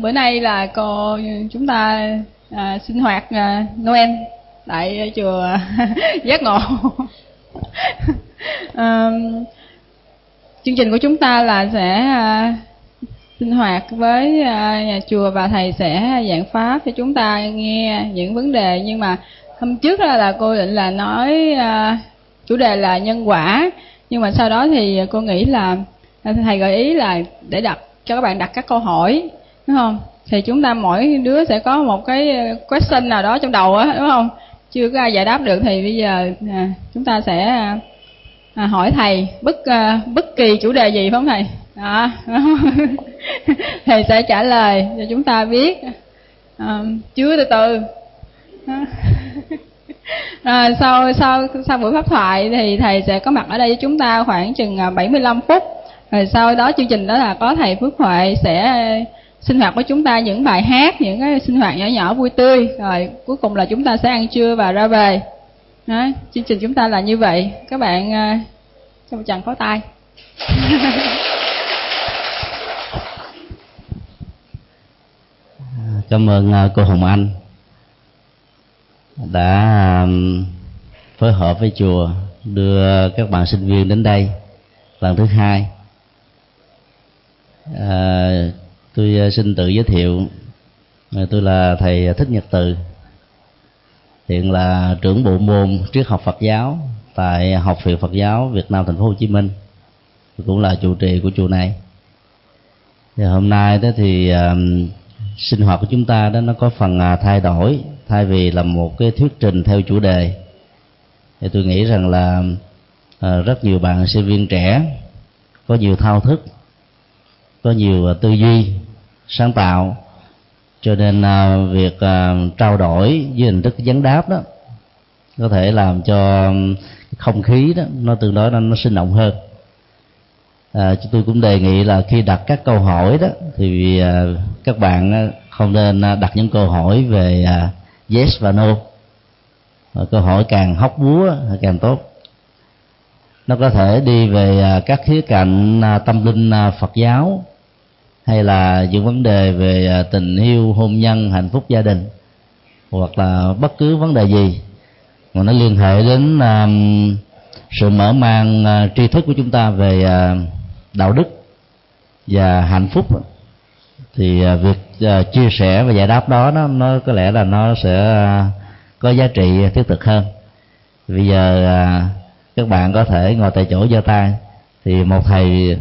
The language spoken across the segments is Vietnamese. Bữa nay là chúng ta sinh hoạt Noel tại chùa Giác Ngộ. Chương trình của chúng ta là sẽ sinh hoạt với nhà chùa và thầy sẽ giảng pháp cho chúng ta nghe những vấn đề. Nhưng mà hôm trước là cô định là nói chủ đề là nhân quả, nhưng mà sau đó thì cô nghĩ là thầy gợi ý là để đặt cho các bạn đặt các câu hỏi, đúng không? Thì chúng ta mỗi đứa sẽ có một cái question nào đó trong đầu á, đúng không? Chưa có ai giải đáp được thì bây giờ chúng ta sẽ hỏi thầy bất kỳ chủ đề gì, phải không thầy? Đó. Thầy sẽ trả lời cho chúng ta biết. Chưa từ. Sau buổi pháp thoại thì thầy sẽ có mặt ở đây với chúng ta khoảng chừng 75 phút. Rồi sau đó chương trình đó là có thầy Phước Huệ sẽ sinh hoạt với chúng ta những bài hát, những cái sinh hoạt nhỏ nhỏ vui tươi. Rồi cuối cùng là chúng ta sẽ ăn trưa và ra về. Đó, chương trình chúng ta là như vậy. Các bạn cho một tràng pháo tay. Cảm ơn cô Hồng Anh đã phối hợp với chùa đưa các bạn sinh viên đến đây lần thứ hai. Tôi xin tự giới thiệu, tôi là thầy Thích Nhật Từ, hiện là trưởng bộ môn triết học Phật giáo tại Học viện Phật giáo Việt Nam Thành phố Hồ Chí Minh, cũng là trụ trì của chùa này. Thì hôm nay đó thì sinh hoạt của chúng ta đó nó có phần thay đổi, thay vì là một cái thuyết trình theo chủ đề thì tôi nghĩ rằng là rất nhiều bạn sinh viên trẻ có nhiều thao thức, có nhiều tư duy sáng tạo, cho nên việc trao đổi với hình thức vấn đáp đó có thể làm cho không khí đó nó tương đối nó sinh động hơn. Tôi cũng đề nghị là khi đặt các câu hỏi đó thì các bạn không nên đặt những câu hỏi về yes và no. Câu hỏi càng hóc búa càng tốt. Nó có thể đi về các khía cạnh tâm linh Phật giáo, hay là những vấn đề về tình yêu, hôn nhân, hạnh phúc gia đình, hoặc là bất cứ vấn đề gì mà nó liên hệ đến sự mở mang tri thức của chúng ta về đạo đức và hạnh phúc. Thì việc chia sẻ và giải đáp đó nó có lẽ là nó sẽ có giá trị thiết thực hơn. Bây giờ các bạn có thể ngồi tại chỗ giơ tay thì một thầy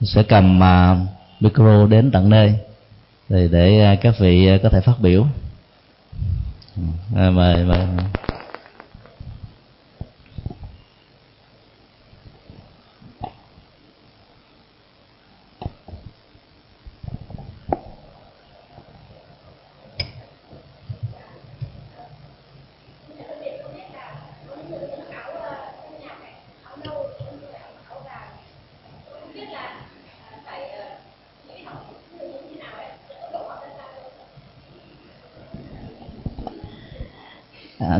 sẽ cầm micro đến tận nơi để các vị có thể phát biểu. Mời.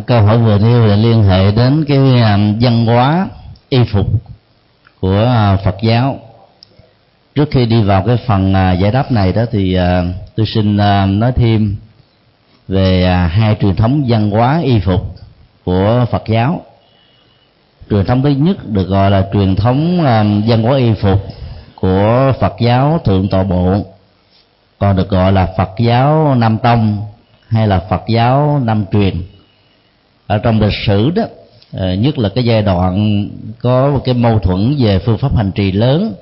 Câu hỏi vừa nêu là liên hệ đến cái văn hóa y phục của Phật giáo. Trước khi đi vào cái phần giải đáp này đó thì tôi xin nói thêm về hai truyền thống văn hóa y phục của Phật giáo. Truyền thống thứ nhất được gọi là truyền thống văn hóa y phục của Phật giáo Thượng Tọa Bộ, còn được gọi là Phật giáo Nam Tông hay là Phật giáo Nam Truyền. Ở trong lịch sử đó, nhất là cái giai đoạn có một cái mâu thuẫn về phương pháp hành trì lớn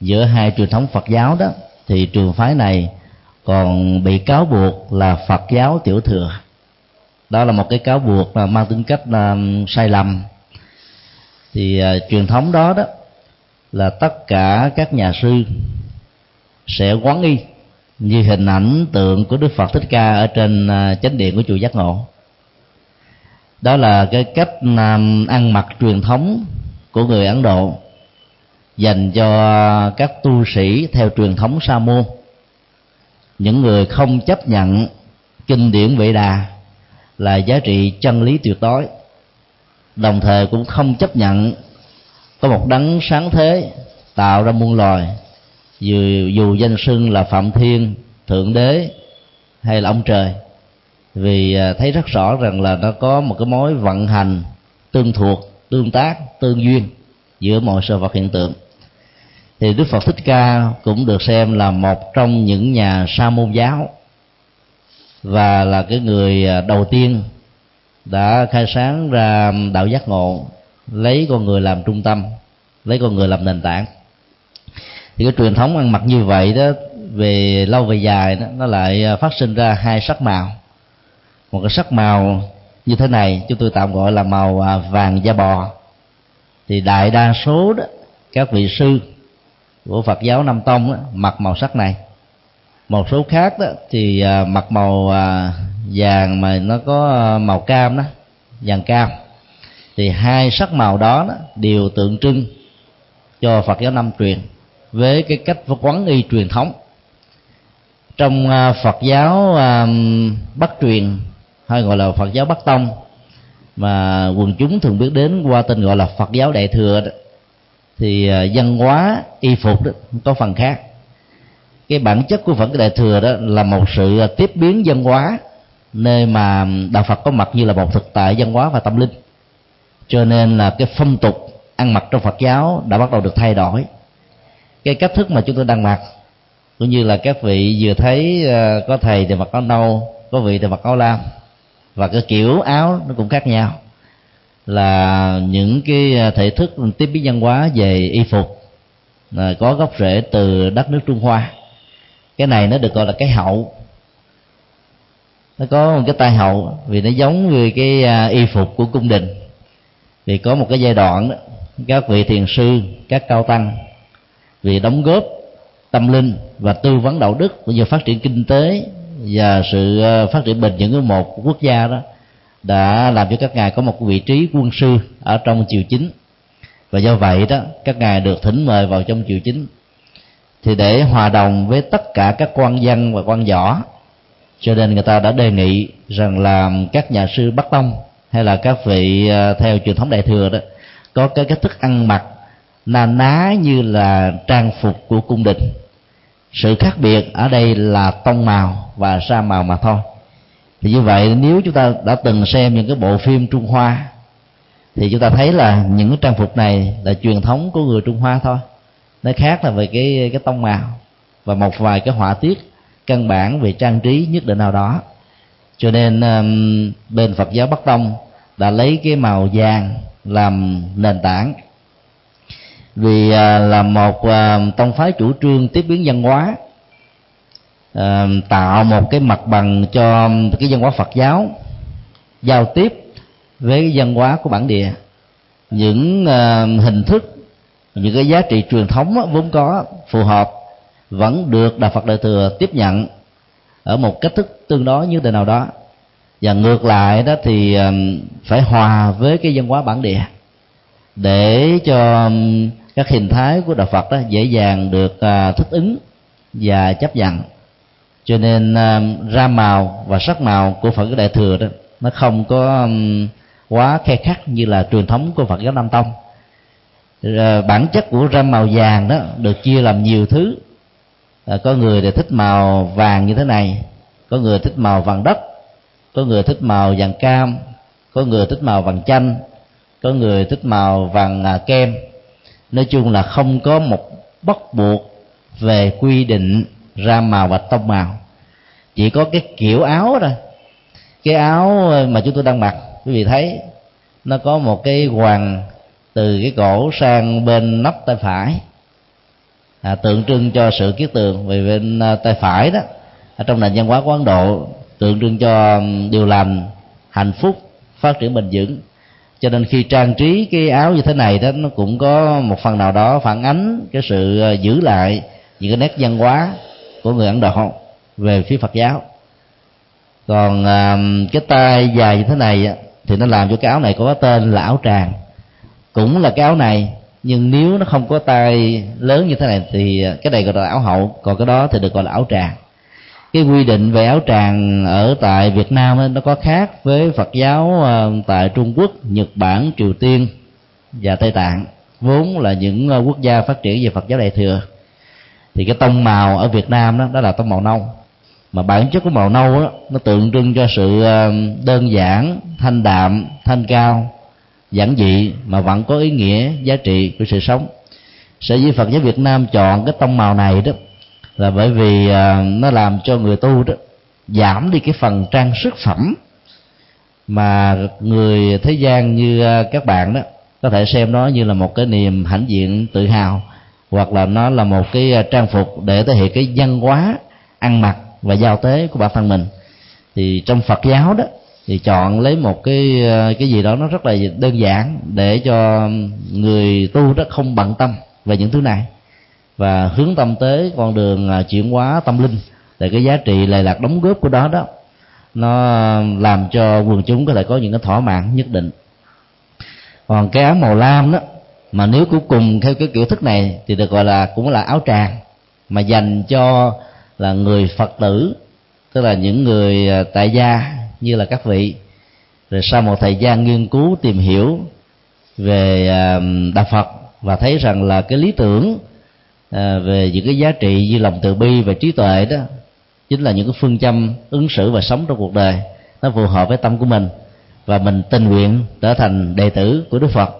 giữa hai truyền thống Phật giáo đó, thì trường phái này còn bị cáo buộc là Phật giáo tiểu thừa. Đó là một cái cáo buộc mang tính cách sai lầm. Thì truyền thống đó là tất cả các nhà sư sẽ quán y như hình ảnh tượng của Đức Phật Thích Ca ở trên chánh điện của chùa Giác Ngộ. Đó là cái cách ăn mặc truyền thống của người Ấn Độ dành cho các tu sĩ theo truyền thống Sa môn, những người không chấp nhận kinh điển Vệ Đà là giá trị chân lý tuyệt đối, đồng thời cũng không chấp nhận có một đấng sáng thế tạo ra muôn loài dù danh xưng là Phạm Thiên, Thượng Đế hay là ông trời, vì thấy rất rõ rằng là nó có một cái mối vận hành tương thuộc, tương tác, tương duyên giữa mọi sự vật hiện tượng. Thì Đức Phật Thích Ca cũng được xem là một trong những nhà sa môn giáo, và là cái người đầu tiên đã khai sáng ra đạo giác ngộ, lấy con người làm trung tâm, lấy con người làm nền tảng. Thì cái truyền thống ăn mặc như vậy đó, về lâu về dài đó, nó lại phát sinh ra hai sắc màu. Một cái sắc màu như thế này chúng tôi tạm gọi là màu vàng da bò. Thì đại đa số đó, các vị sư của Phật giáo Nam Tông đó, mặc màu sắc này. Một số khác đó thì mặc màu vàng mà nó có màu cam đó, vàng cam. Thì hai sắc màu đó, đó đều tượng trưng cho Phật giáo Nam truyền với cái cách quán y truyền thống. Trong Phật giáo Bắc truyền hay gọi là Phật giáo Bắc Tông, mà quần chúng thường biết đến qua tên gọi là Phật giáo Đại Thừa đó, thì văn hóa y phục đó có phần khác. Cái bản chất của Phật Đại Thừa đó là một sự tiếp biến văn hóa, nơi mà đạo Phật có mặt như là một thực tại văn hóa và tâm linh. Cho nên là cái phong tục ăn mặc trong Phật giáo đã bắt đầu được thay đổi. Cái cách thức mà chúng tôi đang mặc, cũng như là các vị vừa thấy có thầy thì mặc áo nâu, có vị thì mặc áo lam, và cái kiểu áo nó cũng khác nhau, là những cái thể thức tiếp biến văn hóa về y phục có gốc rễ từ đất nước Trung Hoa. Cái này nó được gọi là cái hậu, nó có một cái tai hậu vì nó giống như cái y phục của cung đình. Thì có một cái giai đoạn đó, các vị thiền sư, các cao tăng vì đóng góp tâm linh và tư vấn đạo đức cũng như phát triển kinh tế và sự phát triển bền vững của một quốc gia đó, đã làm cho các ngài có một vị trí quân sư ở trong triều chính. Và do vậy đó, các ngài được thỉnh mời vào trong triều chính, thì để hòa đồng với tất cả các quan văn và quan võ. Cho nên người ta đã đề nghị rằng là các nhà sư Bắc Tông hay là các vị theo truyền thống Đại Thừa đó, có cái cách thức ăn mặc na ná như là trang phục của cung đình. Sự khác biệt ở đây là tông màu và sa màu mà thôi. Thì như vậy, nếu chúng ta đã từng xem những cái bộ phim Trung Hoa thì chúng ta thấy là những cái trang phục này là truyền thống của người Trung Hoa thôi. Nó khác là về cái tông màu và một vài cái họa tiết căn bản về trang trí nhất định nào đó. Cho nên bên Phật giáo Bắc Tông đã lấy cái màu vàng làm nền tảng, vì là một tông phái chủ trương tiếp biến văn hóa, tạo một cái mặt bằng cho cái văn hóa Phật giáo giao tiếp với cái văn hóa của bản địa. Những hình thức, những cái giá trị truyền thống vốn có phù hợp vẫn được đạo Phật Đại Thừa tiếp nhận ở một cách thức tương đối như thế nào đó. Và ngược lại đó thì phải hòa với cái văn hóa bản địa để cho các hình thái của đạo Phật đó dễ dàng được thích ứng và chấp nhận. Cho nên ra màu và sắc màu của Phật Đại Thừa đó nó không có quá khe khắc như là truyền thống của Phật giáo Nam Tông. Bản chất của ra màu vàng đó được chia làm nhiều thứ. Có người thì thích màu vàng như thế này, có người thích màu vàng đất, có người thích màu vàng cam, có người thích màu vàng chanh, có người thích màu vàng kem. Nói chung là không có một bắt buộc về quy định ra màu và tông màu, chỉ có cái kiểu áo thôi. Cái áo mà chúng tôi đang mặc, quý vị thấy nó có một cái hoàng từ cái cổ sang bên nắp tay phải, tượng trưng cho sự kiết tường. Vì bên tay phải đó, ở trong nền văn hóa của Ấn Độ, tượng trưng cho điều lành, hạnh phúc, phát triển bền vững. Cho nên khi trang trí cái áo như thế này đó, nó cũng có một phần nào đó phản ánh cái sự giữ lại những cái nét văn hóa của người Ấn Độ về phía Phật giáo. Còn cái tay dài như thế này thì nó làm cho cái áo này có tên là áo tràng. Cũng là cái áo này, nhưng nếu nó không có tay lớn như thế này thì cái này gọi là áo hậu, còn cái đó thì được gọi là áo tràng. Cái quy định về áo tràng ở tại Việt Nam nó có khác với Phật giáo tại Trung Quốc, Nhật Bản, Triều Tiên và Tây Tạng, vốn là những quốc gia phát triển về Phật giáo Đại Thừa. Thì cái tông màu ở Việt Nam đó, đó là tông màu nâu. Mà bản chất của màu nâu đó, nó tượng trưng cho sự đơn giản, thanh đạm, thanh cao, giản dị mà vẫn có ý nghĩa, giá trị của sự sống. Sở dĩ Phật giáo Việt Nam chọn cái tông màu này đó là bởi vì nó làm cho người tu đó giảm đi cái phần trang sức phẩm mà người thế gian như các bạn đó có thể xem nó như là một cái niềm hãnh diện tự hào, hoặc là nó là một cái trang phục để thể hiện cái văn hóa ăn mặc và giao tế của bản thân mình. Thì trong Phật giáo đó thì chọn lấy một cái gì đó nó rất là đơn giản để cho người tu đó không bận tâm về những thứ này và hướng tâm tới con đường chuyển hóa tâm linh, để cái giá trị lệ lạc đóng góp của đó đó nó làm cho quần chúng có thể có những cái thỏa mãn nhất định. Còn cái áo màu lam đó, mà nếu cuối cùng theo cái kiểu thức này thì được gọi là cũng là áo tràng, mà dành cho là người Phật tử, tức là những người tại gia như là các vị. Rồi sau một thời gian nghiên cứu tìm hiểu về Đạo Phật và thấy rằng là cái lý tưởng về những cái giá trị như lòng từ bi và trí tuệ đó chính là những cái phương châm ứng xử và sống trong cuộc đời, nó phù hợp với tâm của mình, và mình tình nguyện trở thành đệ tử của Đức Phật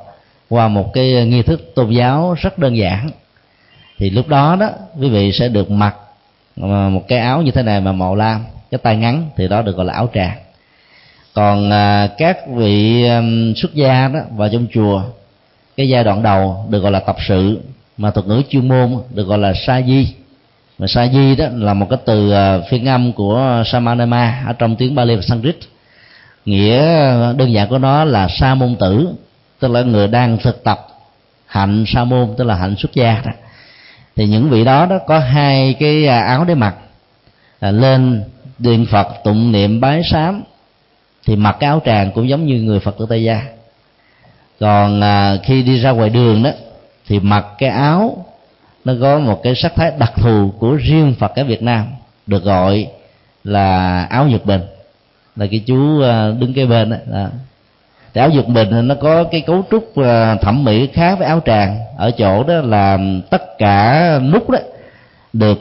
qua một cái nghi thức tôn giáo rất đơn giản. Thì lúc đó đó quý vị sẽ được mặc một cái áo như thế này mà màu lam, cái tay ngắn, thì đó được gọi là áo tràng. Còn các vị xuất gia đó vào trong chùa, cái giai đoạn đầu được gọi là tập sự, mà thuật ngữ chuyên môn được gọi là sa di. Mà sa di đó là một cái từ phiên âm của samanema ở trong tiếng Pali và Sanskrit. Nghĩa đơn giản của nó là sa môn tử, tức là người đang thực tập hạnh sa môn, tức là hạnh xuất gia đó. Thì những vị đó đó có hai cái áo để mặc, lên điện Phật tụng niệm bái sám thì mặc cái áo tràng cũng giống như người Phật tử tại gia. Còn khi đi ra ngoài đường đó thì mặc cái áo nó có một cái sắc thái đặc thù của riêng Phật ở Việt Nam, được gọi là áo Nhật Bình, là cái chú đứng kế bên đó. Thì áo Nhật Bình nó có cái cấu trúc thẩm mỹ khác với áo tràng ở chỗ đó là tất cả nút đó được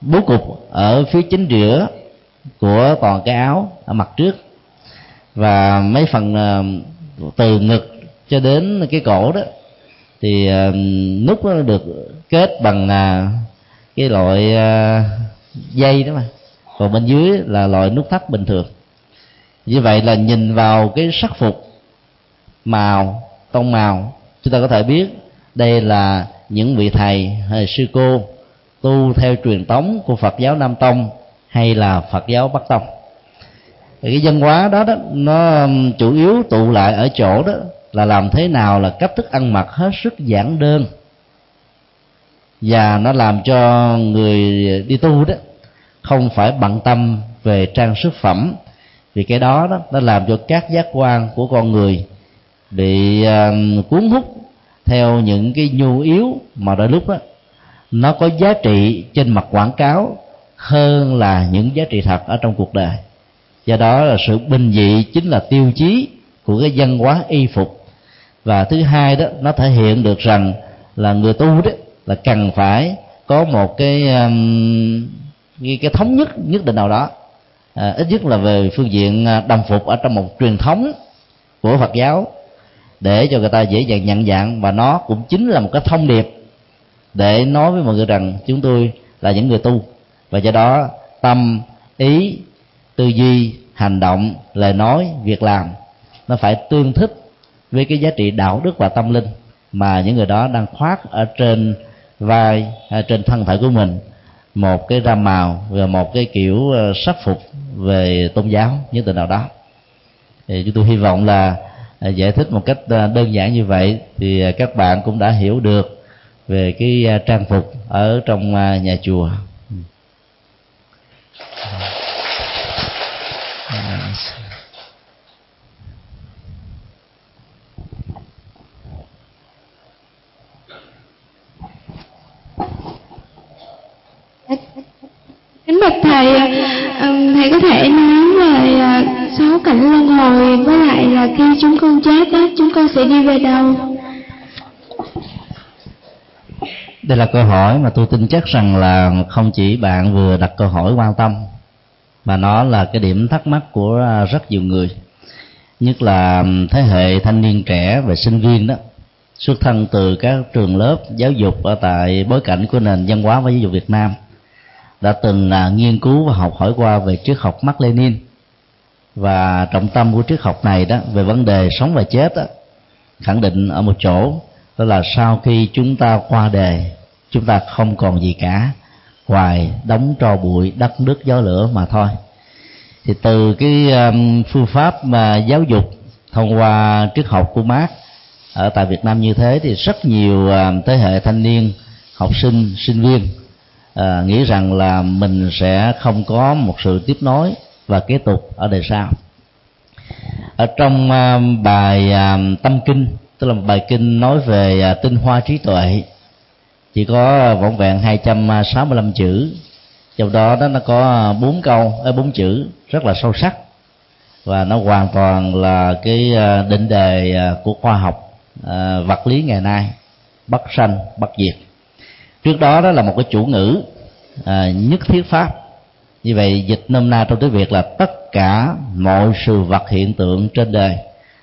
bố cục ở phía chính giữa của toàn cái áo ở mặt trước, và mấy phần từ ngực cho đến cái cổ đó thì nút nó được kết bằng cái loại dây đó, mà còn bên dưới là loại nút thắt bình thường. Như vậy là nhìn vào cái sắc phục, màu, tông màu, chúng ta có thể biết đây là những vị thầy hay sư cô tu theo truyền thống của Phật giáo Nam Tông hay là Phật giáo Bắc Tông. Cái văn hóa đó, đó nó chủ yếu tụ lại ở chỗ đó là làm thế nào là cách thức ăn mặc hết sức giản đơn, và nó làm cho người đi tu đó không phải bận tâm về trang sức phẩm, vì cái đó, đó nó làm cho các giác quan của con người bị cuốn hút theo những cái nhu yếu mà đôi lúc đó nó có giá trị trên mặt quảng cáo hơn là những giá trị thật ở trong cuộc đời. Do đó là sự bình dị chính là tiêu chí của cái văn hóa y phục. Và thứ hai đó, nó thể hiện được rằng là người tu đó là cần phải có một cái thống nhất nhất định nào đó, ít nhất là về phương diện đồng phục ở trong một truyền thống của Phật giáo, để cho người ta dễ dàng nhận dạng. Và nó cũng chính là một cái thông điệp để nói với mọi người rằng chúng tôi là những người tu, và do đó tâm, ý, tư duy, hành động, lời nói, việc làm nó phải tương thích với cái giá trị đạo đức và tâm linh mà những người đó đang khoác ở trên vai, ở trên thân thể của mình, một cái ram màu và một cái kiểu sắc phục về tôn giáo như thế nào đó. Thì chúng tôi hy vọng là giải thích một cách đơn giản như vậy thì các bạn cũng đã hiểu được về cái trang phục ở trong nhà chùa. Kính bạch thầy có thể nói về sáu cảnh luân hồi, với lại là khi chúng con chết đó, chúng con sẽ đi về đâu? Đây là câu hỏi mà tôi tin chắc rằng là không chỉ bạn vừa đặt câu hỏi quan tâm, mà nó là cái điểm thắc mắc của rất nhiều người, nhất là thế hệ thanh niên trẻ và sinh viên đó, xuất thân từ các trường lớp giáo dục ở tại bối cảnh của nền văn hóa và giáo dục Việt Nam, đã từng nghiên cứu và học hỏi qua về triết học Mác Lênin. Và trọng tâm của triết học này đó, về vấn đề sống và chết đó, khẳng định ở một chỗ, đó là sau khi chúng ta qua đời, chúng ta không còn gì cả ngoài đống tro bụi, đất nước, gió lửa mà thôi. Thì từ cái phương pháp mà giáo dục thông qua triết học của Mác ở tại Việt Nam như thế, thì rất nhiều thế hệ thanh niên, học sinh, sinh viên nghĩ rằng là mình sẽ không có một sự tiếp nối và kế tục ở đời sau. Ở trong bài Tâm Kinh, tức là một bài kinh nói về tinh hoa trí tuệ, chỉ có vỏn vẹn 265 chữ, trong đó nó có 4 chữ rất là sâu sắc, và nó hoàn toàn là cái định đề của khoa học vật lý ngày nay: bất sanh bất diệt. Trước đó đó là một cái chủ ngữ nhất thiết pháp. Như vậy dịch nôm na trong tiếng Việt là tất cả mọi sự vật hiện tượng trên đời,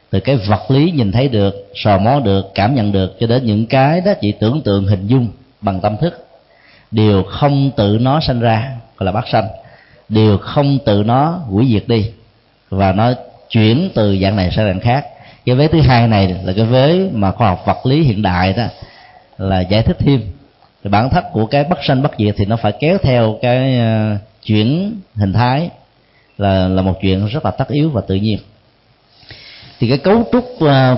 từ cái vật lý nhìn thấy được, sờ mó được, cảm nhận được, cho đến những cái đó chỉ tưởng tượng hình dung bằng tâm thức, điều không tự nó sanh ra gọi là bát sanh, điều không tự nó hủy diệt đi, và nó chuyển từ dạng này sang dạng khác. Cái vế thứ hai này là cái vế mà khoa học vật lý hiện đại đó là giải thích thêm. Thì bản chất của cái bất sanh bất diệt thì nó phải kéo theo cái chuyển hình thái là một chuyện rất là tất yếu và tự nhiên. Thì cái cấu trúc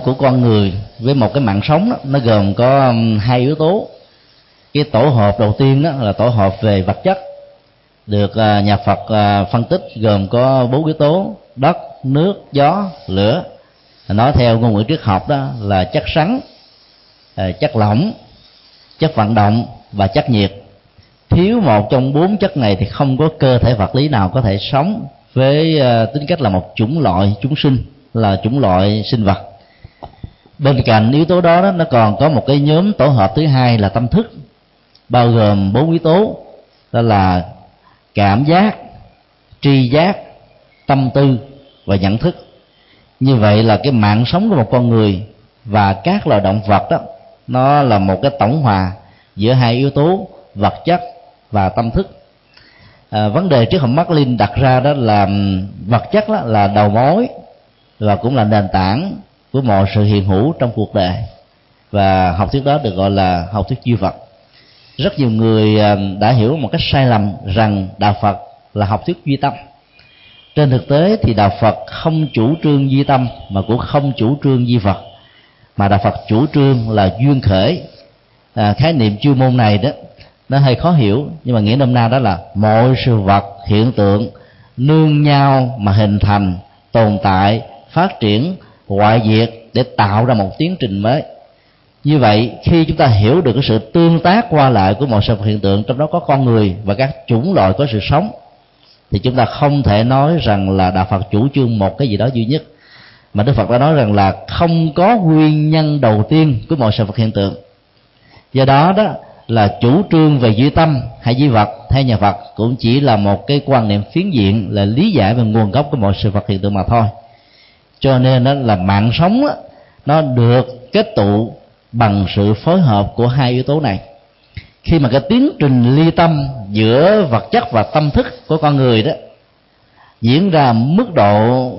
của con người với một cái mạng sống đó, nó gồm có hai yếu tố. Cái tổ hợp đầu tiên đó là tổ hợp về vật chất, được nhà Phật phân tích gồm có 4 yếu tố: đất, nước, gió, lửa. Nói theo ngôn ngữ triết học đó là chất rắn, chất lỏng, chất vận động và chất nhiệt. Thiếu một trong 4 chất này thì không có cơ thể vật lý nào có thể sống với tính cách là một chủng loại sinh vật. Bên cạnh yếu tố đó, nó còn có một cái nhóm tổ hợp thứ hai là tâm thức, bao gồm 4 yếu tố, đó là cảm giác, tri giác, tâm tư và nhận thức. Như vậy là cái mạng sống của một con người và các loài động vật đó, nó là một cái tổng hòa giữa hai yếu tố vật chất và tâm thức. Vấn đề triết học Mác Lênin đặt ra đó là vật chất đó là đầu mối và cũng là nền tảng của mọi sự hiện hữu trong cuộc đời, và học thuyết đó được gọi là học thuyết duy vật. Rất nhiều người đã hiểu một cách sai lầm rằng đạo Phật là học thuyết duy tâm. Trên thực tế thì đạo Phật không chủ trương duy tâm, mà cũng không chủ trương duy vật, mà đạo Phật chủ trương là duyên khởi. Khái niệm chuyên môn này đó nó hơi khó hiểu, nhưng mà nghĩa nôm na đó là mọi sự vật hiện tượng nương nhau mà hình thành, tồn tại, phát triển, hoại diệt để tạo ra một tiến trình mới. Như vậy khi chúng ta hiểu được cái sự tương tác qua lại của mọi sự hiện tượng, trong đó có con người và các chủng loại có sự sống, thì chúng ta không thể nói rằng là đạo Phật chủ trương một cái gì đó duy nhất, mà Đức Phật đã nói rằng là không có nguyên nhân đầu tiên của mọi sự vật hiện tượng. Do đó đó là chủ trương về duy tâm hay duy vật hay nhà Phật cũng chỉ là một cái quan niệm phiến diện, là lý giải về nguồn gốc của mọi sự vật hiện tượng mà thôi. Cho nên đó là mạng sống đó, nó được kết tụ bằng sự phối hợp của hai yếu tố này. Khi mà cái tiến trình ly tâm giữa vật chất và tâm thức của con người đó diễn ra mức độ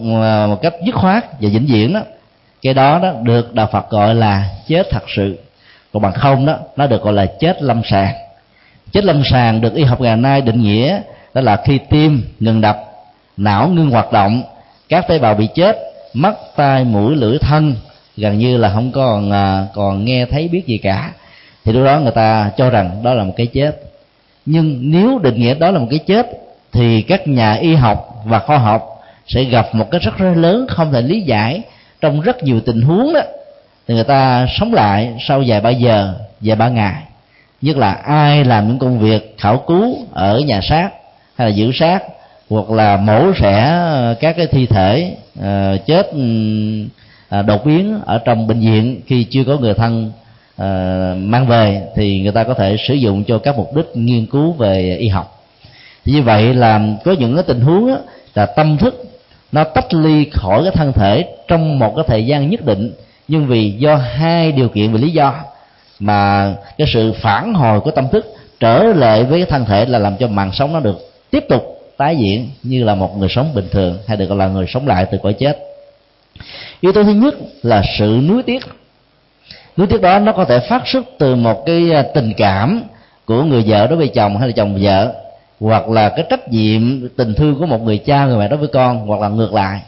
một cách dứt khoát và vĩnh viễn đó, cái đó đó được đạo Phật gọi là chết thật sự. Còn bằng không đó, nó được gọi là chết lâm sàng. Chết lâm sàng được y học ngày nay định nghĩa đó là khi tim ngừng đập, não ngưng hoạt động, các tế bào bị chết, mắt, tai, mũi, lưỡi, thân gần như là không còn nghe thấy biết gì cả. Thì lúc đó người ta cho rằng đó là một cái chết. Nhưng nếu định nghĩa đó là một cái chết, thì các nhà y học và khoa học sẽ gặp một cái rất lớn không thể lý giải. Trong rất nhiều tình huống đó, thì người ta sống lại sau vài ba ngày. Nhất là ai làm những công việc khảo cứu ở nhà xác hay là giữ xác, hoặc là mổ xẻ các cái thi thể chết đột biến ở trong bệnh viện khi chưa có người thân mang về thì người ta có thể sử dụng cho các mục đích nghiên cứu về y học. Thì như vậy là có những cái tình huống đó, là tâm thức nó tách ly khỏi cái thân thể trong một cái thời gian nhất định, nhưng vì do hai điều kiện và lý do mà cái sự phản hồi của tâm thức trở lại với cái thân thể là làm cho mạng sống nó được tiếp tục tái diễn như là một người sống bình thường, hay được gọi là người sống lại từ cõi chết. Yếu tố thứ nhất là sự nuối tiếc. Nuối tiếc đó nó có thể phát xuất từ một cái tình cảm của người vợ đối với chồng hay là chồng vợ, hoặc là cái trách nhiệm tình thương của một người cha người mẹ đối với con, hoặc là ngược lại.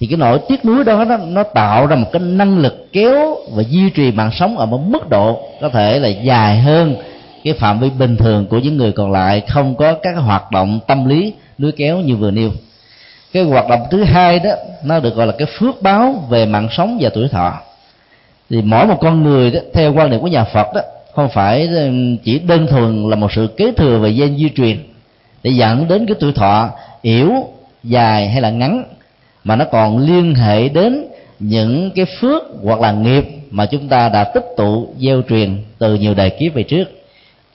Thì cái nỗi tiếc nuối đó nó tạo ra một cái năng lực kéo và duy trì mạng sống ở một mức độ có thể là dài hơn cái phạm vi bình thường của những người còn lại không có các hoạt động tâm lý nuối kéo như vừa nêu. Cái hoạt động thứ hai đó nó được gọi là cái phước báo về mạng sống và tuổi thọ. Thì mỗi một con người đó, theo quan niệm của nhà Phật đó, không phải chỉ đơn thuần là một sự kế thừa về gen di truyền để dẫn đến cái tuổi thọ yểu, dài hay là ngắn, mà nó còn liên hệ đến những cái phước hoặc là nghiệp mà chúng ta đã tích tụ gieo truyền từ nhiều đời kiếp về trước.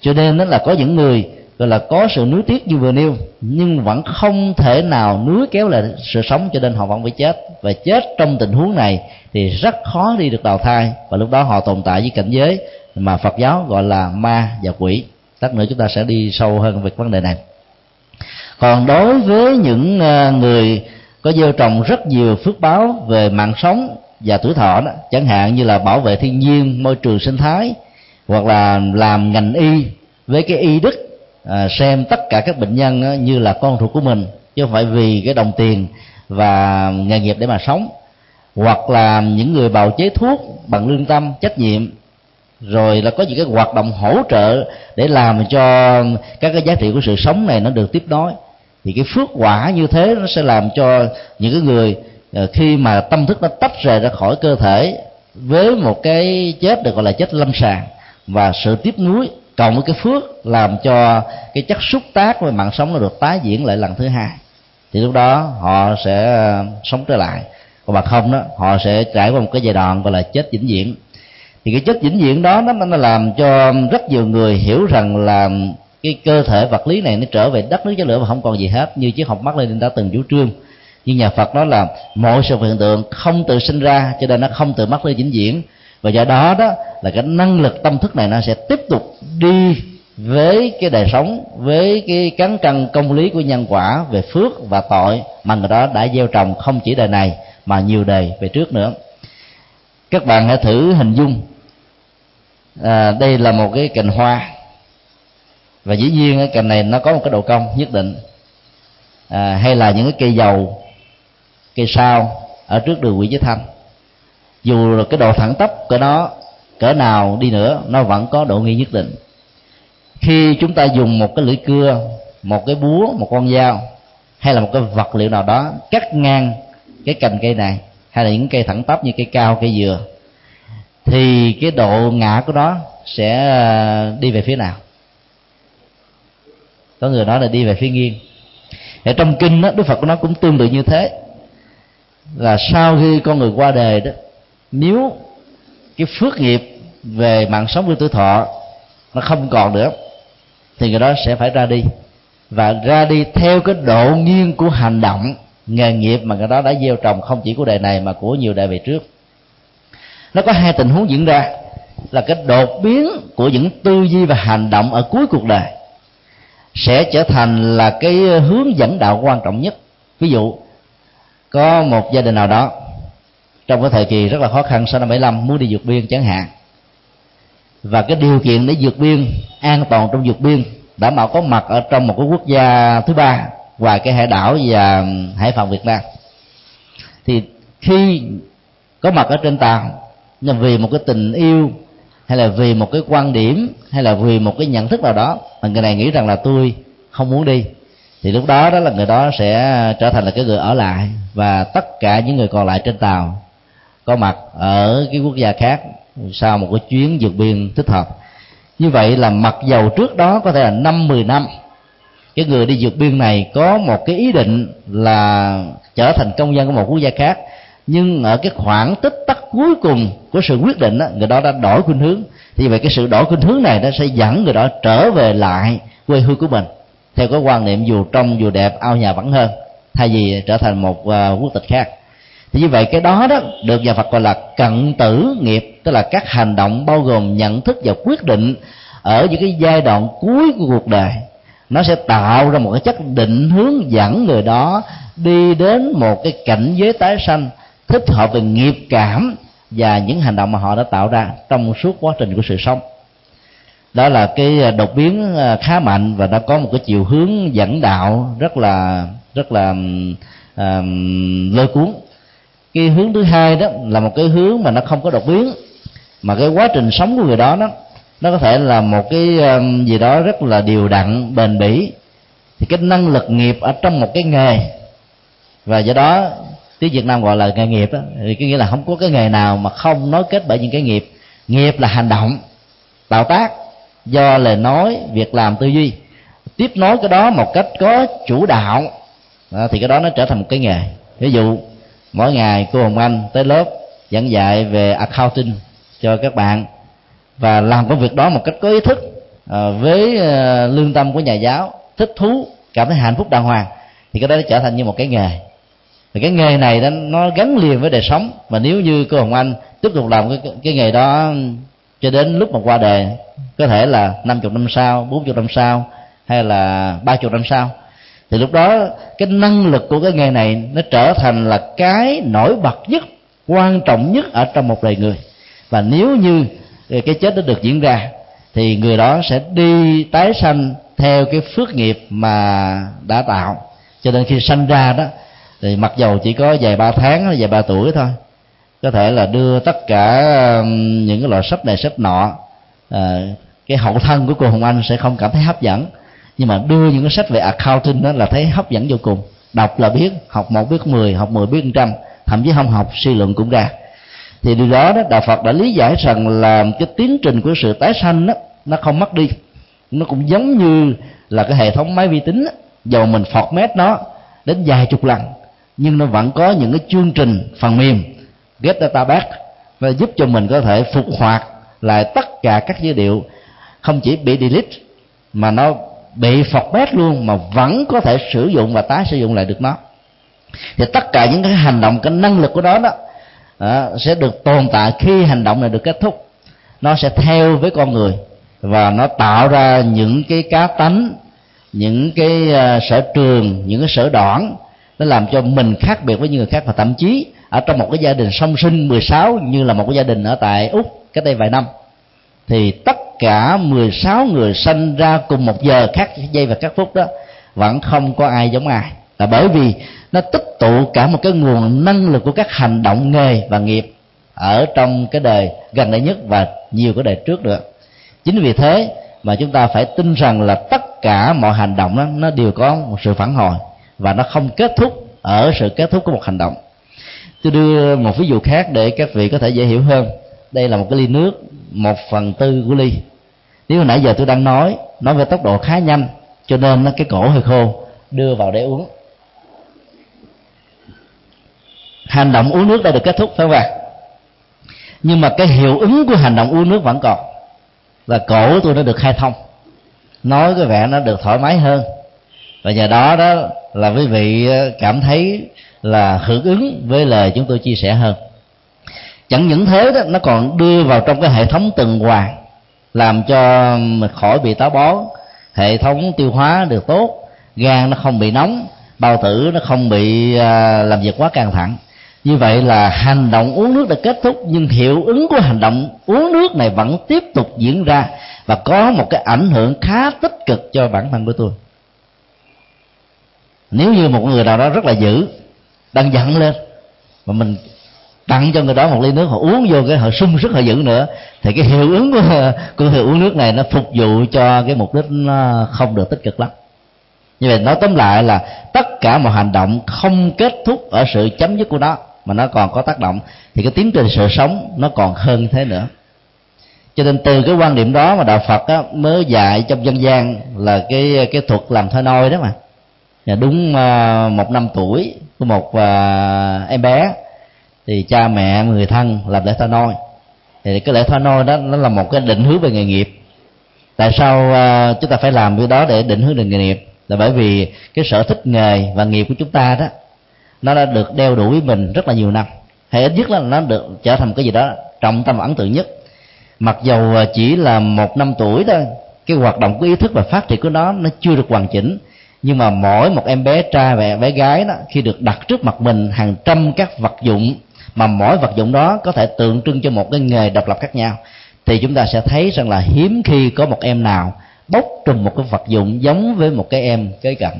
Cho nên đó là có những người gọi là có sự nuối tiếc như vừa nêu, nhưng vẫn không thể nào nuối kéo lại sự sống, cho nên họ vẫn phải chết. Và chết trong tình huống này thì rất khó đi được đào thai, và lúc đó họ tồn tại với cảnh giới mà Phật giáo gọi là ma và quỷ. Lát nữa chúng ta sẽ đi sâu hơn về vấn đề này. Còn đối với những người có gieo trồng rất nhiều phước báo về mạng sống và tuổi thọ đó, chẳng hạn như là bảo vệ thiên nhiên, môi trường sinh thái, hoặc là làm ngành y với cái y đức xem tất cả các bệnh nhân như là con ruột của mình, chứ không phải vì cái đồng tiền và nghề nghiệp để mà sống, hoặc là những người bào chế thuốc bằng lương tâm, trách nhiệm, rồi là có những cái hoạt động hỗ trợ để làm cho các cái giá trị của sự sống này nó được tiếp nối. Thì cái phước quả như thế nó sẽ làm cho những cái người khi mà tâm thức nó tách rời ra khỏi cơ thể với một cái chết được gọi là chết lâm sàng, và sự tiếp nối cộng với cái phước làm cho cái chất xúc tác với mạng sống nó được tái diễn lại lần thứ hai, thì lúc đó họ sẽ sống trở lại. Còn mà không đó, họ sẽ trải qua một cái giai đoạn gọi là chết vĩnh viễn. Thì cái chết vĩnh viễn đó nó làm cho rất nhiều người hiểu rằng là cái cơ thể vật lý này nó trở về đất nước chất lửa và không còn gì hết, như chiếc hộp mắt lên đã từng chủ trương. Nhưng nhà Phật nói là mọi sự hiện tượng không tự sinh ra, cho nên nó không tự mất đi vĩnh viễn, và do đó đó là cái năng lực tâm thức này nó sẽ tiếp tục đi với cái đời sống, với cái cán cân công lý của nhân quả về phước và tội mà người đó đã gieo trồng không chỉ đời này mà nhiều đời về trước nữa. Các bạn hãy thử hình dung đây là một cái cành hoa, và dĩ nhiên cái cành này nó có một cái độ cong nhất định, hay là những cái cây dầu, cây sao ở trước đường Nguyễn Chí Thanh, dù là cái độ thẳng tắp của nó cỡ nào đi nữa nó vẫn có độ nghiêng nhất định. Khi chúng ta dùng một cái lưỡi cưa, một cái búa, một con dao hay là một cái vật liệu nào đó cắt ngang cái cành cây này, hay là những cây thẳng tắp như cây cao, cây dừa, thì cái độ ngã của nó sẽ đi về phía nào? Có người nói là đi về phía nghiêng. Ở trong kinh đó, Đức Phật của nó cũng tương tự như thế, là sau khi con người qua đời đó, nếu cái phước nghiệp về mạng sống với tuổi thọ nó không còn nữa thì người đó sẽ phải ra đi, và ra đi theo cái độ nghiêng của hành động, nghề nghiệp mà người đó đã gieo trồng không chỉ của đời này mà của nhiều đời về trước. Nó có hai tình huống diễn ra, là cái đột biến của những tư duy và hành động ở cuối cuộc đời sẽ trở thành là cái hướng dẫn đạo quan trọng nhất. Ví dụ có một gia đình nào đó trong cái thời kỳ rất là khó khăn sau năm 75 muốn đi vượt biên chẳng hạn, và cái điều kiện để vượt biên an toàn trong vượt biên đảm bảo có mặt ở trong một cái quốc gia thứ ba ngoài cái hải đảo và hải phận Việt Nam, thì khi có mặt ở trên tàu, nhưng vì một cái tình yêu hay là vì một cái quan điểm hay là vì một cái nhận thức nào đó mà người này nghĩ rằng là tôi không muốn đi, thì lúc đó đó là người đó sẽ trở thành là cái người ở lại, và tất cả những người còn lại trên tàu có mặt ở cái quốc gia khác sau một cái chuyến vượt biên thích hợp. Như vậy là mặc dầu trước đó có thể là 5-10 năm cái người đi vượt biên này có một cái ý định là trở thành công dân của một quốc gia khác, nhưng ở cái khoảng tích tắc cuối cùng của sự quyết định đó, người đó đã đổi khuynh hướng. Thì vậy cái sự đổi khuynh hướng này nó sẽ dẫn người đó trở về lại quê hương của mình theo cái quan niệm dù trong dù đẹp ao nhà vẫn hơn, thay vì trở thành một quốc tịch khác. Thì như vậy cái đó đó được nhà Phật gọi là cận tử nghiệp, tức là các hành động bao gồm nhận thức và quyết định ở những cái giai đoạn cuối của cuộc đời, nó sẽ tạo ra một cái chất định hướng dẫn người đó đi đến một cái cảnh giới tái sanh thích hợp về nghiệp cảm và những hành động mà họ đã tạo ra trong suốt quá trình của sự sống. Đó là cái đột biến khá mạnh và đã có một cái chiều hướng dẫn đạo rất là lôi cuốn. Cái hướng thứ hai đó là một cái hướng mà nó không có đột biến, mà cái quá trình sống của người đó nó có thể là một cái gì đó rất là điều đặn, bền bỉ. Thì cái năng lực nghiệp ở trong một cái nghề, và do đó tiếng Việt Nam gọi là nghề nghiệp đó, thì có nghĩa là không có cái nghề nào mà không nối kết bởi những cái nghiệp. Nghiệp là hành động, tạo tác do lời nói, việc làm, tư duy, tiếp nối cái đó một cách có chủ đạo, thì cái đó nó trở thành một cái nghề. Ví dụ mỗi ngày cô Hồng Anh tới lớp giảng dạy về accounting cho các bạn và làm công việc đó một cách có ý thức, với lương tâm của nhà giáo, thích thú, cảm thấy hạnh phúc đàng hoàng, thì cái đó nó trở thành như một cái nghề. Thì cái nghề này đó, nó gắn liền với đời sống, và nếu như cô Hồng Anh tiếp tục làm cái nghề đó cho đến lúc mà qua đời, có thể là 50 năm sau, 40 năm sau hay là 30 năm sau, thì lúc đó cái năng lực của cái nghề này nó trở thành là cái nổi bật nhất, quan trọng nhất ở trong một đời người. Và nếu như cái chết nó được diễn ra thì người đó sẽ đi tái sanh theo cái phước nghiệp mà đã tạo. Cho nên khi sanh ra đó thì mặc dầu chỉ có vài ba tháng, vài ba tuổi thôi, có thể là đưa tất cả những cái loại sách này sách nọ, cái hậu thân của cô Hồng Anh sẽ không cảm thấy hấp dẫn, nhưng mà đưa những cái sách về accounting đó là thấy hấp dẫn vô cùng. Đọc là biết, học 1 biết 10, học 10 biết 100, thậm chí không học suy luận cũng ra. Thì điều đó Đạo Phật đã lý giải rằng là cái tiến trình của sự tái sanh đó, nó không mất đi. Nó cũng giống như là cái hệ thống máy vi tính đó, dầu mình format nó đến vài chục lần nhưng nó vẫn có những cái chương trình phần mềm Get Data Back và giúp cho mình có thể phục hoạt lại tất cả các dữ liệu, không chỉ bị delete mà nó bị format luôn, mà vẫn có thể sử dụng và tái sử dụng lại được nó. Thì tất cả những cái hành động, cái năng lực của nó đó sẽ được tồn tại khi hành động này được kết thúc. Nó sẽ theo với con người và nó tạo ra những cái cá tánh, những cái sở trường, những cái sở đoản. Nó làm cho mình khác biệt với những người khác, và thậm chí ở trong một cái gia đình song sinh 16 như là một cái gia đình ở tại Úc cách đây vài năm, thì tất cả 16 người sanh ra cùng một giờ, khác giây và các phút đó, vẫn không có ai giống ai, là bởi vì nó tích tụ cả một cái nguồn năng lực của các hành động, nghề và nghiệp ở trong cái đời gần đây nhất và nhiều cái đời trước được. Chính vì thế mà chúng ta phải tin rằng là tất cả mọi hành động đó, nó đều có một sự phản hồi và nó không kết thúc ở sự kết thúc của một hành động. Tôi đưa một ví dụ khác để các vị có thể dễ hiểu hơn. Đây là một cái ly nước 1/4 của ly. Nếu hồi nãy giờ tôi đang nói về tốc độ khá nhanh, cho nên cái cổ hơi khô, đưa vào để uống. Hành động uống nước đã được kết thúc, phải không ạ? Nhưng mà cái hiệu ứng của hành động uống nước vẫn còn, là cổ tôi nó được khai thông, nói cái vẻ nó được thoải mái hơn, và nhờ đó là quý vị cảm thấy là hưởng ứng với lời chúng tôi chia sẻ hơn. Chẳng những thế đó, nó còn đưa vào trong cái hệ thống tuần hoàn, làm cho mình khỏi bị táo bón, hệ thống tiêu hóa được tốt, gan nó không bị nóng, bao tử nó không bị làm việc quá căng thẳng. Như vậy là hành động uống nước đã kết thúc, nhưng hiệu ứng của hành động uống nước này vẫn tiếp tục diễn ra và có một cái ảnh hưởng khá tích cực cho bản thân của tôi. Nếu như một người nào đó rất là dữ, đang giận lên, mà mình tặng cho người đó một ly nước, họ uống vô cái họ sung sức, họ dữ nữa, thì cái hiệu ứng của hiệu uống nước này nó phục vụ cho cái mục đích nó không được tích cực lắm. Như vậy nói tóm lại là tất cả mọi hành động không kết thúc ở sự chấm dứt của nó, mà nó còn có tác động, thì cái tiến trình sự sống nó còn hơn thế nữa. Cho nên từ cái quan điểm đó mà Đạo Phật á, mới dạy trong dân gian là cái thuật làm thoi nôi đó mà. Đúng 1 năm tuổi của một em bé thì cha mẹ người thân làm lễ tha nôi. Thì cái lễ tha nôi đó nó là một cái định hướng về nghề nghiệp. Tại sao chúng ta phải làm cái đó để định hướng về nghề nghiệp? Là bởi vì cái sở thích nghề và nghiệp của chúng ta đó, nó đã được đeo đuổi mình rất là nhiều năm, hay ít nhất là nó được trở thành cái gì đó trọng tâm ấn tượng nhất. Mặc dầu chỉ là 1 năm tuổi thôi, cái hoạt động của ý thức và phát triển của nó chưa được hoàn chỉnh, nhưng mà mỗi một em bé trai và em bé gái đó, khi được đặt trước mặt mình hàng trăm các vật dụng mà mỗi vật dụng đó có thể tượng trưng cho một cái nghề độc lập khác nhau, thì chúng ta sẽ thấy rằng là hiếm khi có một em nào bốc trùm một cái vật dụng giống với một cái em kế cận.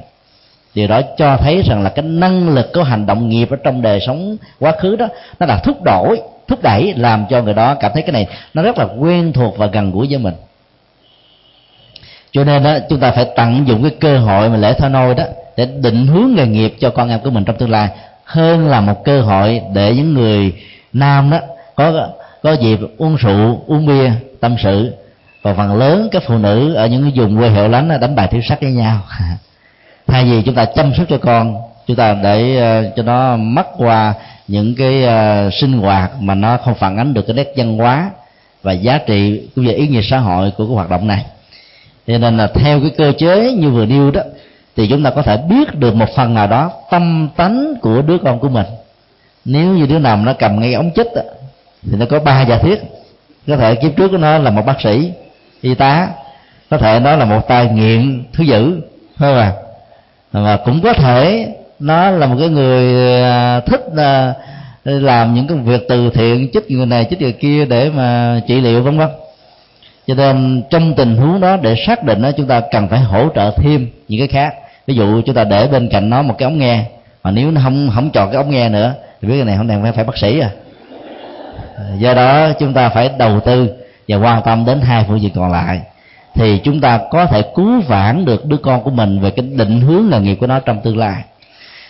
Điều đó cho thấy rằng là cái năng lực của hành động nghiệp ở trong đời sống quá khứ đó, nó đã thúc đẩy làm cho người đó cảm thấy cái này nó rất là quen thuộc và gần gũi với mình. Cho nên đó, chúng ta phải tận dụng cái cơ hội mà lễ tha nôi đó để định hướng nghề nghiệp cho con em của mình trong tương lai, hơn là một cơ hội để những người nam đó có dịp uống rượu, uống bia, tâm sự. Và phần lớn các phụ nữ ở những vùng quê hẻo lánh đánh bài thiếu sắc với nhau. Thay vì chúng ta chăm sóc cho con, chúng ta để cho nó mất qua những cái sinh hoạt mà nó không phản ánh được cái nét văn hóa và giá trị cũng như ý nghĩa xã hội của cái hoạt động này. Cho nên là theo cái cơ chế như vừa nêu đó, thì chúng ta có thể biết được một phần nào đó tâm tánh của đứa con của mình. Nếu như đứa nào mà nó cầm ngay ống chích đó, thì nó có 3 giả thiết. Có thể kiếp trước của nó là một bác sĩ, y tá, có thể nó là một tai nghiện thứ dữ, phải không ạ? Mà cũng có thể nó là một cái người thích làm những công việc từ thiện, chích người này chích người kia để mà trị liệu vân vân. Cho nên trong tình huống đó, để xác định đó, chúng ta cần phải hỗ trợ thêm những cái khác. Ví dụ chúng ta để bên cạnh nó một cái ống nghe, mà nếu nó không chọn cái ống nghe nữa thì biết cái này không thèm phải bác sĩ à. Do đó chúng ta phải đầu tư và quan tâm đến 2 phương diện còn lại, thì chúng ta có thể cứu vãn được đứa con của mình về cái định hướng nghề nghiệp của nó trong tương lai.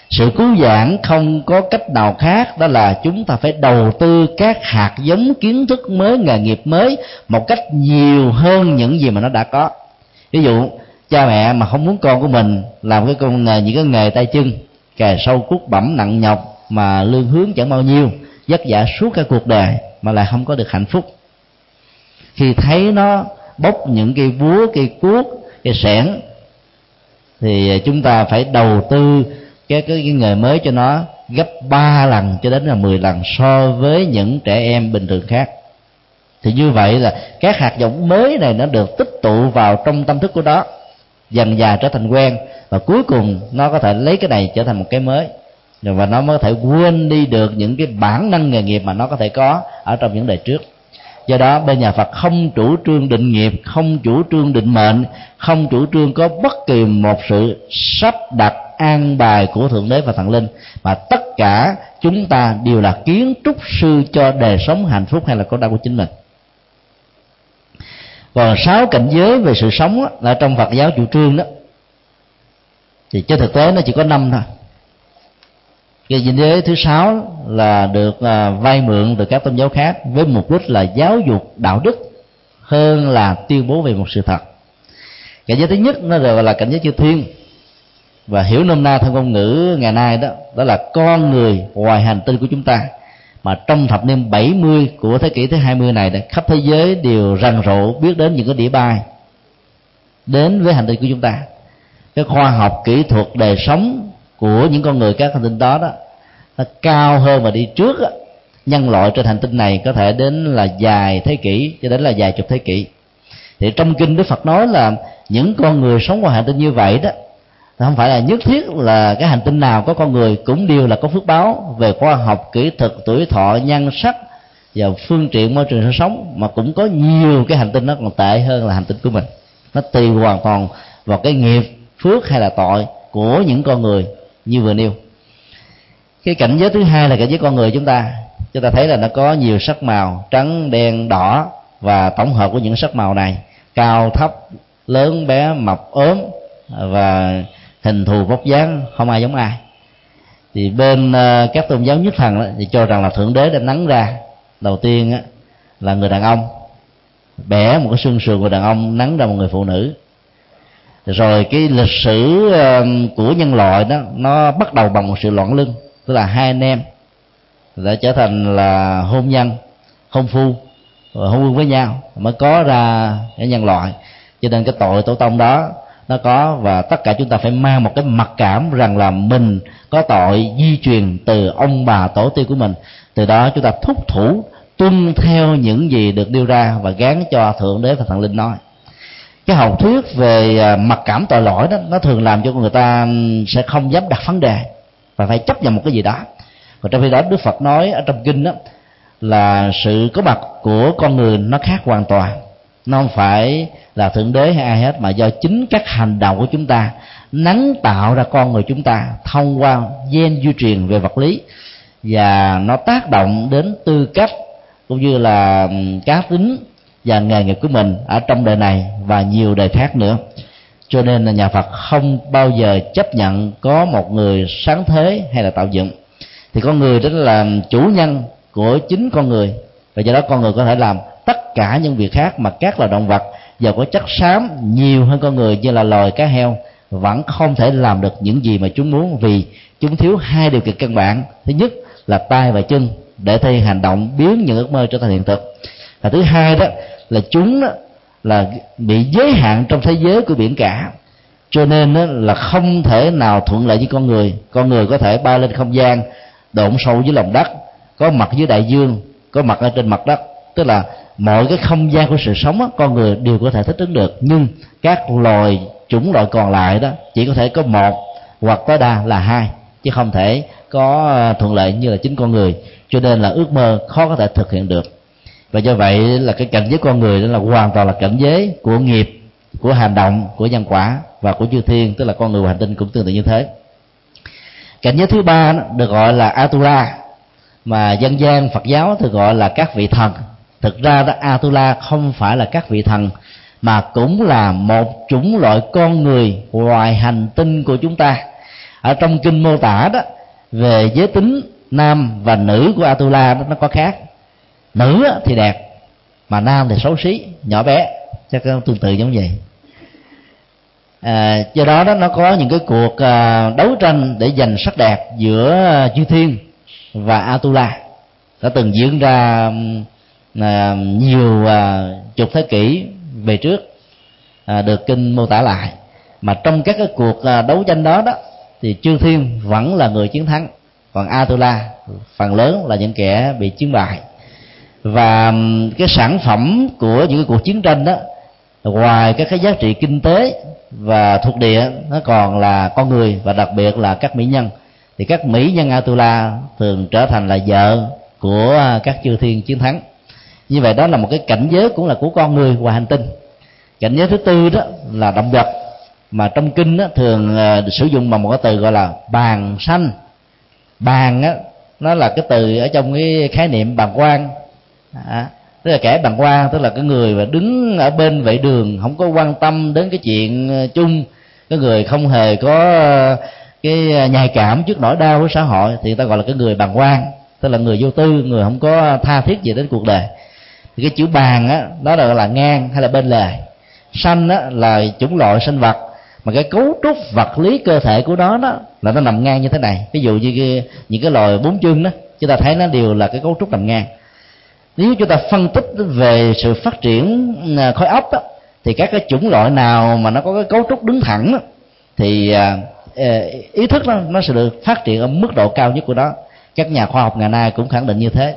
Sự cứu vãn không có cách nào khác, đó là chúng ta phải đầu tư các hạt giống kiến thức mới, nghề nghiệp mới một cách nhiều hơn những gì mà nó đã có. Ví dụ cha mẹ mà không muốn con của mình làm cái công nghề, những cái nghề tay chân cày sâu cuốc bẩm nặng nhọc mà lương hướng chẳng bao nhiêu, vất vả suốt cả cuộc đời mà lại không có được hạnh phúc. Khi thấy nó bốc những cây búa, cây cuốc, cây xẻng, thì chúng ta phải đầu tư cái nghề mới cho nó gấp 3 lần cho đến là 10 lần so với những trẻ em bình thường khác. Thì như vậy là các hạt giống mới này nó được tích tụ vào trong tâm thức của nó, dần dà trở thành quen, và cuối cùng nó có thể lấy cái này trở thành một cái mới, và nó mới có thể quên đi được những cái bản năng nghề nghiệp mà nó có thể có ở trong những đời trước. Do đó bên nhà Phật không chủ trương định nghiệp, không chủ trương định mệnh, không chủ trương có bất kỳ một sự sắp đặt an bài của Thượng Đế và Thần Linh, mà tất cả chúng ta đều là kiến trúc sư cho đời sống hạnh phúc hay là khổ đau của chính mình. Còn 6 cảnh giới về sự sống đó, là trong Phật giáo chủ trương đó, thì trên thực tế nó chỉ có 5 thôi. Cái cảnh giới thứ 6 là được vay mượn từ các tôn giáo khác với mục đích là giáo dục đạo đức hơn là tuyên bố về một sự thật. Cảnh giới thứ nhất nó gọi là cảnh giới chư thiên, và hiểu nôm na theo ngôn ngữ ngày nay đó, đó là con người ngoài hành tinh của chúng ta. Mà trong thập niên 70 của thế kỷ thứ 20 này, khắp thế giới đều rần rộ biết đến những cái đĩa bay đến với hành tinh của chúng ta. Cái khoa học kỹ thuật đời sống của những con người các hành tinh đó, đó nó cao hơn và đi trước đó. Nhân loại trên hành tinh này có thể đến là dài thế kỷ cho đến là vài chục thế kỷ. Thì trong kinh Đức Phật nói là những con người sống ngoài hành tinh như vậy đó, không phải là nhất thiết là cái hành tinh nào có con người cũng đều là có phước báo về khoa học kỹ thuật, tuổi thọ, nhan sắc và phương tiện môi trường sống, mà cũng có nhiều cái hành tinh nó còn tệ hơn là hành tinh của mình. Nó tùy hoàn toàn vào cái nghiệp, phước hay là tội của những con người như vừa nêu. Cái cảnh giới thứ hai là cảnh giới con người chúng ta. Chúng ta thấy là nó có nhiều sắc màu trắng, đen, đỏ, và tổng hợp của những sắc màu này, cao thấp, lớn bé, mập ốm và hình thù vóc dáng không ai giống ai. Thì bên các tôn giáo nhất thần đó, thì cho rằng là Thượng Đế đã nắn ra đầu tiên á, là người đàn ông, bẻ một cái xương sườn người đàn ông nắn ra một người phụ nữ. Rồi cái lịch sử của nhân loại đó, nó bắt đầu bằng một sự loạn luân, tức là hai anh em đã trở thành là hôn nhân, hôn phu, hôn quân với nhau mới có ra cái nhân loại. Cho nên cái tội tổ tông đó nó có, và tất cả chúng ta phải mang một cái mặc cảm rằng là mình có tội di truyền từ ông bà tổ tiên của mình. Từ đó chúng ta thúc thủ tuân theo những gì được đưa ra và gán cho Thượng Đế và Thần Linh nói. Cái học thuyết về mặc cảm tội lỗi đó, nó thường làm cho người ta sẽ không dám đặt vấn đề và phải chấp nhận một cái gì đó. Còn trong khi đó Đức Phật nói ở trong kinh đó, là sự có mặt của con người nó khác hoàn toàn, nó không phải là Thượng Đế hay ai hết, mà do chính các hành động của chúng ta nắng tạo ra con người chúng ta thông qua gen di truyền về vật lý, và nó tác động đến tư cách cũng như là cá tính và nghề nghiệp của mình ở trong đời này và nhiều đời khác nữa. Cho nên là nhà Phật không bao giờ chấp nhận có một người sáng thế hay là tạo dựng, thì con người đó là chủ nhân của chính con người, và do đó con người có thể làm tất cả những việc khác mà các loài động vật giàu có chất xám nhiều hơn con người như là loài cá heo vẫn không thể làm được những gì mà chúng muốn, vì chúng thiếu hai điều kiện căn bản. Thứ nhất là tay và chân để thi hành động biến những ước mơ trở thành hiện thực, và thứ hai đó là chúng đó là bị giới hạn trong thế giới của biển cả, cho nên là không thể nào thuận lợi với con người. Con người có thể bay lên không gian, độn sâu dưới lòng đất, có mặt dưới đại dương, có mặt ở trên mặt đất, tức là mọi cái không gian của sự sống đó, con người đều có thể thích ứng được. Nhưng các loài chủng loại còn lại đó chỉ có thể có một hoặc tối đa là hai, chứ không thể có thuận lợi như là chính con người, cho nên là ước mơ khó có thể thực hiện được. Và do vậy là cái cảnh giới con người đó là hoàn toàn là cảnh giới của nghiệp, của hành động, của nhân quả và của chư thiên, tức là con người và hành tinh cũng tương tự như thế. Cảnh giới thứ ba đó được gọi là Atula, mà dân gian Phật giáo thường gọi là các vị thần. Thực ra đó, Atula không phải là các vị thần, mà cũng là một chủng loại con người ngoài hành tinh của chúng ta. Ở trong kinh mô tả đó về giới tính nam và nữ của Atula đó, nó có khác. Nữ thì đẹp, mà nam thì xấu xí, nhỏ bé, chắc tương tự giống vậy. Do đó, nó có những cái cuộc đấu tranh để giành sắc đẹp giữa chư thiên và Atula đã từng diễn ra nhiều chục thế kỷ về trước, được kinh mô tả lại. Mà trong các cái cuộc đấu tranh đó đó thì chư thiên vẫn là người chiến thắng, còn Atula phần lớn là những kẻ bị chiến bại. Và cái sản phẩm của những cái cuộc chiến tranh đó, ngoài các cái giá trị kinh tế và thuộc địa, nó còn là con người, và đặc biệt là các mỹ nhân. Thì các mỹ nhân Atula thường trở thành là vợ của các chư thiên chiến thắng. Như vậy đó là một cái cảnh giới cũng là của con người và hành tinh. Cảnh giới thứ tư đó là động vật, mà trong kinh đó, thường sử dụng bằng một cái từ gọi là bàng sanh. Bàng á, nó là cái từ ở trong cái khái niệm bàng quan. Tức là kẻ bàng quan, tức là cái người mà đứng ở bên vệ đường không có quan tâm đến cái chuyện chung, cái người không hề có cái nhạy cảm trước nỗi đau của xã hội, thì người ta gọi là cái người bàng quan, tức là người vô tư, người không có tha thiết gì đến cuộc đời. Thì cái chữ bàng á, đó là ngang hay là bên lề. Sanh á, là chủng loại sinh vật, mà cái cấu trúc vật lý cơ thể của nó đó là nó nằm ngang như thế này. Ví dụ như những cái loài bốn chân đó, chúng ta thấy nó đều là cái cấu trúc nằm ngang. Nếu chúng ta phân tích về sự phát triển khối óc đó, thì các cái chủng loại nào mà nó có cái cấu trúc đứng thẳng đó, thì ý thức nó sẽ được phát triển ở mức độ cao nhất của nó. Các nhà khoa học ngày nay cũng khẳng định như thế.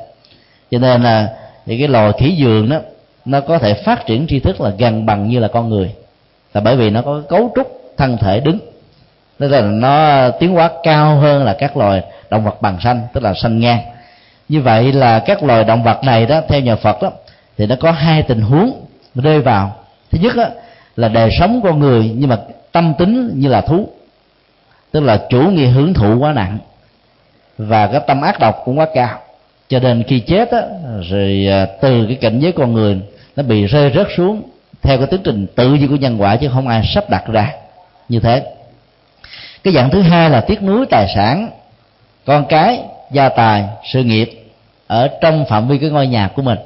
Cho nên là thì cái loài khỉ giường đó, nó có thể phát triển tri thức là gần bằng như là con người, là bởi vì nó có cấu trúc thân thể đứng, tức là nó tiến hóa cao hơn là các loài động vật bằng xanh, tức là xanh ngang. Như vậy là các loài động vật này đó, theo nhà Phật đó, thì nó có hai tình huống rơi vào. Thứ nhất đó, là đời sống con người nhưng mà tâm tính như là thú, tức là chủ nghĩa hưởng thụ quá nặng, và cái tâm ác độc cũng quá cao. Cho nên khi chết á, rồi từ cái cảnh giới con người nó bị rơi rớt xuống theo cái tiến trình tự nhiên của nhân quả, chứ không ai sắp đặt ra như thế. Cái dạng thứ hai là tiếc nuối tài sản, con cái, gia tài, sự nghiệp ở trong phạm vi cái ngôi nhà của mình,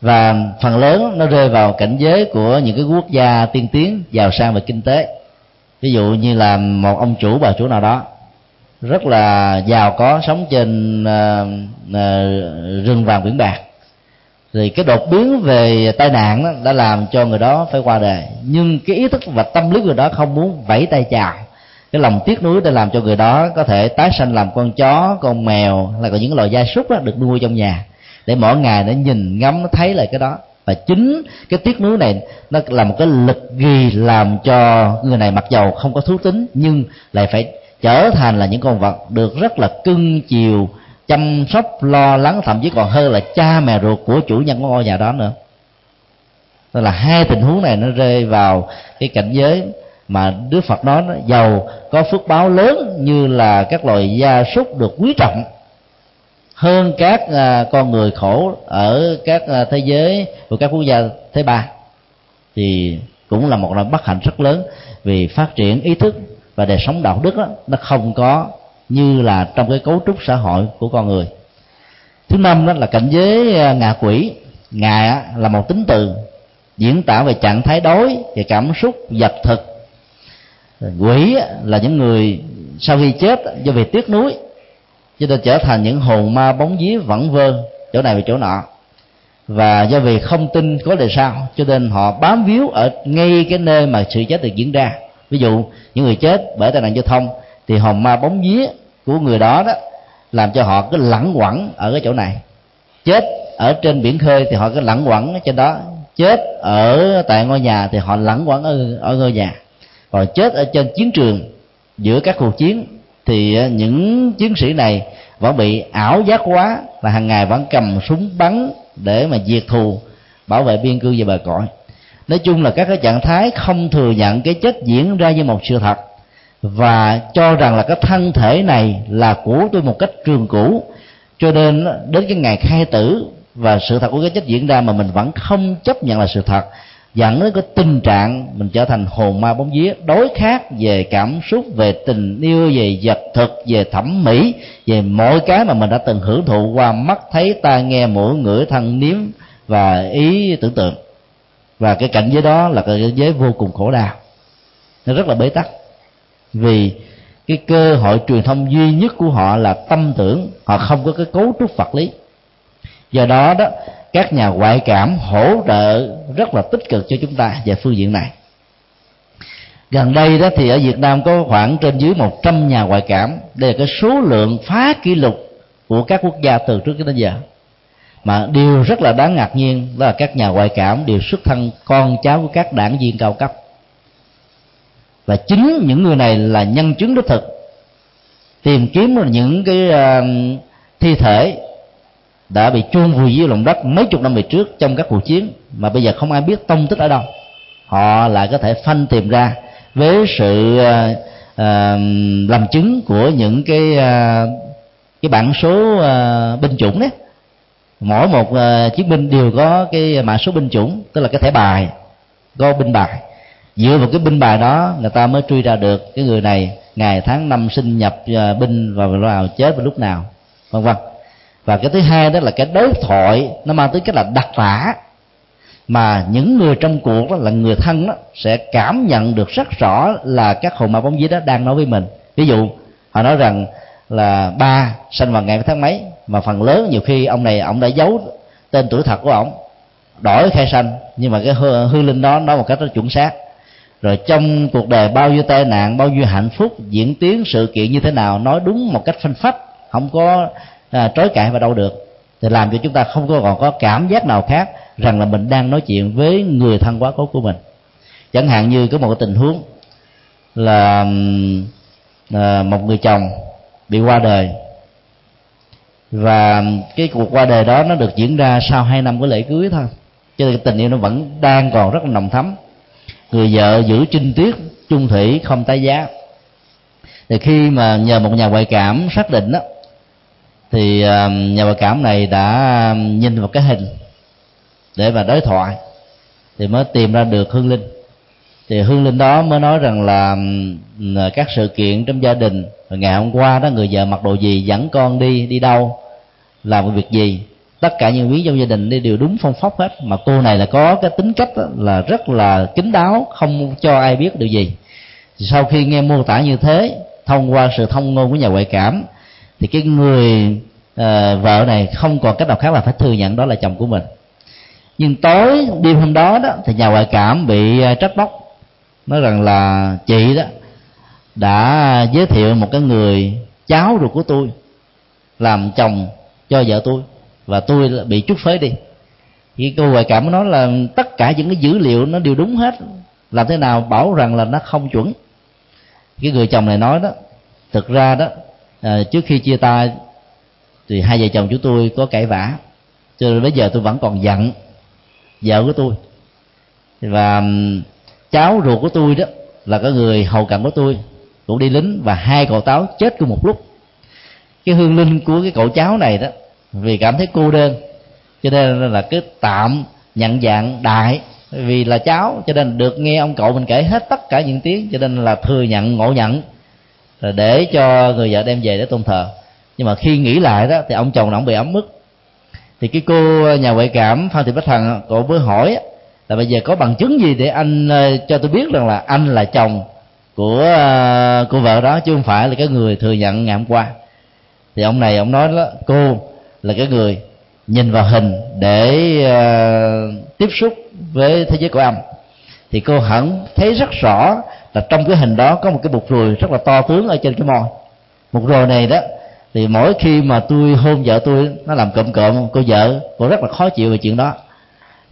và phần lớn nó rơi vào cảnh giới của những cái quốc gia tiên tiến, giàu sang về kinh tế. Ví dụ như là một ông chủ, bà chủ nào đó rất là giàu có, sống trên rừng vàng biển bạc, thì cái đột biến về tai nạn đó đã làm cho người đó phải qua đời. Nhưng cái ý thức và tâm lý người đó không muốn vẫy tay chào, cái lòng tiếc nuối đã làm cho người đó có thể tái sanh làm con chó, con mèo, là có những loài gia súc đó được nuôi trong nhà, để mỗi ngày nó nhìn ngắm, nó thấy lại cái đó. Và chính cái tiếc nuối này nó là một cái lực ghi làm cho người này mặc dầu không có thú tính, nhưng lại phải trở thành là những con vật được rất là cưng chiều, chăm sóc, lo lắng, thậm chí còn hơn là cha mẹ ruột của chủ nhân của ngôi nhà đó nữa. Tức là hai tình huống này nó rơi vào cái cảnh giới mà Đức Phật nói nó giàu có phước báo lớn như là các loài gia súc được quý trọng hơn các con người khổ ở các thế giới của các quốc gia thứ ba, thì cũng là một loại bất hạnh rất lớn, vì phát triển ý thức và đời sống đạo đức đó, nó không có như là trong cái cấu trúc xã hội của con người. Thứ năm đó là cảnh giới ngạ quỷ. Ngạ là một tính từ diễn tả về trạng thái đối, về cảm xúc vật thực. Quỷ là những người sau khi chết do vì tiếc nuối cho nên trở thành những hồn ma bóng vía vẩn vơ chỗ này và chỗ nọ, và do vì không tin có đời sau cho nên họ bám víu ở ngay cái nơi mà sự chết được diễn ra. Ví dụ những người chết bởi tai nạn giao thông thì hồn ma bóng vía của người đó đó làm cho họ cứ lẳng quẩn ở cái chỗ này. Chết ở trên biển khơi thì họ cứ lẳng quẩn ở trên đó, chết ở tại ngôi nhà thì họ lẳng quẩn ở ngôi nhà, còn chết ở trên chiến trường giữa các cuộc chiến thì những chiến sĩ này vẫn bị ảo giác quá, và hàng ngày vẫn cầm súng bắn để mà diệt thù, bảo vệ biên cương và bờ cõi. Nói chung là các cái trạng thái không thừa nhận cái chết diễn ra như một sự thật, và cho rằng là cái thân thể này là của tôi một cách trường cũ, cho nên đến cái ngày khai tử và sự thật của cái chết diễn ra mà mình vẫn không chấp nhận là sự thật, dẫn đến cái tình trạng mình trở thành hồn ma bóng vía, đối khác về cảm xúc, về tình yêu, về vật thực, về thẩm mỹ, về mọi cái mà mình đã từng hưởng thụ qua mắt, thấy, tai, nghe, mũi, ngửi, thân, nếm và ý tưởng tượng. Và cái cảnh giới đó là cái giới vô cùng khổ đau, nó rất là bế tắc, vì cái cơ hội truyền thông duy nhất của họ là tâm tưởng, họ không có cái cấu trúc vật lý. Do đó đó, các nhà ngoại cảm hỗ trợ rất là tích cực cho chúng ta về phương diện này. Gần đây đó thì ở Việt Nam có khoảng trên dưới 100 nhà ngoại cảm. Đây là cái số lượng phá kỷ lục của các quốc gia từ trước đến giờ. Mà điều rất là đáng ngạc nhiên đó là các nhà ngoại cảm đều xuất thân con cháu của các đảng viên cao cấp. Và chính những người này là nhân chứng đích thực tìm kiếm những cái thi thể đã bị chôn vùi dưới lòng đất mấy chục năm về trước trong các cuộc chiến, mà bây giờ không ai biết tông tích ở đâu, họ lại có thể phanh tìm ra với sự làm chứng của những cái bảng số binh chủng đấy. Mỗi một chiến binh đều có cái mã số binh chủng, tức là cái thẻ bài, có binh bài. Dựa vào cái binh bài đó người ta mới truy ra được cái người này ngày tháng năm sinh nhập binh và vào chết vào lúc nào, vân vân. Và cái thứ hai đó là cái đối thoại, nó mang tới cách là đặc tả, mà những người trong cuộc đó là người thân đó sẽ cảm nhận được rất rõ là các hồn ma bóng vía đó đang nói với mình. Ví dụ họ nói rằng là ba sinh vào ngày tháng mấy, mà phần lớn nhiều khi ông này ông đã giấu tên tuổi thật của ông, đổi khai sanh, nhưng mà cái hư linh đó nói một cách rất chuẩn xác. Rồi trong cuộc đời bao nhiêu tai nạn, bao nhiêu hạnh phúc, diễn tiến sự kiện như thế nào, nói đúng một cách phanh phách, không có trối cãi vào đâu được, thì làm cho chúng ta không còn có cảm giác nào khác rằng là mình đang nói chuyện với người thân quá cố của mình. Chẳng hạn như có một cái tình huống là một người chồng bị qua đời, và cái cuộc qua đời đó nó được diễn ra sau 2 năm của lễ cưới thôi, cho nên tình yêu nó vẫn đang còn rất là nồng thắm. Người vợ giữ trinh tiết chung thủy không tái giá, thì khi mà nhờ một nhà ngoại cảm xác định đó, thì nhà ngoại cảm này đã nhìn vào cái hình để mà đối thoại thì mới tìm ra được hương linh. Thì hương linh đó mới nói rằng là các sự kiện trong gia đình, ngày hôm qua đó người vợ mặc đồ gì, dẫn con đi đâu, làm việc gì, tất cả những biến trong gia đình đều đúng phong phóc hết, mà cô này là có cái tính cách là rất là kín đáo, không cho ai biết điều gì. Sau khi nghe mô tả như thế thông qua sự thông ngôn của nhà ngoại cảm, thì cái người vợ này không còn cách nào khác là phải thừa nhận đó là chồng của mình. Nhưng tối đêm hôm đó đó thì nhà ngoại cảm bị trách móc, nói rằng là chị đó đã giới thiệu một cái người cháu ruột của tôi làm chồng cho vợ tôi, và tôi bị trút phế đi. Thì cô ngoại cảm nói là tất cả những cái dữ liệu nó đều đúng hết, làm thế nào bảo rằng là nó không chuẩn. Cái người chồng này nói đó, thực ra đó trước khi chia tay thì hai vợ chồng chúng tôi có cãi vã, cho nên bây giờ tôi vẫn còn giận vợ của tôi, và cháu ruột của tôi đó là cái người hầu cận của tôi cũng đi lính, và hai cậu táo chết cùng một lúc. Cái hương linh của cái cậu cháu này đó vì cảm thấy cô đơn cho nên là cứ tạm nhận dạng đại, vì là cháu cho nên được nghe ông cậu mình kể hết tất cả những tiếng, cho nên là thừa nhận ngộ nhận rồi để cho người vợ đem về để tôn thờ. Nhưng mà khi nghĩ lại đó thì ông chồng nó bị ấm ức. Thì cái cô nhà ngoại cảm Phan Thị Bích Thần cổ mới hỏi là bây giờ có bằng chứng gì để anh cho tôi biết rằng là anh là chồng của vợ đó, chứ không phải là cái người thừa nhận ngày hôm qua. Thì ông này ông nói đó, cô là cái người nhìn vào hình để tiếp xúc với thế giới của âm, thì cô hẳn thấy rất rõ là trong cái hình đó có một cái bụt ruồi rất là to tướng ở trên cái môi. Bụt ruồi này đó thì mỗi khi mà tôi hôn vợ tôi nó làm cộm cộm, cô vợ cô rất là khó chịu về chuyện đó.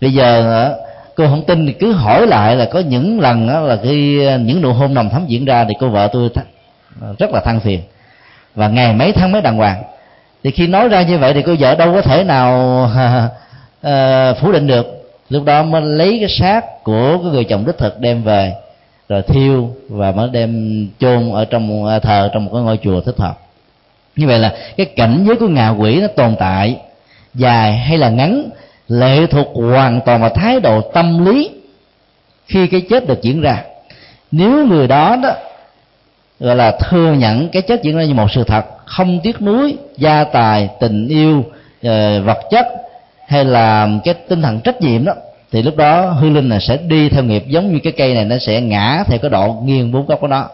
Bây giờ cô không tin thì cứ hỏi lại, là có những lần đó là khi những nụ hôn nồng thắm diễn ra thì cô vợ tôi rất là than phiền, và ngày mấy tháng mấy đàng hoàng. Thì khi nói ra như vậy thì cô vợ đâu có thể nào phủ định được. Lúc đó mới lấy cái xác của cái người chồng đích thực đem về rồi thiêu, và mới đem chôn ở trong thờ trong một cái ngôi chùa thích hợp. Như vậy là cái cảnh giới của ngạ quỷ nó tồn tại dài hay là ngắn lệ thuộc hoàn toàn vào thái độ tâm lý khi cái chết được diễn ra. Nếu người đó đó gọi là thừa nhận cái chết diễn ra như một sự thật, không tiếc nuối gia tài, tình yêu, vật chất hay là cái tinh thần trách nhiệm đó, thì lúc đó hư linh là sẽ đi theo nghiệp, giống như cái cây này nó sẽ ngã theo cái độ nghiêng bốn góc của nó.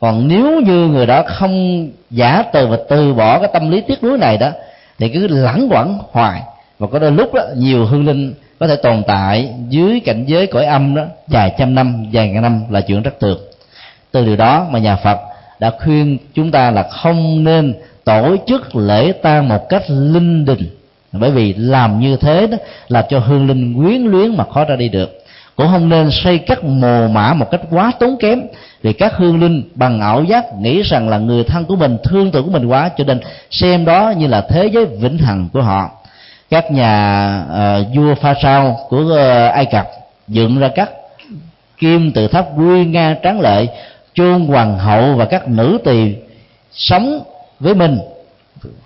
Còn nếu như người đó không giả từ và từ bỏ cái tâm lý tiếc nuối này đó thì cứ lẳng quẩn hoài, và có đôi lúc đó nhiều hương linh có thể tồn tại dưới cảnh giới cõi âm đó vài trăm năm, vài ngàn năm là chuyện rất thường. Từ điều đó mà nhà Phật đã khuyên chúng ta là không nên tổ chức lễ tang một cách linh đình, bởi vì làm như thế đó làm cho hương linh quyến luyến mà khó ra đi được. Cũng không nên xây các mồ mả một cách quá tốn kém, vì các hương linh bằng ảo giác nghĩ rằng là người thân của mình thương tưởng của mình quá, cho nên xem đó như là thế giới vĩnh hằng của họ. Các nhà vua pha sao của Ai Cập dựng ra các kim tự tháp nguy nga tráng lệ, chôn hoàng hậu và các nữ tỳ sống với mình,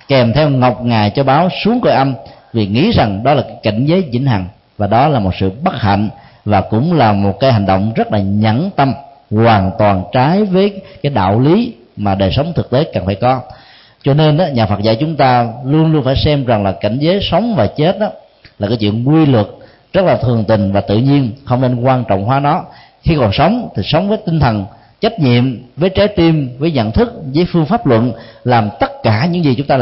kèm theo ngọc ngà cho báo xuống cõi âm, vì nghĩ rằng đó là cảnh giới vĩnh hằng. Và đó là một sự bất hạnh, và cũng là một cái hành động rất là nhẫn tâm, hoàn toàn trái với cái đạo lý mà đời sống thực tế cần phải có. Cho nên đó, nhà Phật dạy chúng ta luôn luôn phải xem rằng là cảnh giới sống và chết đó là cái chuyện quy luật rất là thường tình và tự nhiên, không nên quan trọng hóa nó. Khi còn sống thì sống với tinh thần trách nhiệm, với trái tim, với nhận thức, với phương pháp luận, làm tất cả những gì chúng ta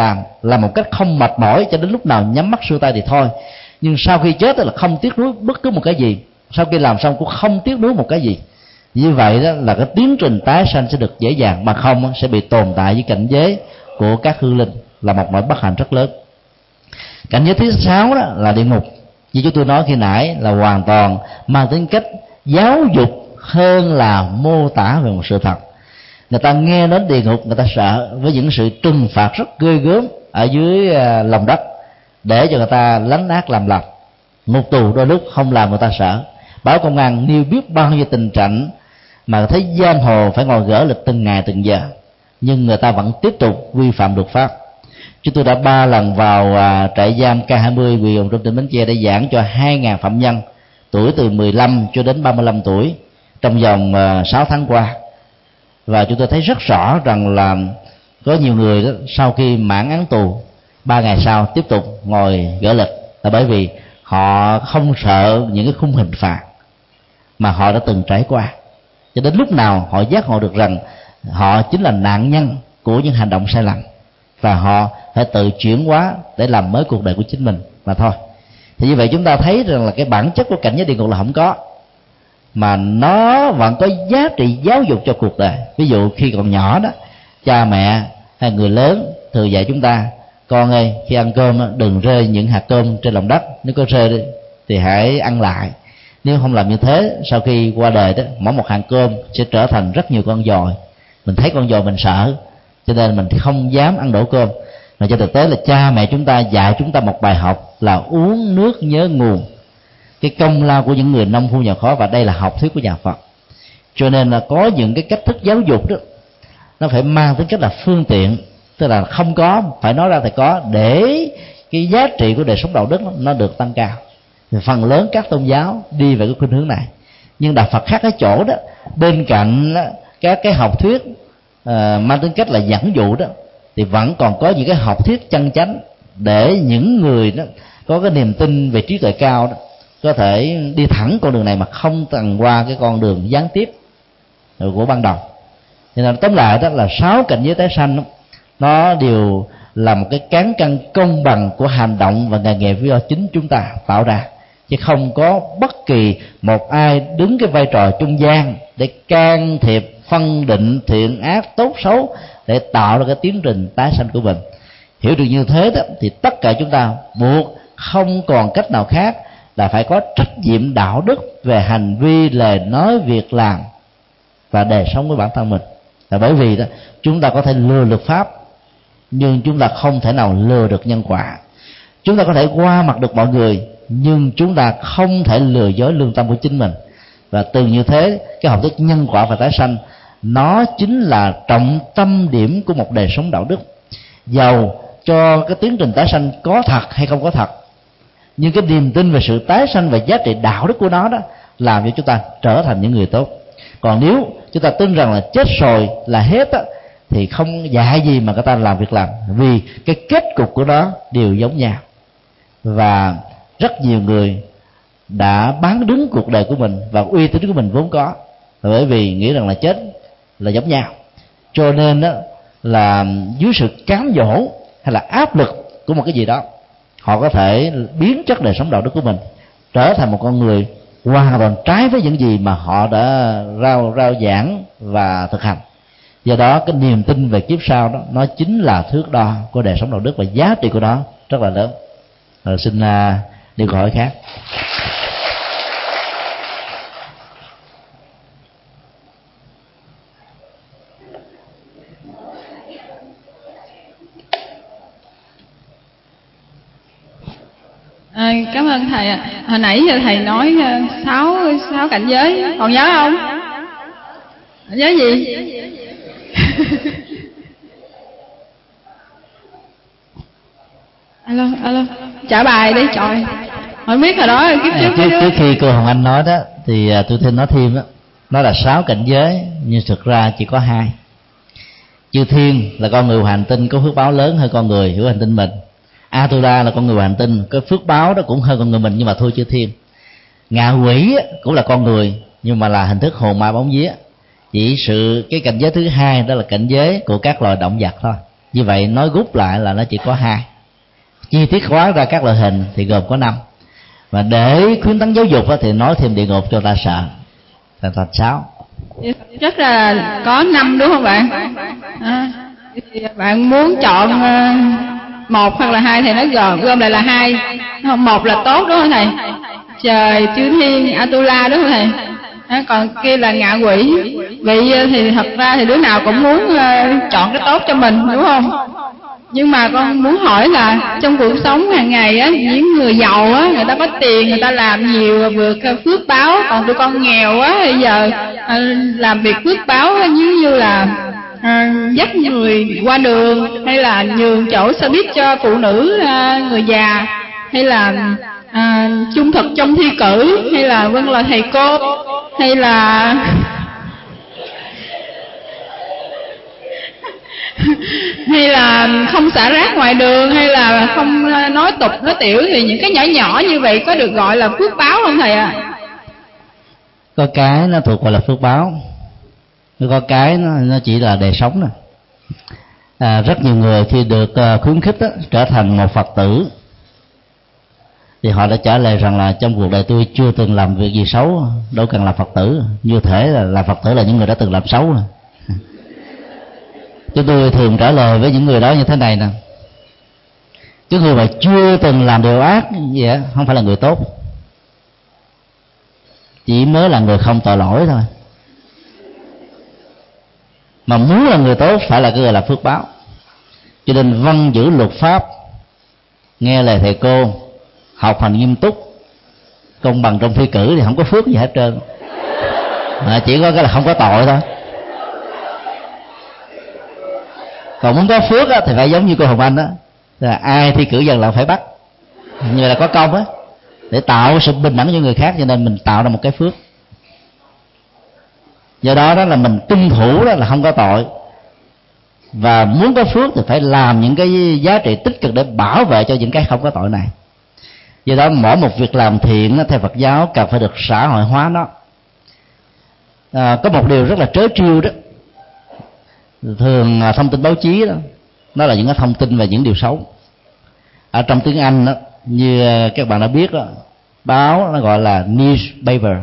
làm một cách không mệt mỏi, cho đến lúc nào nhắm mắt xuôi tay thì thôi. Nhưng sau khi chết là không tiếc nuối bất cứ một cái gì, sau khi làm xong cũng không tiếc nuối một cái gì. Như vậy đó là cái tiến trình tái sanh sẽ được dễ dàng, mà không sẽ bị tồn tại với cảnh giới của các hương linh, là một nỗi bất hạnh rất lớn. Cảnh giới thứ 6 đó là địa ngục, như chúng tôi nói khi nãy, là hoàn toàn mang tính cách giáo dục hơn là mô tả về một sự thật. Người ta nghe đến địa ngục người ta sợ với những sự trừng phạt rất ghê gớm ở dưới lòng đất, để cho người ta lánh ác làm lành. Ngục tù đôi lúc không làm người ta sợ. Báo công an nêu biết bao nhiêu tình trạng mà thấy giang hồ phải ngồi gỡ lịch từng ngày từng giờ, nhưng người ta vẫn tiếp tục vi phạm luật pháp. Chúng tôi đã 3 lần vào trại giam K20 huyện Hồng Trung tỉnh Bến Tre để giảng cho 2.000 phạm nhân tuổi từ 15 cho đến 35 tuổi trong vòng 6 tháng qua. Và chúng tôi thấy rất rõ rằng là có nhiều người đó, sau khi mãn án tù 3 ngày sau tiếp tục ngồi gỡ lịch, là bởi vì họ không sợ những cái khung hình phạt mà họ đã từng trải qua. Cho đến lúc nào họ giác ngộ được rằng họ chính là nạn nhân của những hành động sai lầm, và họ phải tự chuyển hóa để làm mới cuộc đời của chính mình mà thôi. Thì như vậy chúng ta thấy rằng là cái bản chất của cảnh giới địa ngục là không có, mà nó vẫn có giá trị giáo dục cho cuộc đời. Ví dụ khi còn nhỏ đó, cha mẹ hay người lớn thường dạy chúng ta: con ơi, khi ăn cơm đừng rơi những hạt cơm trên lòng đất, nếu có rơi thì hãy ăn lại. Nếu không làm như thế, sau khi qua đời đó, mỗi một hạt cơm sẽ trở thành rất nhiều con dòi. Mình thấy con dòi mình sợ, cho nên mình không dám ăn đổ cơm. Mà cho thực tế là cha mẹ chúng ta dạy chúng ta một bài học là uống nước nhớ nguồn, cái công lao của những người nông phu nhà khó, và đây là học thuyết của nhà Phật. Cho nên là có những cái cách thức giáo dục đó, nó phải mang tính cách là phương tiện, tức là không có phải nói ra thì có, để cái giá trị của đời sống đạo đức nó được tăng cao. Thì phần lớn các tôn giáo đi về cái khuynh hướng này. Nhưng đạo Phật khác ở chỗ đó, bên cạnh các cái học thuyết mang tính cách là dẫn dụ đó, thì vẫn còn có những cái học thuyết chân chánh để những người đó có cái niềm tin về trí tuệ cao đó có thể đi thẳng con đường này mà không cần qua cái con đường gián tiếp của ban đầu. Cho nên tóm lại đó là 6 cảnh giới tái sanh đó, nó đều là một cái cán cân công bằng của hành động và nghề nghiệp do chính chúng ta tạo ra, chứ không có bất kỳ một ai đứng cái vai trò trung gian để can thiệp, phân định thiện ác, tốt xấu, để tạo ra cái tiến trình tái sanh của mình. Hiểu được như thế đó, thì tất cả chúng ta buộc không còn cách nào khác là phải có trách nhiệm đạo đức về hành vi, lời nói, việc làm và đời sống của bản thân mình. Là bởi vì đó, chúng ta có thể lừa luật pháp, nhưng chúng ta không thể nào lừa được nhân quả. Chúng ta có thể qua mặt được mọi người, nhưng chúng ta không thể lừa dối lương tâm của chính mình. Và từ như thế, cái học thuyết nhân quả và tái sanh, nó chính là trọng tâm điểm của một đời sống đạo đức. Dầu cho cái tiến trình tái sanh có thật hay không có thật, nhưng cái niềm tin về sự tái sanh và giá trị đạo đức của nó đó làm cho chúng ta trở thành những người tốt. Còn nếu chúng ta tin rằng là chết rồi là hết á, thì không dạ gì mà người ta làm việc làm, vì cái kết cục của nó đều giống nhau. Và rất nhiều người đã bán đứng cuộc đời của mình và uy tín của mình vốn có, bởi vì nghĩ rằng là chết là giống nhau. Cho nên đó là dưới sự cám dỗ hay là áp lực của một cái gì đó, họ có thể biến chất đời sống đạo đức của mình trở thành một con người hoàn toàn trái với những gì mà họ đã rao giảng và thực hành. Do đó cái niềm tin về kiếp sau đó, nó chính là thước đo của đời sống đạo đức, và giá trị của nó rất là lớn. Rồi xin điều hỏi khác. Cảm ơn thầy ạ. Hồi nãy giờ thầy nói 6 cảnh giới, còn nhớ không? Cảnh giới gì? Alo, trả bài đi trời. Không biết hồi đó kiếp trước. Trước khi cô Hồng Anh nói đó thì tôi thêm nói thêm đó, nó là 6 cảnh giới nhưng thực ra chỉ có 2. Chư thiên là con người hành tinh có phước báo lớn hơn con người của hành tinh mình. Atula là con người hành tinh, cái phước báo đó cũng hơn con người mình nhưng mà thua chư thiên. Ngạ quỷ cũng là con người nhưng mà là hình thức hồn ma bóng vía. Chỉ sự cái cảnh giới thứ 2 đó là cảnh giới của các loài động vật thôi. Như vậy nói rút lại là nó chỉ có 2. Chi tiết hóa ra các loại hình thì gồm có 5. Và để khuyến tấn giáo dục thì nói thêm địa ngục cho ta sợ, thành 6. Rất là có 5 đúng không bạn? Bạn muốn chọn 1 hoặc là 2 thì nó gồm lại là 2. 1 là tốt đúng không thầy? Trời, chư thiên, Atula đúng không thầy? Còn kia là ngạ quỷ. Vậy thì thật ra thì đứa nào cũng muốn chọn cái tốt cho mình đúng không? Nhưng mà con muốn hỏi là trong cuộc sống hàng ngày á, những người giàu á, người ta có tiền, người ta làm nhiều vượt phước báo. Còn tụi con nghèo á, bây giờ làm việc phước báo như là dắt người qua đường, hay là nhường chỗ xe buýt cho phụ nữ, người già, hay là trung thực trong thi cử, hay là vâng lời thầy cô, hay là không xả rác ngoài đường, hay là không nói tục nói tiểu, thì những cái nhỏ nhỏ như vậy có được gọi là phước báo không thầy ạ? Có cái nó thuộc gọi là phước báo, Con cái nó chỉ là đời sống thôi. Rất nhiều người khi được khuyến khích đó, trở thành một Phật tử, thì họ đã trả lời rằng là trong cuộc đời tôi chưa từng làm việc gì xấu, đâu cần làm Phật tử. Như thể là làm Phật tử là những người đã từng làm xấu. Chúng tôi thường trả lời với những người đó như thế này nè: chứ người mà chưa từng làm điều ác gì đó, không phải là người tốt, chỉ mới là người không tội lỗi thôi. Mà muốn là người tốt phải là cái người làm phước báo. Cho nên văn giữ luật pháp, nghe lời thầy cô, học hành nghiêm túc, công bằng trong thi cử thì không có phước gì hết trơn, mà chỉ có cái là không có tội thôi. Còn muốn có phước thì phải giống như cô Hồng Anh đó, là ai thi cử dần là phải bắt, như vậy là có công á, để tạo sự bình đẳng cho người khác. Cho nên mình tạo ra một cái phước. Do đó đó là mình tuân thủ đó là không có tội, và muốn có phước thì phải làm những cái giá trị tích cực để bảo vệ cho những cái không có tội này. Do đó mỗi một việc làm thiện theo Phật giáo cần phải được xã hội hóa nó. Có một điều rất là trớ trêu đó, thường thông tin báo chí đó, nó là những cái thông tin về những điều xấu. Ở trong tiếng Anh đó, như các bạn đã biết đó, báo nó gọi là newspaper,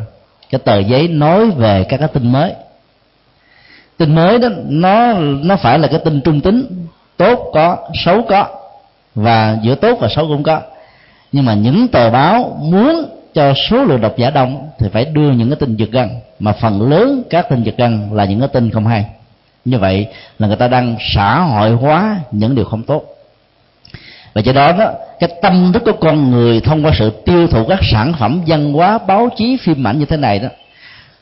cái tờ giấy nói về các cái tin mới. Tin mới đó nó phải là cái tin trung tính, tốt có, xấu có, và giữa tốt và xấu cũng có. Nhưng mà những tờ báo muốn cho số lượng độc giả đông thì phải đưa những cái tin giật gân, mà phần lớn các tin giật gân là những cái tin không hay. Như vậy là người ta đang xã hội hóa những điều không tốt. Và do đó, cái tâm thức của con người thông qua sự tiêu thụ các sản phẩm văn hóa, báo chí, phim ảnh như thế này đó,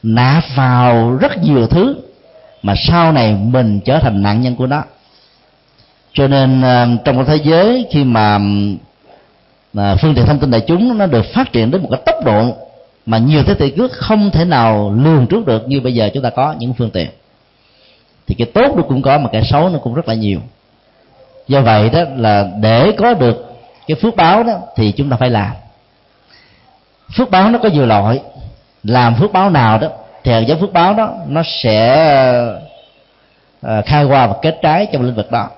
nạp vào rất nhiều thứ mà sau này mình trở thành nạn nhân của nó. Cho nên trong một thế giới khi mà phương tiện thông tin đại chúng nó được phát triển đến một cái tốc độ mà nhiều thế kỷ trước không thể nào lường trước được, như bây giờ chúng ta có những phương tiện, thì cái tốt nó cũng có mà cái xấu nó cũng rất là nhiều. Do vậy đó là để có được cái phước báo đó thì chúng ta phải làm. Phước báo nó có nhiều loại. Làm phước báo nào đó theo giáo phước báo đó nó sẽ khai hoa và kết trái trong lĩnh vực đó.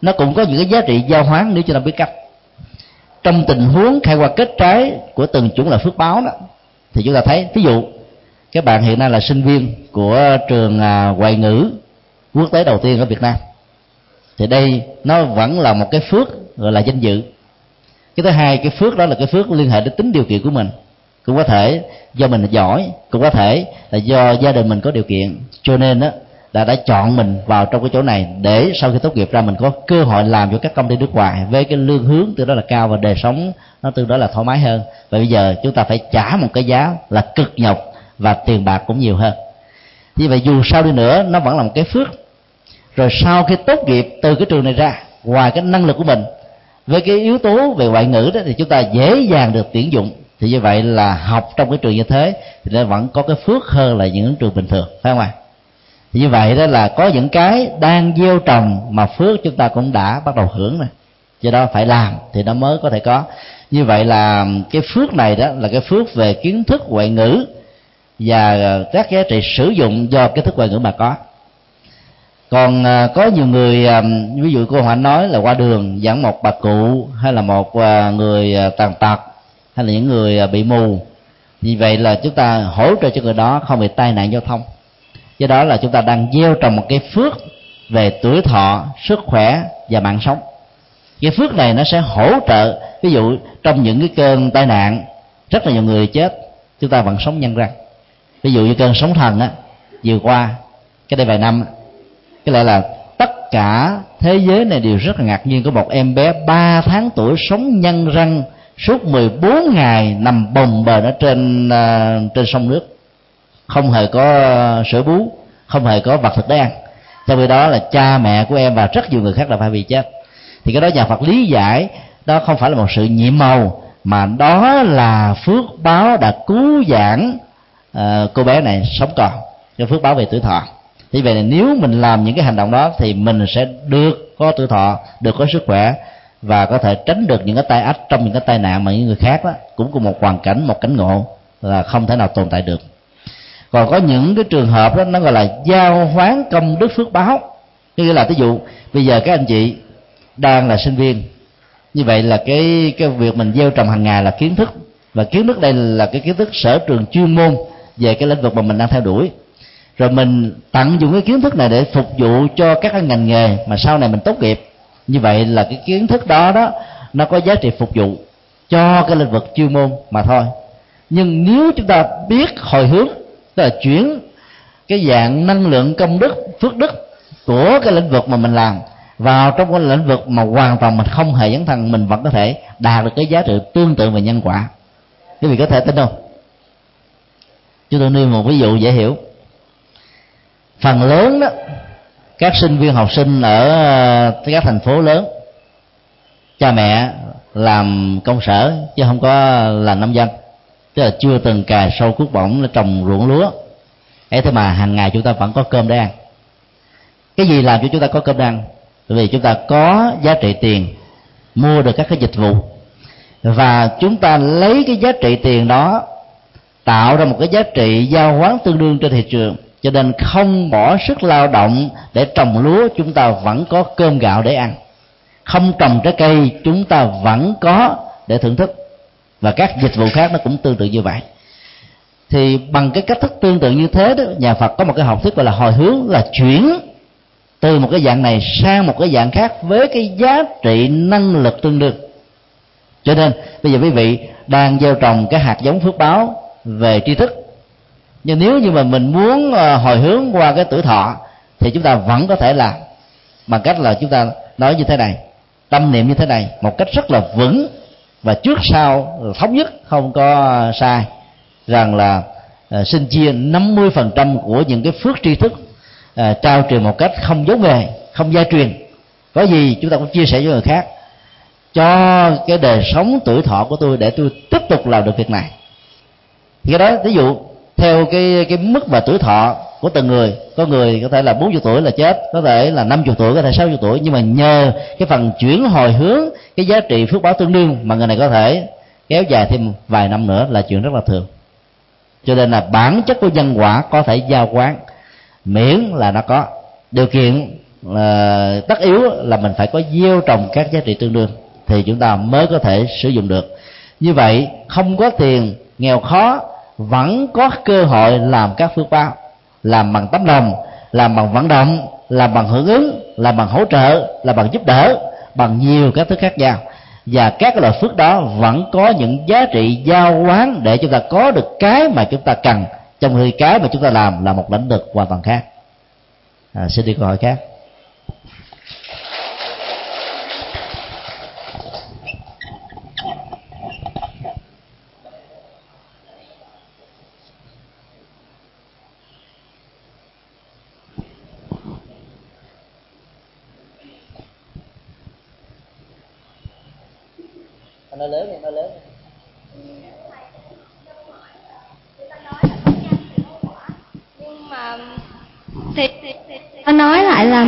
Nó cũng có những cái giá trị giao hoán nếu chúng ta biết cách. Trong tình huống khai hoa kết trái của từng chủng loại phước báo đó, thì chúng ta thấy, ví dụ các bạn hiện nay là sinh viên của trường ngoại ngữ quốc tế đầu tiên ở Việt Nam, thì đây nó vẫn là một cái phước gọi là danh dự. Cái thứ hai, cái phước đó là cái phước liên hệ đến tính điều kiện của mình. Cũng có thể do mình giỏi, cũng có thể là do gia đình mình có điều kiện, cho nên đó là đã chọn mình vào trong cái chỗ này, để sau khi tốt nghiệp ra mình có cơ hội làm cho các công ty nước ngoài với cái lương hướng từ đó là cao và đời sống nó từ đó là thoải mái hơn. Và bây giờ chúng ta phải trả một cái giá là cực nhọc và tiền bạc cũng nhiều hơn. Như vậy dù sao đi nữa nó vẫn là một cái phước. Rồi sau khi tốt nghiệp từ cái trường này ra, ngoài cái năng lực của mình, với cái yếu tố về ngoại ngữ đó, thì chúng ta dễ dàng được tuyển dụng. Thì như vậy là học trong cái trường như thế thì nó vẫn có cái phước hơn là những trường bình thường, phải không ạ? Thì như vậy đó là có những cái đang gieo trồng mà phước chúng ta cũng đã bắt đầu hưởng rồi. Do đó phải làm thì nó mới có thể có. Như vậy là cái phước này đó là cái phước về kiến thức ngoại ngữ và các giá trị sử dụng do kiến thức ngoại ngữ mà có. Còn có nhiều người, ví dụ cô Hạnh nói là qua đường dẫn một bà cụ, hay là một người tàn tật, hay là những người bị mù, vì vậy là chúng ta hỗ trợ cho người đó không bị tai nạn giao thông. Do đó là chúng ta đang gieo trồng một cái phước về tuổi thọ, sức khỏe và mạng sống. Cái phước này nó sẽ hỗ trợ, ví dụ trong những cái cơn tai nạn rất là nhiều người chết, chúng ta vẫn sống nhân răng. Ví dụ như cơn sóng thần á, vừa qua cái đây vài năm, cái lại là tất cả thế giới này đều rất là ngạc nhiên, có một em bé 3 tháng tuổi sống nhân răng suốt 14 ngày nằm bồng bềnh ở trên sông nước, không hề có sữa bú, không hề có vật thực để ăn. Trong khi đó là cha mẹ của em và rất nhiều người khác đã phải bị chết. Thì cái đó nhà Phật lý giải đó không phải là một sự nhiệm màu, mà đó là phước báo đã cứu vãn cô bé này sống còn, cái phước báo về tuổi thọ. Vì vậy là nếu mình làm những cái hành động đó thì mình sẽ được có tuổi thọ, được có sức khỏe, và có thể tránh được những cái tai ách trong những cái tai nạn mà những người khác đó cũng cùng một hoàn cảnh, một cảnh ngộ là không thể nào tồn tại được. Còn có những cái trường hợp đó nó gọi là giao hoán công đức phước báo. Nghĩa là ví dụ bây giờ các anh chị đang là sinh viên, như vậy là cái việc mình gieo trồng hàng ngày là kiến thức, và kiến thức đây là cái kiến thức sở trường chuyên môn về cái lĩnh vực mà mình đang theo đuổi. Rồi mình tận dụng cái kiến thức này để phục vụ cho các ngành nghề mà sau này mình tốt nghiệp. Như vậy là cái kiến thức đó nó có giá trị phục vụ cho cái lĩnh vực chuyên môn mà thôi. Nhưng nếu chúng ta biết hồi hướng, tức là chuyển cái dạng năng lượng công đức, phước đức của cái lĩnh vực mà mình làm vào trong cái lĩnh vực mà hoàn toàn mình không hề dấn thân, mình vẫn có thể đạt được cái giá trị tương tự về nhân quả. Quý vị có thể tin không? Chúng tôi nêu một ví dụ dễ hiểu. Phần lớn đó, các sinh viên học sinh ở các thành phố lớn, cha mẹ làm công sở chứ không có làm nông dân, tức là chưa từng cài sâu cuốc bổng, trồng ruộng lúa. Thế mà hàng ngày chúng ta vẫn có cơm để ăn. Cái gì làm cho chúng ta có cơm để ăn? Bởi vì chúng ta có giá trị tiền mua được các cái dịch vụ, và chúng ta lấy cái giá trị tiền đó tạo ra một cái giá trị giao hoán tương đương trên thị trường. Cho nên không bỏ sức lao động để trồng lúa, chúng ta vẫn có cơm gạo để ăn. Không trồng trái cây, chúng ta vẫn có để thưởng thức. Và các dịch vụ khác nó cũng tương tự như vậy. Thì bằng cái cách thức tương tự như thế đó, nhà Phật có một cái học thuyết gọi là hồi hướng, là chuyển từ một cái dạng này sang một cái dạng khác với cái giá trị năng lực tương đương. Cho nên bây giờ quý vị đang gieo trồng cái hạt giống phước báo về tri thức, nhưng nếu như mà mình muốn hồi hướng qua cái tuổi thọ thì chúng ta vẫn có thể làm bằng cách là chúng ta nói như thế này, tâm niệm như thế này một cách rất là vững và trước sau thống nhất, không có sai, rằng là xin chia 50% của những cái phước tri thức trao truyền một cách không giấu nghề, không gia truyền. Có gì chúng ta cũng chia sẻ với người khác, cho cái đời sống tuổi thọ của tôi để tôi tiếp tục làm được việc này. Thì cái đó ví dụ theo cái mức và tuổi thọ của từng người. Có người có thể là 40 tuổi là chết, có thể là 50 tuổi, có thể 60 tuổi. Nhưng mà nhờ cái phần chuyển hồi hướng cái giá trị phước báo tương đương mà người này có thể kéo dài thêm vài năm nữa là chuyện rất là thường. Cho nên là bản chất của nhân quả có thể giao quán, miễn là nó có điều kiện tất yếu là mình phải có gieo trồng các giá trị tương đương thì chúng ta mới có thể sử dụng được. Như vậy không có tiền, nghèo khó vẫn có cơ hội làm các phước báo, làm bằng tấm lòng, làm bằng vận động, làm bằng hưởng ứng, làm bằng hỗ trợ, làm bằng giúp đỡ, bằng nhiều các thứ khác nhau. Và các loại phước đó vẫn có những giá trị giao hoán để chúng ta có được cái mà chúng ta cần, trong khi cái mà chúng ta làm là một lĩnh vực hoàn toàn khác. Xin đi câu hỏi khác. Nói lớn. Nhưng mà thì nói lại là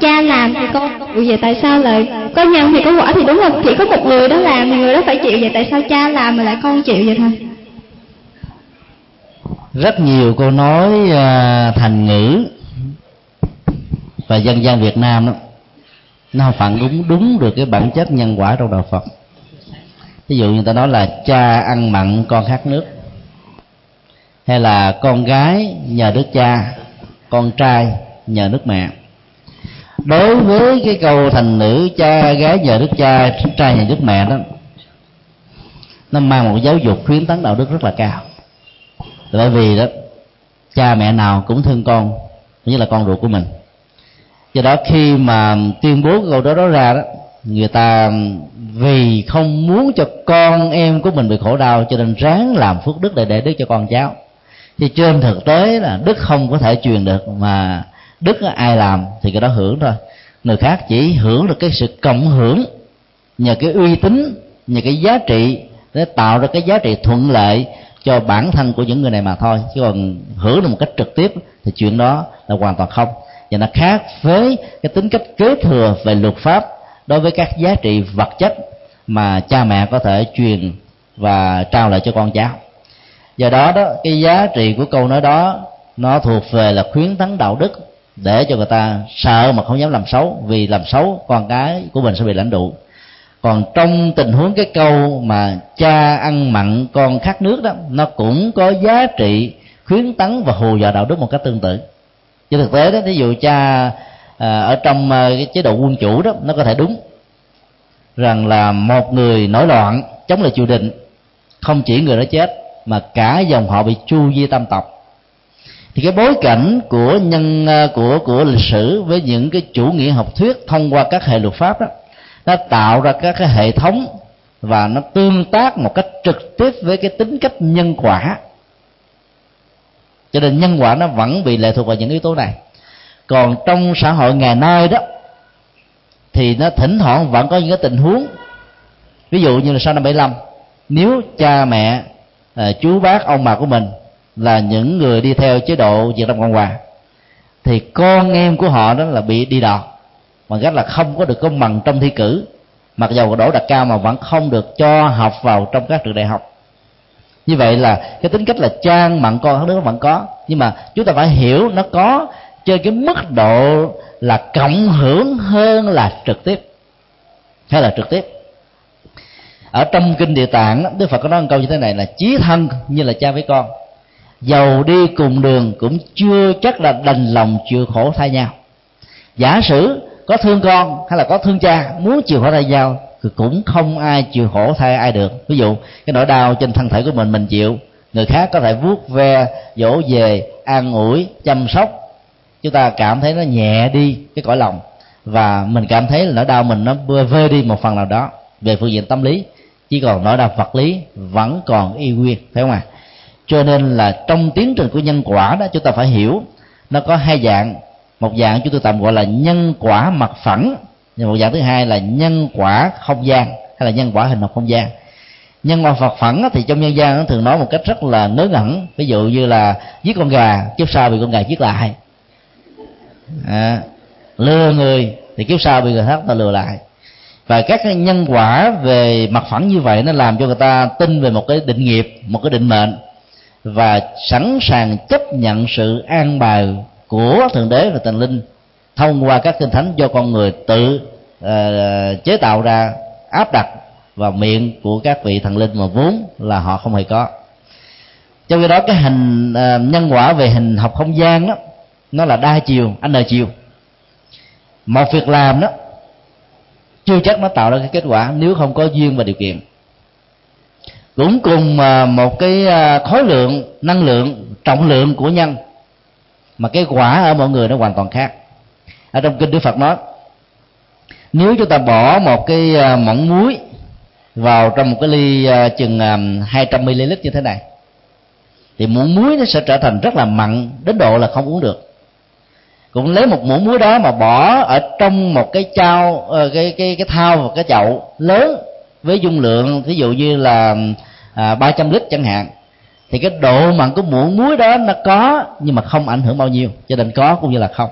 cha làm thì con chịu về, tại sao lại có nhân thì có quả, thì đúng là chỉ có một người đó làm, người đó phải chịu về, tại sao cha làm mà lại con chịu vậy thôi? Rất nhiều câu nói thành ngữ và dân gian Việt Nam đó, nó phản ứng đúng được cái bản chất nhân quả trong đạo Phật. Ví dụ như ta nói là cha ăn mặn con khát nước, hay là con gái nhờ nước cha, con trai nhờ nước mẹ. Đối với cái câu thành ngữ cha gái nhờ nước cha, trai nhờ nước mẹ đó, nó mang một giáo dục khuyến tấn đạo đức rất là cao. Bởi vì đó, cha mẹ nào cũng thương con, như là con ruột của mình. Do đó khi mà tuyên bố câu đó ra đó, người ta vì không muốn cho con em của mình bị khổ đau cho nên ráng làm phước đức để đức cho con cháu. Thì trên thực tế là đức không có thể truyền được, mà đức ai làm thì cái đó hưởng thôi. Người khác chỉ hưởng được cái sự cộng hưởng, nhờ cái uy tín, nhờ cái giá trị để tạo ra cái giá trị thuận lợi cho bản thân của những người này mà thôi. Chứ còn hưởng được một cách trực tiếp thì chuyện đó là hoàn toàn không. Và nó khác với cái tính cách kế thừa về luật pháp đối với các giá trị vật chất mà cha mẹ có thể truyền và trao lại cho con cháu. Do đó đó, cái giá trị của câu nói đó nó thuộc về là khuyến thắng đạo đức, để cho người ta sợ mà không dám làm xấu, vì làm xấu con cái của mình sẽ bị lãnh đụ. Còn trong tình huống cái câu mà cha ăn mặn con khát nước đó, nó cũng có giá trị khuyến tấn và hù dọa đạo đức một cách tương tự. Chứ thực tế đó, ví dụ cha ở trong cái chế độ quân chủ đó, nó có thể đúng rằng là một người nổi loạn chống lại triều đình, không chỉ người đó chết mà cả dòng họ bị tru di tam tộc. Thì cái bối cảnh của lịch sử với những cái chủ nghĩa học thuyết thông qua các hệ luật pháp đó, nó tạo ra các cái hệ thống và nó tương tác một cách trực tiếp với cái tính cách nhân quả. Cho nên nhân quả nó vẫn bị lệ thuộc vào những yếu tố này. Còn trong xã hội ngày nay đó thì nó thỉnh thoảng vẫn có những cái tình huống, ví dụ như là sau năm 75, nếu cha mẹ, chú bác, ông bà của mình là những người đi theo chế độ Việt Nam Cộng Hòa, thì con em của họ đó là bị đi đọt bằng cách là không có được công bằng trong thi cử, mặc dầu đỗ đạt cao mà vẫn không được cho học vào trong các trường đại học. Như vậy là cái tính cách là cha mặn con các đứa vẫn có, nhưng mà chúng ta phải hiểu nó có trên cái mức độ là cộng hưởng hơn là trực tiếp. Hay là trực tiếp, ở trong kinh Địa Tạng Đức Phật có nói một câu như thế này là: chí thân như là cha với con, dầu đi cùng đường cũng chưa chắc là đành lòng chịu khổ thay nhau. Giả sử có thương con hay là có thương cha, muốn chịu khổ thay nhau thì cũng không ai chịu khổ thay ai được. Ví dụ cái nỗi đau trên thân thể của mình chịu, người khác có thể vuốt ve, dỗ về, an ủi, chăm sóc, chúng ta cảm thấy nó nhẹ đi cái cõi lòng, và mình cảm thấy là nỗi đau mình nó vơi đi một phần nào đó về phương diện tâm lý. Chỉ còn nỗi đau vật lý vẫn còn y nguyên, phải không ạ? Cho nên là trong tiến trình của nhân quả đó, chúng ta phải hiểu nó có hai dạng. Một dạng chúng tôi tạm gọi là nhân quả mặt phẳng, và một dạng thứ hai là nhân quả không gian hay là nhân quả hình học không gian. Nhân quả mặt phẳng thì trong nhân gian nó thường nói một cách rất là ngớ ngẩn, ví dụ như là giết con gà, kiếp sau bị con gà giết lại, lừa người thì kiếp sau bị người khác ta lừa lại. Và các cái nhân quả về mặt phẳng như vậy nó làm cho người ta tin về một cái định nghiệp, một cái định mệnh, và sẵn sàng chấp nhận sự an bài của Thượng Đế và Thần Linh thông qua các kinh thánh do con người tự chế tạo ra, áp đặt vào miệng của các vị thần linh mà vốn là họ không hề có. Trong khi đó cái nhân quả về hình học không gian đó, nó là đa chiều, n chiều. Một việc làm đó chưa chắc nó tạo ra cái kết quả nếu không có duyên và điều kiện. Cũng cùng một cái khối lượng, năng lượng, trọng lượng của nhân, mà cái quả ở mọi người nó hoàn toàn khác. Ở trong kinh Đức Phật nói, nếu chúng ta bỏ một cái mỏng muối vào trong một cái ly chừng 200ml như thế này, thì muỗng muối nó sẽ trở thành rất là mặn đến độ là không uống được. Cũng lấy một muỗng muối đó mà bỏ ở trong một cái chao, cái thau và cái chậu lớn với dung lượng ví dụ như là 300 lít chẳng hạn, thì cái độ mặn của muỗng muối đó nó có nhưng mà không ảnh hưởng bao nhiêu, cho nên có cũng như là không.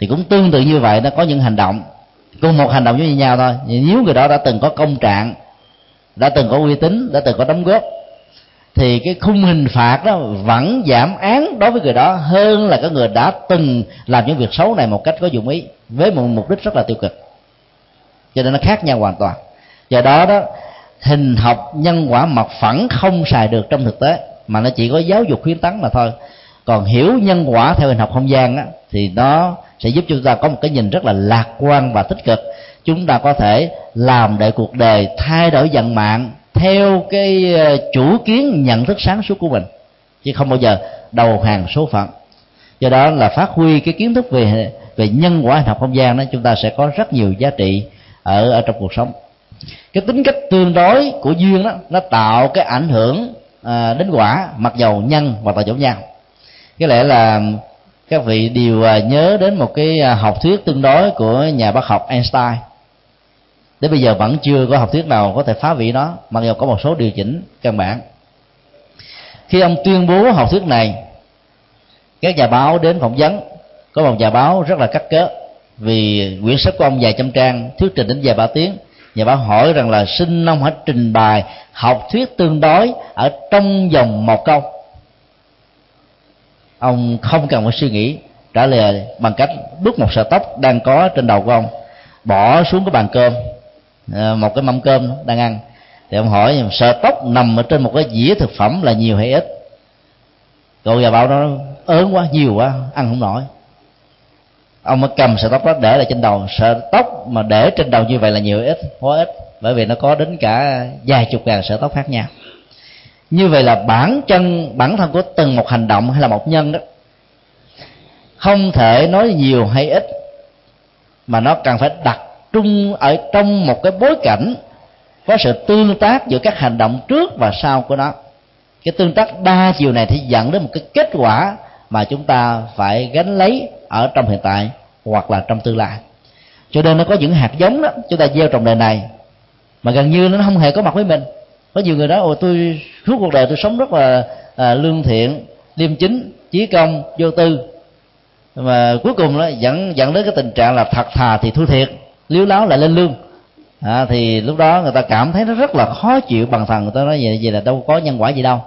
Thì cũng tương tự như vậy, nó có những hành động cùng một hành động với nhau thôi. Nếu người đó đã từng có công trạng, đã từng có uy tín, đã từng có đóng góp, thì cái khung hình phạt đó vẫn giảm án đối với người đó hơn là cái người đã từng làm những việc xấu này một cách có dụng ý với một mục đích rất là tiêu cực. Cho nên nó khác nhau hoàn toàn. Do đó đó, hình học nhân quả mặt phẳng không xài được trong thực tế, mà nó chỉ có giáo dục khuyến tấn mà thôi. Còn hiểu nhân quả theo hình học không gian đó, thì nó sẽ giúp chúng ta có một cái nhìn rất là lạc quan và tích cực. Chúng ta có thể làm để cuộc đời thay đổi vận mạng theo cái chủ kiến nhận thức sáng suốt của mình, chứ không bao giờ đầu hàng số phận. Do đó là phát huy cái kiến thức về nhân quả học không gian đó, chúng ta sẽ có rất nhiều giá trị ở trong cuộc sống. Cái tính cách tương đối của duyên đó, nó tạo cái ảnh hưởng đến quả, mặc dầu nhân và tại chỗ nhau. Có lẽ là các vị đều nhớ đến một cái học thuyết tương đối của nhà bác học Einstein. Đến bây giờ vẫn chưa có học thuyết nào có thể phá vỡ nó, mặc dù có một số điều chỉnh căn bản. Khi ông tuyên bố học thuyết này, các nhà báo đến phỏng vấn. Có một nhà báo rất là cắt cớ, vì quyển sách của ông vài trăm trang, thuyết trình đến vài ba tiếng, nhà báo hỏi rằng là xin ông hãy trình bày học thuyết tương đối ở trong vòng một câu. Ông không cần phải suy nghĩ, trả lời bằng cách đút một sợi tóc đang có trên đầu của ông, bỏ xuống cái bàn cơm, một cái mâm cơm đang ăn, thì ông hỏi sợi tóc nằm ở trên một cái dĩa thực phẩm là nhiều hay ít. Cậu nhà báo nó ớn quá, nhiều quá, ăn không nổi. Ông mới cầm sợi tóc đó để lại trên đầu. Sợi tóc mà để trên đầu như vậy là nhiều ít, quá ít, bởi vì nó có đến cả vài chục ngàn sợi tóc khác nhau. Như vậy là bản thân của từng một hành động hay là một nhân đó, không thể nói nhiều hay ít, mà nó cần phải đặt trung ở trong một cái bối cảnh có sự tương tác giữa các hành động trước và sau của nó. Cái tương tác đa chiều này thì dẫn đến một cái kết quả mà chúng ta phải gánh lấy ở trong hiện tại hoặc là trong tương lai. Cho nên nó có những hạt giống đó, chúng ta gieo trồng đời này mà gần như nó không hề có mặt với mình. Có nhiều người nói ồ, tôi suốt cuộc đời tôi sống rất là lương thiện, liêm chính, chí công, vô tư, mà cuối cùng nó dẫn đến cái tình trạng là thật thà thì thua thiệt, liếu láo lại lên lương. Thì lúc đó người ta cảm thấy nó rất là khó chịu, bằng thần người ta nói vậy là đâu có nhân quả gì đâu.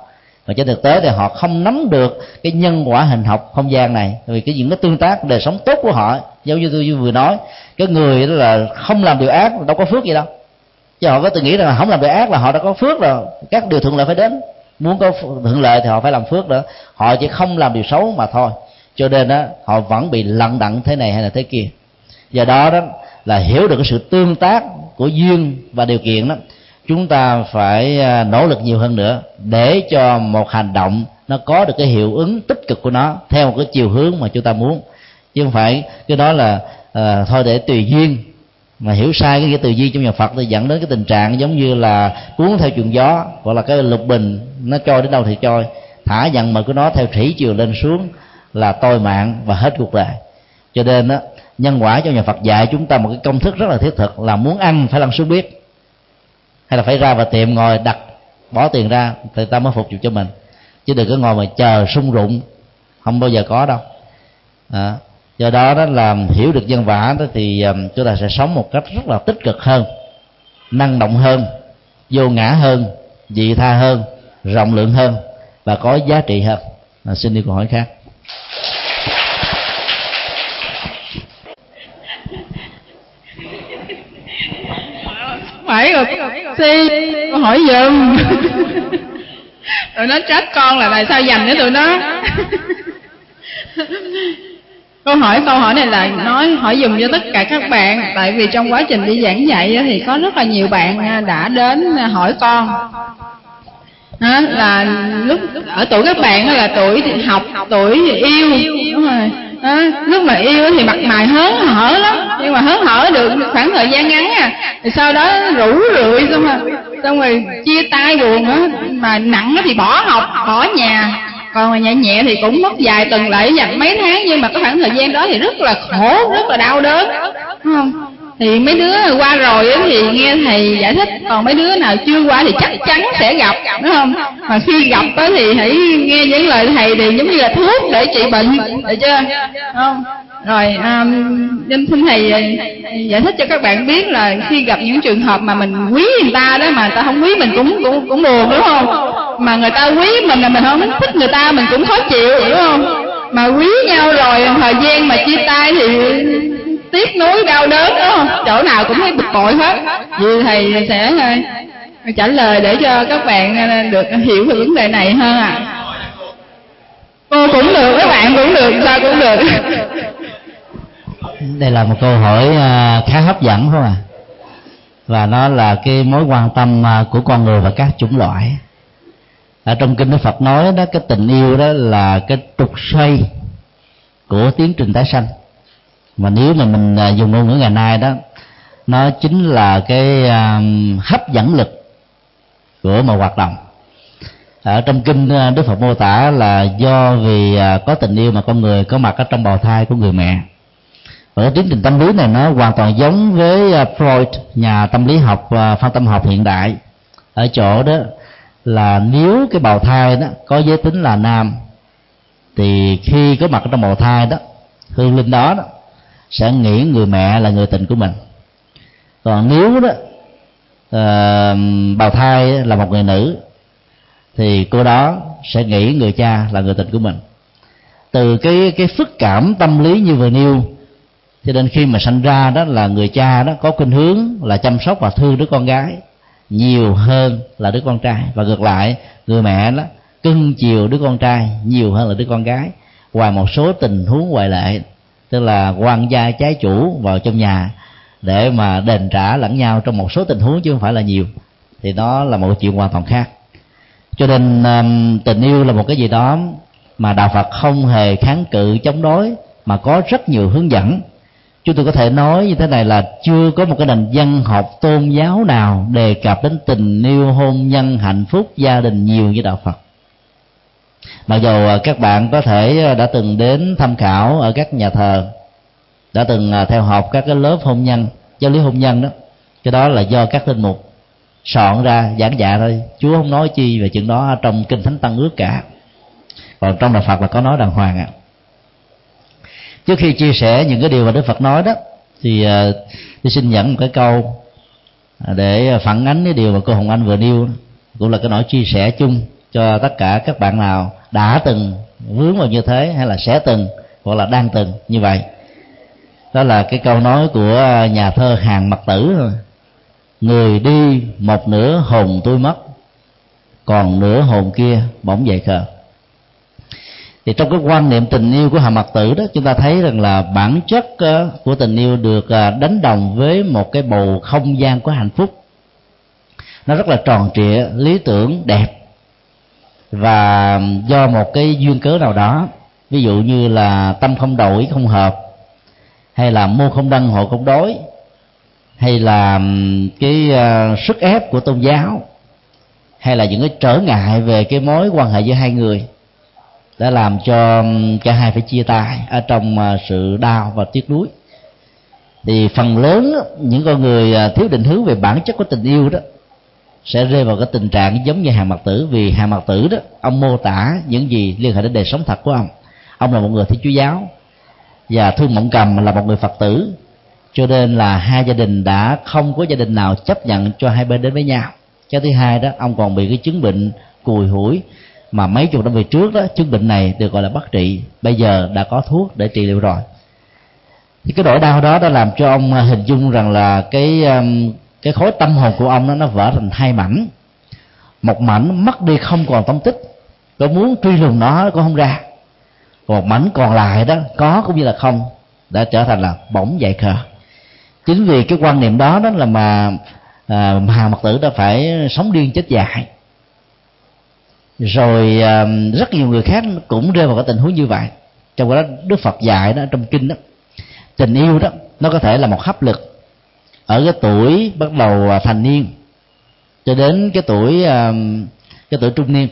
Mà trên thực tế thì họ không nắm được cái nhân quả hình học không gian này, vì cái những cái tương tác đời sống tốt của họ. Giống như tôi vừa nói, cái người đó là không làm điều ác đâu có phước gì đâu, chứ họ có tự nghĩ rằng là không làm điều ác là họ đã có phước rồi, các điều thuận lợi phải đến. Muốn có thuận lợi thì họ phải làm phước nữa, họ chỉ không làm điều xấu mà thôi. Cho nên đó, họ vẫn bị lận đận thế này hay là thế kia. Do đó đó là hiểu được cái sự tương tác của duyên và điều kiện đó, chúng ta phải nỗ lực nhiều hơn nữa để cho một hành động nó có được cái hiệu ứng tích cực của nó theo một cái chiều hướng mà chúng ta muốn, chứ không phải cái đó là thôi để tùy duyên. Mà hiểu sai cái từ duyên trong nhà Phật thì dẫn đến cái tình trạng giống như là cuốn theo chuồng gió, hoặc là cái lục bình nó trôi đến đâu thì trôi, thả dần mà của nó theo thủy chiều lên xuống là tôi mạng và hết cuộc đời. Cho nên đó, nhân quả trong nhà Phật dạy chúng ta một cái công thức rất là thiết thực là muốn ăn phải lăn xuống bếp, hay là phải ra vào tiệm ngồi đặt bỏ tiền ra thì ta mới phục vụ cho mình, chứ đừng có ngồi mà chờ sung rụng, không bao giờ có đâu. Do đó đó là hiểu được nhân quả đó thì chúng ta sẽ sống một cách rất là tích cực hơn, năng động hơn, vô ngã hơn, vị tha hơn, rộng lượng hơn và có giá trị hơn. Xin đi câu hỏi khác. Phải rồi, con hỏi dùm. Tụi nó trách con là tại sao dành nữa tụi nó. Câu hỏi này là hỏi dùm cho tất cả các bạn, tại vì trong quá trình đi giảng dạy thì có rất là nhiều bạn đã đến hỏi con. Là lúc ở tuổi các bạn là tuổi học, tuổi yêu, đúng rồi. Lúc mà yêu thì mặt mày hớn hở lắm, nhưng mà hớn hở được khoảng thời gian ngắn thì sau đó rủ rượi xong rồi chia tay buồn á, mà nặng thì bỏ học bỏ nhà, còn mà nhẹ nhẹ thì cũng mất vài tuần lễ và mấy tháng, nhưng mà cái khoảng thời gian đó thì rất là khổ, rất là đau đớn, đúng không? Thì mấy đứa qua rồi thì nghe thầy giải thích, còn mấy đứa nào chưa qua thì chắc chắn sẽ gặp, đúng không? Mà khi gặp thì hãy nghe những lời thầy thì giống như là thuốc để trị bệnh, được chưa? Không rồi xin thầy giải thích cho các bạn biết là khi gặp những trường hợp mà mình quý người ta đó, mà người ta không quý mình cũng buồn, đúng không? Mà người ta quý mình là mình không thích người ta, mình cũng khó chịu, đúng không? Mà quý nhau rồi thời gian mà chia tay thì tiếc nuối đau đớn, đúng không? Chỗ nào cũng thấy bực bội hết. Vì thầy sẽ trả lời để cho các bạn được hiểu về vấn đề này hơn à. Cô cũng được, các bạn cũng được, sao cũng được. Đây là một câu hỏi khá hấp dẫn, không ạ? Và nó là cái mối quan tâm của con người và các chủng loại. Ở trong kinh Đức Phật nói đó, cái tình yêu đó là cái trục xoay của tiến trình tái sanh. Mà nếu mà mình dùng ngôn ngữ ngày nay đó, nó chính là cái hấp dẫn lực của một hoạt động. Ở trong kinh Đức Phật mô tả là do vì có tình yêu mà con người có mặt ở trong bào thai của người mẹ. Và cái tiến trình tâm lý này nó hoàn toàn giống với Freud, nhà tâm lý học phân tâm học hiện đại, ở chỗ đó là nếu cái bào thai đó có giới tính là nam thì khi có mặt ở trong bào thai đó, hương linh đó sẽ nghĩ người mẹ là người tình của mình. Còn nếu đó bào thai là một người nữ, thì cô đó sẽ nghĩ người cha là người tình của mình. Từ cái phức cảm tâm lý như vừa nêu, cho nên khi mà sanh ra đó là người cha đó có khuynh hướng là chăm sóc và thương đứa con gái nhiều hơn là đứa con trai, và ngược lại người mẹ đó cưng chiều đứa con trai nhiều hơn là đứa con gái, ngoài một số tình huống ngoại lệ, tức là quan gia trái chủ vào trong nhà để mà đền trả lẫn nhau trong một số tình huống chứ không phải là nhiều, thì đó là một chuyện hoàn toàn khác. Cho nên tình yêu là một cái gì đó mà Đạo Phật không hề kháng cự chống đối, mà có rất nhiều hướng dẫn. Chúng tôi có thể nói như thế này là chưa có một cái nền văn học tôn giáo nào đề cập đến tình yêu, hôn nhân, hạnh phúc, gia đình nhiều như Đạo Phật. Mặc dù các bạn có thể đã từng đến tham khảo ở các nhà thờ, đã từng theo học các cái lớp hôn nhân, giáo lý hôn nhân đó, cái đó là do các linh mục soạn ra giảng dạy thôi, Chúa không nói chi về chuyện đó trong Kinh Thánh Tăng Ước cả. Còn trong Đạo Phật là có nói đàng hoàng ạ. Trước khi chia sẻ những cái điều mà Đức Phật nói đó, thì tôi xin dẫn một cái câu để phản ánh cái điều mà cô Hồng Anh vừa nêu, cũng là cái nỗi chia sẻ chung cho tất cả các bạn nào đã từng vướng vào như thế, hay là sẽ từng, hoặc là đang từng như vậy. Đó là cái câu nói của nhà thơ Hàn Mặc Tử: người đi một nửa hồn tôi mất, còn nửa hồn kia bỗng dậy khờ. Thì trong cái quan niệm tình yêu của Hàn Mặc Tử đó, chúng ta thấy rằng là bản chất của tình yêu được đánh đồng với một cái bầu không gian của hạnh phúc. Nó rất là tròn trịa, lý tưởng, đẹp. Và do một cái duyên cớ nào đó, ví dụ như là tâm không đầu ý không hợp, hay là môn không đăng hộ không đối, hay là cái sức ép của tôn giáo, hay là những cái trở ngại về cái mối quan hệ giữa hai người, đã làm cho cả hai phải chia tay ở trong sự đau và tiếc nuối. Thì phần lớn những con người thiếu định hướng về bản chất của tình yêu đó sẽ rơi vào cái tình trạng giống như Hàn Mặc Tử. Vì Hàn Mặc Tử đó, ông mô tả những gì liên hệ đến đời sống thật của ông. Ông là một người Thiên Chúa giáo, và Thương Mộng Cầm là một người Phật tử, cho nên là hai gia đình đã không có gia đình nào chấp nhận cho hai bên đến với nhau. Cái thứ hai đó, ông còn bị cái chứng bệnh cùi hủi, mà mấy chục năm về trước đó, chứng bệnh này được gọi là bất trị, bây giờ đã có thuốc để trị liệu rồi. Thì cái nỗi đau đó đã làm cho ông hình dung rằng là cái khối tâm hồn của ông nó vỡ thành hai mảnh. Một mảnh mất đi không còn tông tích, tôi muốn truy lùng nó cũng không ra. Còn một mảnh còn lại đó, có cũng như là không, đã trở thành là bỗng dậy khờ. Chính vì cái quan niệm đó đó là mà Hàn Mặc Tử đã phải sống điên chết dại. Rồi rất nhiều người khác cũng rơi vào cái tình huống như vậy. Trong đó Đức Phật dạy đó, trong kinh đó, tình yêu đó nó có thể là một hấp lực ở cái tuổi bắt đầu thành niên cho đến cái tuổi trung niên,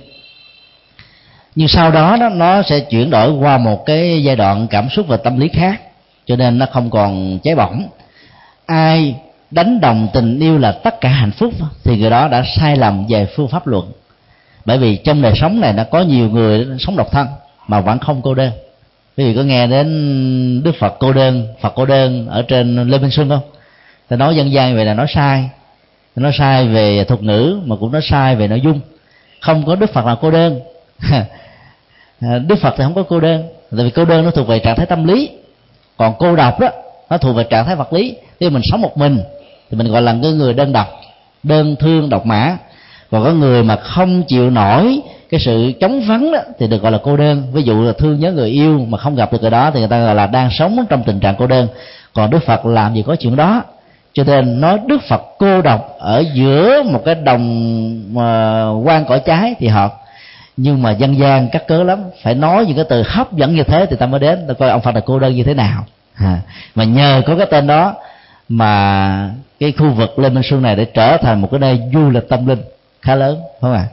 nhưng sau đó, nó sẽ chuyển đổi qua một cái giai đoạn cảm xúc và tâm lý khác, cho nên nó không còn cháy bỏng. Ai đánh đồng tình yêu là tất cả hạnh phúc thì người đó đã sai lầm về phương pháp luận. Bởi vì trong đời sống này đã có nhiều người sống độc thân mà vẫn không cô đơn. Quý vị có nghe đến Đức Phật cô đơn, Phật cô đơn ở trên Lê Minh Xuân không? Thì nói dân gian về là nói sai. Nói sai về thuật ngữ mà cũng nói sai về nội dung. Không có Đức Phật là cô đơn. Đức Phật thì không có cô đơn, tại vì cô đơn nó thuộc về trạng thái tâm lý, còn cô độc đó nó thuộc về trạng thái vật lý. Nếu mình sống một mình thì mình gọi là người đơn độc, đơn thương độc mã. Còn có người mà không chịu nổi cái sự chống vắng đó thì được gọi là cô đơn. Ví dụ là thương nhớ người yêu mà không gặp được người đó thì người ta gọi là đang sống trong tình trạng cô đơn. Còn Đức Phật làm gì có chuyện đó. Cho nên nói Đức Phật cô độc ở giữa một cái đồng quan cỏ trái thì hợp. Nhưng mà dân gian cắt cớ lắm, phải nói những cái từ hấp dẫn như thế thì ta mới đến, ta coi ông Phật là cô đơn như thế nào. Mà nhờ có cái tên đó mà cái khu vực Lê Minh Xuân này đã trở thành một cái nơi du lịch tâm linh khá lớn, không ạ?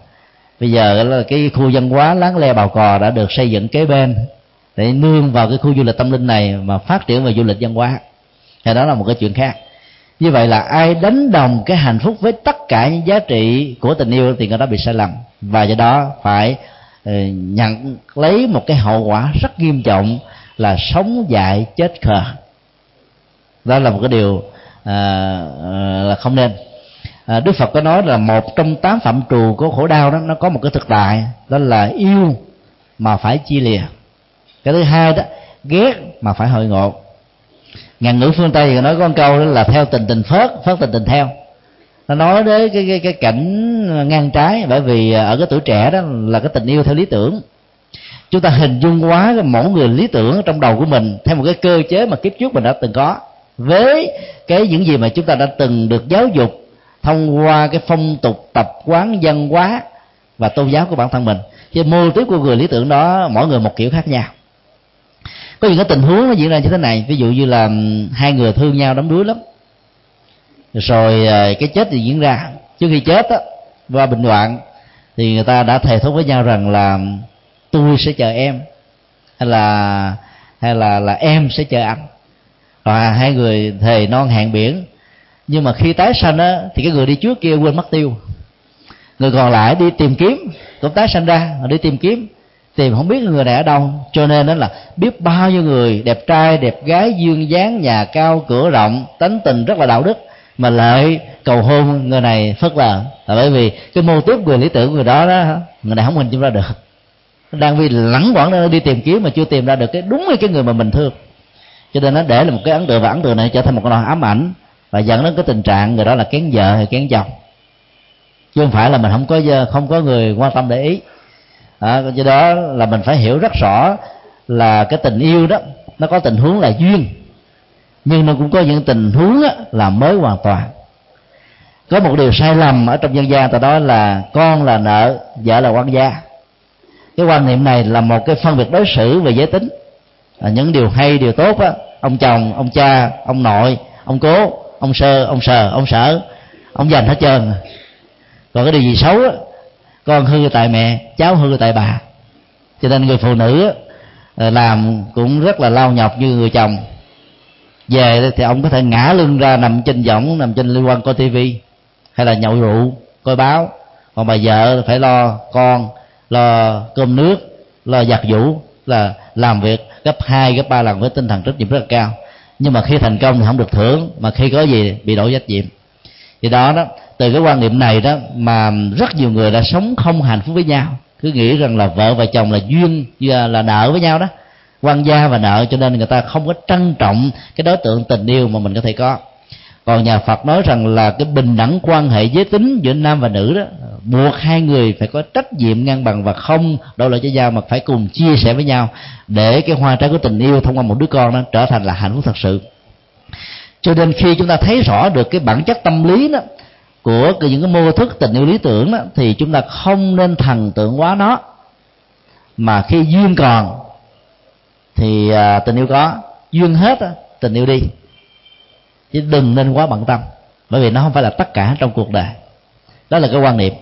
Bây giờ là cái khu văn hóa Láng Le Bào Cò đã được xây dựng kế bên để nương vào cái khu du lịch tâm linh này mà phát triển về du lịch văn hóa, thì đó là một cái chuyện khác. Như vậy là ai đánh đồng cái hạnh phúc với tất cả những giá trị của tình yêu thì người đó bị sai lầm, và do đó phải nhận lấy một cái hậu quả rất nghiêm trọng là sống dại chết khờ. Đó là một cái điều là không nên. Đức Phật có nói là một trong 8 phạm trù của khổ đau đó, nó có một cái thực tại, đó là yêu mà phải chia lìa. Cái thứ hai đó, ghét mà phải hội ngộ. Ngàn ngữ phương Tây thì nói có một câu đó là theo tình tình phớt, phớt tình tình theo. Nó nói đến cái cảnh ngang trái, bởi vì ở cái tuổi trẻ đó là cái tình yêu theo lý tưởng. Chúng ta hình dung quá mỗi người lý tưởng trong đầu của mình theo một cái cơ chế mà kiếp trước mình đã từng có, với cái những gì mà chúng ta đã từng được giáo dục thông qua cái phong tục tập quán văn hóa và tôn giáo của bản thân mình. Chứ mô típ của người lý tưởng đó mỗi người một kiểu khác nhau. Có những cái tình huống nó diễn ra như thế này, ví dụ như là hai người thương nhau đắm đuối lắm, rồi cái chết thì diễn ra. Trước khi chết á, qua bệnh hoạn thì người ta đã thề thốt với nhau rằng là tôi sẽ chờ em, hay là em sẽ chờ anh, và hai người thề non hẹn biển. Nhưng mà khi tái sanh á, thì cái người đi trước kia quên mất tiêu, người còn lại đi tìm kiếm, cũng tái sanh ra đi tìm kiếm, tìm không biết người này ở đâu. Cho nên đó là biết bao nhiêu người đẹp trai đẹp gái, duyên dáng, nhà cao cửa rộng, tánh tình rất là đạo đức, mà lại cầu hôn người này phớt lờ, là bởi vì cái mô típ người lý tưởng của người đó đó, người này không hình dung ra được, đang vì lẳng quẩn đi tìm kiếm mà chưa tìm ra được cái đúng cái người mà mình thương. Cho nên nó để là một cái ấn tượng, và ấn tượng này trở thành một cái nỗi ám ảnh, và dẫn đến cái tình trạng người đó là kén vợ hay kén chồng, chứ không phải là mình không có người quan tâm để ý. Do đó là mình phải hiểu rất rõ là cái tình yêu đó nó có tình huống là duyên, nhưng nó cũng có những tình huống là mới hoàn toàn. Có một điều sai lầm ở trong dân gian ta đó là con là nợ, vợ là quan gia. Cái quan niệm này là một cái phân biệt đối xử về giới tính. Những điều hay, điều tốt đó, ông chồng, ông cha, ông nội, ông cố, ông sơ, ông sờ, ông sở, ông dành hết trơn. Còn cái điều gì xấu đó, con hư tại mẹ, cháu hư tại bà. Cho nên người phụ nữ làm cũng rất là lao nhọc như người chồng. Về thì ông có thể ngã lưng ra nằm trên võng, nằm trên liên quan coi tivi, hay là nhậu rượu, coi báo. Còn bà vợ phải lo con, lo cơm nước, lo giặt giũ, là làm việc gấp 2, gấp 3 lần với tinh thần trách nhiệm rất là cao. Nhưng mà khi thành công thì không được thưởng, mà khi có gì bị đổ trách nhiệm. Vì đó, từ cái quan niệm này đó mà rất nhiều người đã sống không hạnh phúc với nhau, cứ nghĩ rằng là vợ và chồng là duyên, là nợ với nhau đó, quan gia và nợ, cho nên người ta không có trân trọng cái đối tượng tình yêu mà mình có thể có. Còn nhà Phật nói rằng là cái bình đẳng quan hệ giới tính giữa nam và nữ đó, buộc hai người phải có trách nhiệm ngang bằng và không đổ lỗi cho nhau, mà phải cùng chia sẻ với nhau để cái hoa trái của tình yêu thông qua một đứa con đó trở thành là hạnh phúc thật sự. Cho nên khi chúng ta thấy rõ được cái bản chất tâm lý đó của những cái mô thức tình yêu lý tưởng đó, thì chúng ta không nên thần tượng quá nó, mà khi duyên còn thì tình yêu có, duyên hết tình yêu đi, chứ đừng nên quá bận tâm, bởi vì nó không phải là tất cả trong cuộc đời. Đó là cái quan niệm.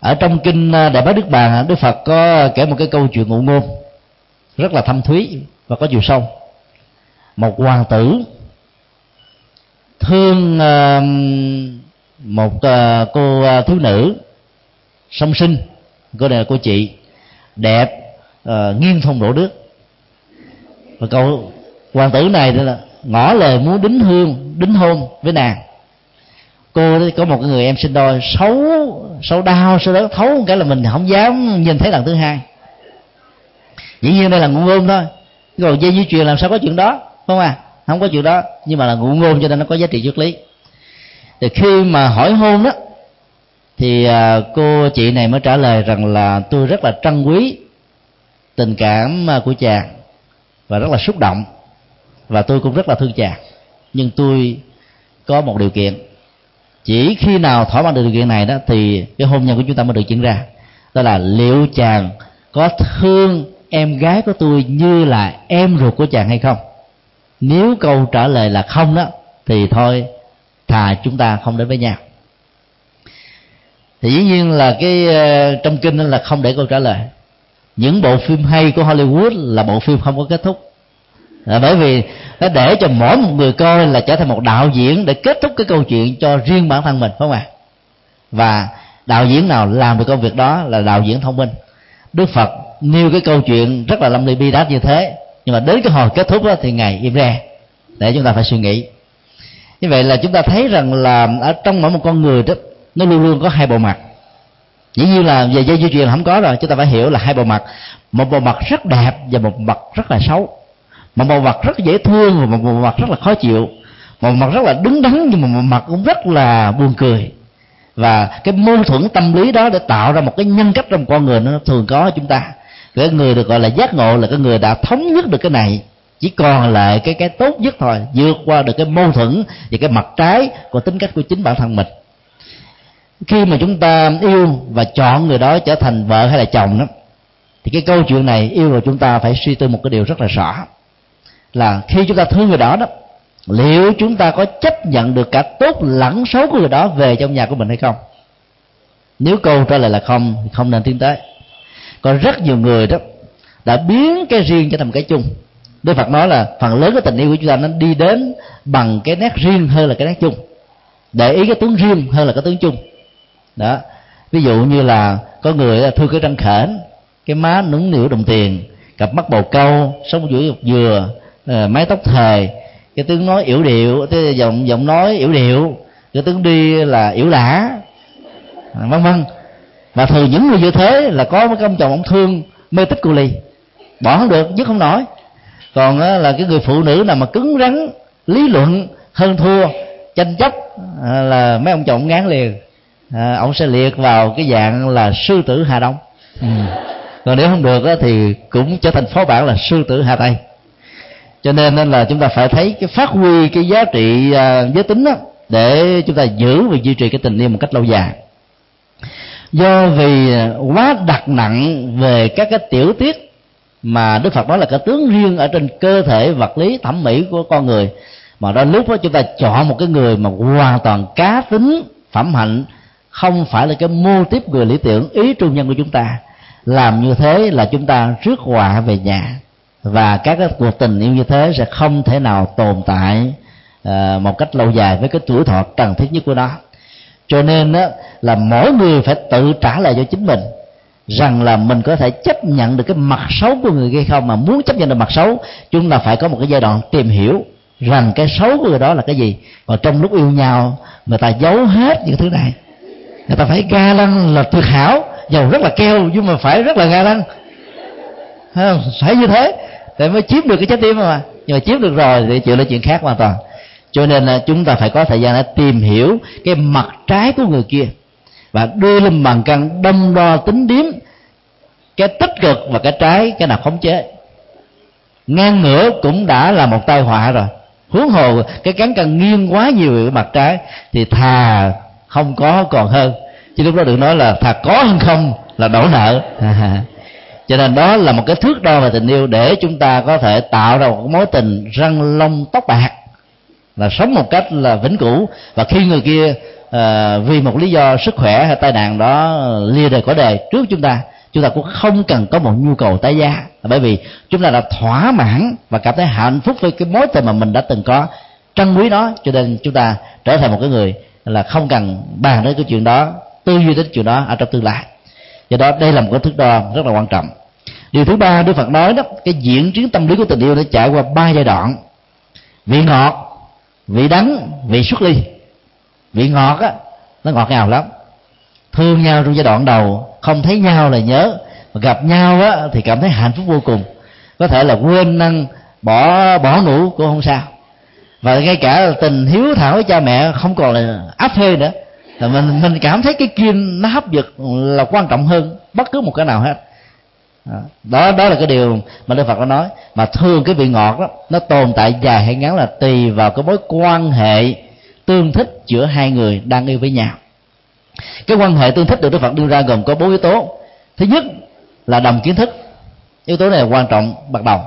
Ở trong kinh Đại Bá Đức Bàn, Đức Phật có kể một cái câu chuyện ngụ ngôn rất là thâm thúy và có chiều sâu. Một hoàng tử thương một cô thiếu nữ song sinh, cô này là cô chị đẹp, nghiêng phong đổ nước. Và cậu hoàng tử này là ngỏ lời muốn đính hôn với nàng. Cô có một người em sinh đôi xấu đau, xấu đớn thấu một cái là mình không dám nhìn thấy lần thứ hai. Dĩ nhiên đây là ngụ ngôn thôi, còn dây di truyền làm sao có chuyện đó, không à, không có chuyện đó, nhưng mà là ngụ ngôn cho nên nó có giá trị triết lý. Thì khi mà hỏi hôn đó thì cô chị này mới trả lời rằng là tôi rất là trân quý tình cảm của chàng và rất là xúc động, và tôi cũng rất là thương chàng, nhưng tôi có một điều kiện. Chỉ khi nào thỏa mãn được điều kiện này đó thì cái hôn nhân của chúng ta mới được diễn ra. Đó là liệu chàng có thương em gái của tôi như là em ruột của chàng hay không. Nếu câu trả lời là không đó thì thôi, thà chúng ta không đến với nhau. Thì dĩ nhiên là cái trong kinh là không để câu trả lời. Những bộ phim hay của Hollywood là bộ phim không có kết thúc, bởi vì nó để cho mỗi một người coi là trở thành một đạo diễn để kết thúc cái câu chuyện cho riêng bản thân mình, phải không ạ? Và đạo diễn nào làm được công việc đó là đạo diễn thông minh. Đức Phật nêu cái câu chuyện rất là lâm ly bi đát như thế, nhưng mà đến cái hồi kết thúc đó thì Ngài im re để chúng ta phải suy nghĩ. Như vậy là chúng ta thấy rằng là ở trong mỗi một con người đó, nó luôn luôn có hai bộ mặt. Dĩ nhiên là về dây di truyền không có rồi, chúng ta phải hiểu là hai bộ mặt, một bộ mặt rất đẹp và một mặt rất là xấu, một bộ mặt rất dễ thương và một bộ mặt rất là khó chịu, một mặt rất là đứng đắn nhưng mà một mặt cũng rất là buồn cười. Và cái mâu thuẫn tâm lý đó để tạo ra một cái nhân cách trong con người nó thường có chúng ta. Cái người được gọi là giác ngộ là cái người đã thống nhất được cái này, chỉ còn lại cái tốt nhất thôi, vượt qua được cái mâu thuẫn và cái mặt trái của tính cách của chính bản thân mình. Khi mà chúng ta yêu và chọn người đó trở thành vợ hay là chồng đó, thì cái câu chuyện này yêu rồi chúng ta phải suy tư một cái điều rất là rõ, là khi chúng ta thương người đó đó, liệu chúng ta có chấp nhận được cả tốt lẫn xấu của người đó về trong nhà của mình hay không? Nếu câu trả lời là không thì không nên tiến tới. Còn rất nhiều người đó đã biến cái riêng trở thành cái chung. Đức Phật nói là phần lớn cái tình yêu của chúng ta nó đi đến bằng cái nét riêng hơn là cái nét chung, để ý cái tướng riêng hơn là cái tướng chung đó. Ví dụ như là có người thương cái răng khểnh, cái má nũng nịu đồng tiền, cặp mắt bầu câu, sống mũi dọc dừa, mái tóc thề, cái tướng nói yểu điệu, cái giọng nói yểu điệu, cái tướng đi là yểu lả, vân vân. Và thường những người như thế là có một ông chồng ông thương mê tích cù lì, bỏ không được, dứt không nổi. Còn là cái người phụ nữ nào mà cứng rắn, lý luận, hơn thua, tranh chấp là mấy ông chồng ngán liền. Ông sẽ liệt vào cái dạng là sư tử Hà Đông. Còn nếu không được thì cũng trở thành phó bản là sư tử Hà Tây. Cho nên là chúng ta phải thấy cái phát huy cái giá trị giới tính đó, để chúng ta giữ và duy trì cái tình yêu một cách lâu dài. Do vì quá đặt nặng về các cái tiểu tiết mà Đức Phật nói là cái tướng riêng ở trên cơ thể vật lý thẩm mỹ của con người, mà đôi lúc đó chúng ta chọn một cái người mà hoàn toàn cá tính phẩm hạnh không phải là cái mô típ người lý tưởng ý trung nhân của chúng ta. Làm như thế là chúng ta rước họa về nhà, và các cái cuộc tình yêu như thế sẽ không thể nào tồn tại một cách lâu dài với cái tuổi thọ cần thiết nhất của nó. Cho nên đó, là mỗi người phải tự trả lại cho chính mình rằng là mình có thể chấp nhận được cái mặt xấu của người kia không. Mà muốn chấp nhận được mặt xấu, chúng ta phải có một cái giai đoạn tìm hiểu rằng cái xấu của người đó là cái gì. Còn trong lúc yêu nhau, người ta giấu hết những thứ này, người ta phải ga lăng là tuyệt hảo, giàu rất là keo nhưng mà phải rất là ga lăng, phải như thế để mới chiếm được cái trái tim mà. Nhưng mà chiếm được rồi thì chịu là chuyện khác hoàn toàn. Cho nên là chúng ta phải có thời gian để tìm hiểu cái mặt trái của người kia và đưa lên bàn cân đâm đo tính điếm cái tích cực và cái trái, cái nào khống chế. Ngang ngửa cũng đã là một tai họa rồi, huống hồ cái cán cân nghiêng quá nhiều về mặt trái thì thà không có còn hơn, chứ lúc đó đừng nói là thà có hơn không là đổ nợ. Cho nên đó là một cái thước đo về tình yêu để chúng ta có thể tạo ra một mối tình răng long tóc bạc, là sống một cách là vĩnh cửu. Và khi người kia vì một lý do sức khỏe hay tai nạn đó lìa đời cõi đời trước chúng ta cũng không cần có một nhu cầu tái giá, bởi vì chúng ta đã thỏa mãn và cảm thấy hạnh phúc với cái mối tình mà mình đã từng có, trân quý nó. Cho nên chúng ta trở thành một cái người là không cần bàn đến cái chuyện đó, tư duy đến chuyện đó ở trong tương lai. Do đó đây là một cái thước đo rất là quan trọng. Điều thứ ba Đức Phật nói đó, cái diễn tiến tâm lý của tình yêu nó trải qua ba giai đoạn: vị ngọt, vị đắng, vị xuất ly. Vị ngọt á, nó ngọt ngào lắm, thương nhau trong giai đoạn đầu, không thấy nhau là nhớ, mà gặp nhau á thì cảm thấy hạnh phúc vô cùng, có thể là quên năng bỏ nụ cũng không sao. Và ngay cả tình hiếu thảo với cha mẹ không còn là áp thuê nữa, là mình cảm thấy cái kia nó hấp dẫn là quan trọng hơn bất cứ một cái nào hết. Đó là cái điều mà Đức Phật đã nói. Mà thường cái vị ngọt đó, nó tồn tại dài hay ngắn là tùy vào cái mối quan hệ tương thích giữa hai người đang yêu với nhau. Cái quan hệ tương thích được Đức Phật đưa ra gồm có 4 yếu tố. Thứ nhất là đồng kiến thức. Yếu tố này là quan trọng bắt đầu.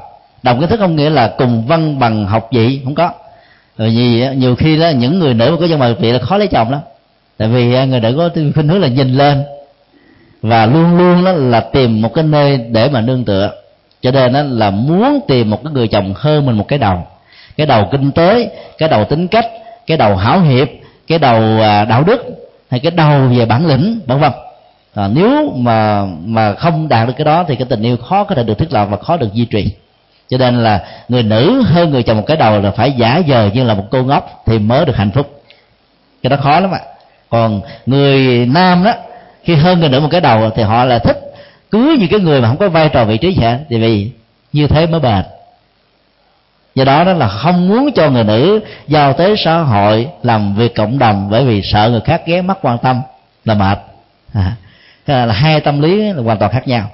Đồng kiến thức không nghĩa là cùng văn bằng học vị, không có. Bởi vì nhiều khi đó những người nữ mà có dân màu vị là khó lấy chồng lắm, tại vì người nữ có khuynh hướng là nhìn lên và luôn luôn đó là tìm một cái nơi để mà nương tựa. Cho nên đó là muốn tìm một cái người chồng hơn mình một cái đầu. Cái đầu kinh tế, cái đầu tính cách, cái đầu hảo hiệp, cái đầu đạo đức, hay cái đầu về bản lĩnh, vân vân. Nếu mà không đạt được cái đó thì cái tình yêu khó có thể được thiết lập và khó được duy trì. Cho nên là người nữ hơn người chồng một cái đầu là phải giả vờ như là một cô ngốc thì mới được hạnh phúc. Cái đó khó lắm ạ. Còn người nam đó, khi hơn người nữ một cái đầu thì họ là thích cưới những cái người mà không có vai trò vị trí vậy, thì vì như thế mới bền. Do đó đó là không muốn cho người nữ giao tế xã hội, làm việc cộng đồng, bởi vì sợ người khác ghé mắt quan tâm là mệt. Là hai tâm lý là hoàn toàn khác nhau.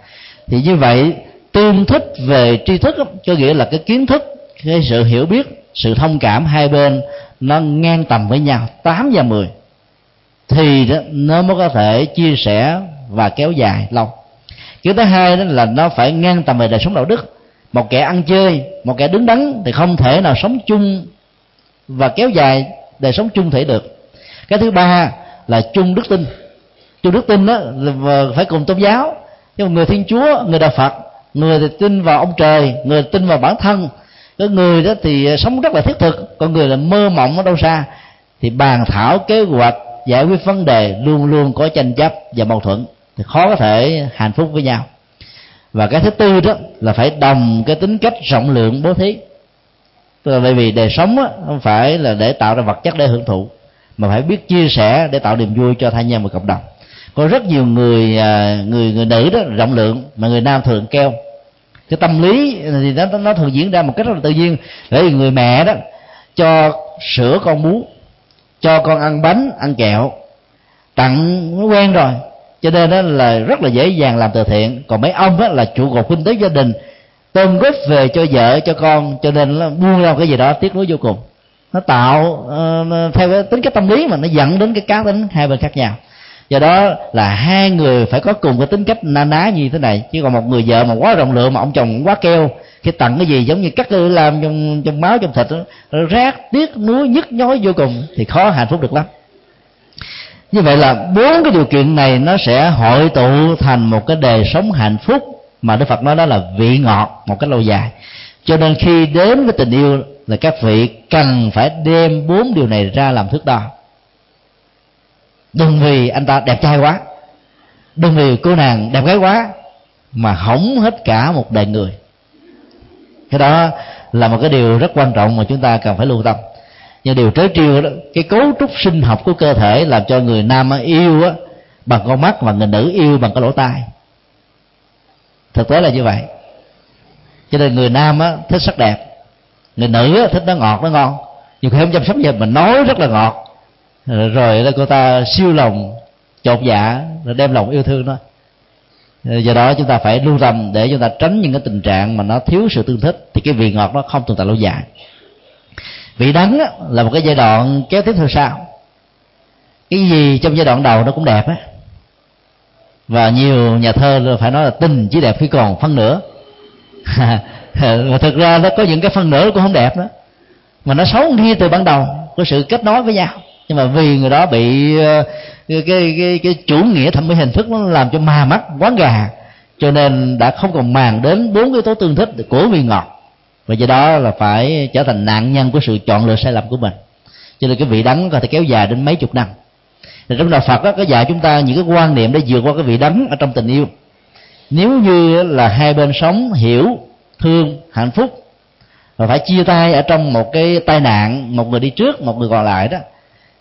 Thì như vậy tương thích về tri thức có nghĩa là cái kiến thức, cái sự hiểu biết, sự thông cảm hai bên nó ngang tầm với nhau 8 và 10 thì đó, nó mới có thể chia sẻ và kéo dài lâu. Cái thứ hai đó là nó phải ngang tầm về đời sống đạo đức. Một kẻ ăn chơi, một kẻ đứng đắn thì không thể nào sống chung và kéo dài đời sống chung thể được. Cái thứ ba là chung đức tin. Chung đức tin đó là phải cùng tôn giáo. Nhưng người Thiên Chúa, người Đạo Phật, người thì tin vào ông trời, người tin vào bản thân. Cái người đó thì sống rất là thiết thực, còn người là mơ mộng ở đâu xa. Thì bàn thảo kế hoạch giải quyết vấn đề luôn luôn có tranh chấp và mâu thuẫn, thì khó có thể hạnh phúc với nhau. Và cái thứ tư đó là phải đồng cái tính cách rộng lượng bố thí. Tức là bởi vì đời sống đó, không phải là để tạo ra vật chất để hưởng thụ, mà phải biết chia sẻ để tạo niềm vui cho tha nhân và cộng đồng. Có rất nhiều người nữ đó rộng lượng mà người nam thường keo. Cái tâm lý thì nó thường diễn ra một cách rất là tự nhiên. Bởi vì người mẹ đó cho sữa con bú, cho con ăn bánh, ăn kẹo, tặng nó quen rồi, cho nên đó là rất là dễ dàng làm từ thiện. Còn mấy ông đó là trụ cột kinh tế gia đình, tôm góp về cho vợ cho con, cho nên nó buông ra cái gì đó tiếc nuối vô cùng. Nó tạo theo cái tính cách tâm lý mà nó dẫn đến cái cá tính hai bên khác nhau. Do đó là hai người phải có cùng cái tính cách na ná như thế này. Chứ còn một người vợ mà quá rộng lượng mà ông chồng cũng quá keo, khi tặng cái gì giống như cắt làm trong máu trong thịt đó, rác tiếc nuối nhức nhói vô cùng, thì khó hạnh phúc được lắm. Như vậy là 4 cái điều kiện này nó sẽ hội tụ thành một cái đời sống hạnh phúc mà Đức Phật nói đó là vị ngọt một cách lâu dài. Cho nên khi đến với tình yêu là các vị cần phải đem 4 điều này ra làm thước đo. Đừng vì anh ta đẹp trai quá, đừng vì cô nàng đẹp gái quá mà hỏng hết cả một đời người. Cái đó là một cái điều rất quan trọng mà chúng ta cần phải lưu tâm. Nhưng điều trớ trêu đó, cái cấu trúc sinh học của cơ thể làm cho người nam yêu bằng con mắt và người nữ yêu bằng cái lỗ tai. Thực tế là như vậy. Cho nên người nam thích sắc đẹp, người nữ thích nó ngọt nó ngon. Nhưng khi không chăm sóc vậy mình nói rất là ngọt, rồi là cô ta siêu lòng chột dạ, rồi đem lòng yêu thương nó. Do đó chúng ta phải lưu tâm để chúng ta tránh những cái tình trạng mà nó thiếu sự tương thích, thì cái vị ngọt nó không tồn tại lâu dài. Vị đắng là một cái giai đoạn kéo tiếp theo sau. Cái gì trong giai đoạn đầu nó cũng đẹp á, và nhiều nhà thơ phải nói là tình chỉ đẹp khi còn phân nửa. Và thực ra nó có những cái phân nửa cũng không đẹp nữa, mà nó xấu ngay từ ban đầu, có sự kết nối với nhau. Nhưng mà vì người đó bị cái chủ nghĩa thẩm mỹ hình thức nó làm cho ma mắt quán gà, cho nên đã không còn màng đến 4 yếu tố tương thích của vị ngọt. Và do đó là phải trở thành nạn nhân của sự chọn lựa sai lầm của mình. Cho nên cái vị đắng có thể kéo dài đến mấy chục năm. Thì trong Đạo Phật đó, có dạy chúng ta những cái quan niệm để vượt qua cái vị đắng ở trong tình yêu. Nếu như là hai bên sống hiểu, thương, hạnh phúc, và phải chia tay ở trong một cái tai nạn, một người đi trước, một người còn lại đó,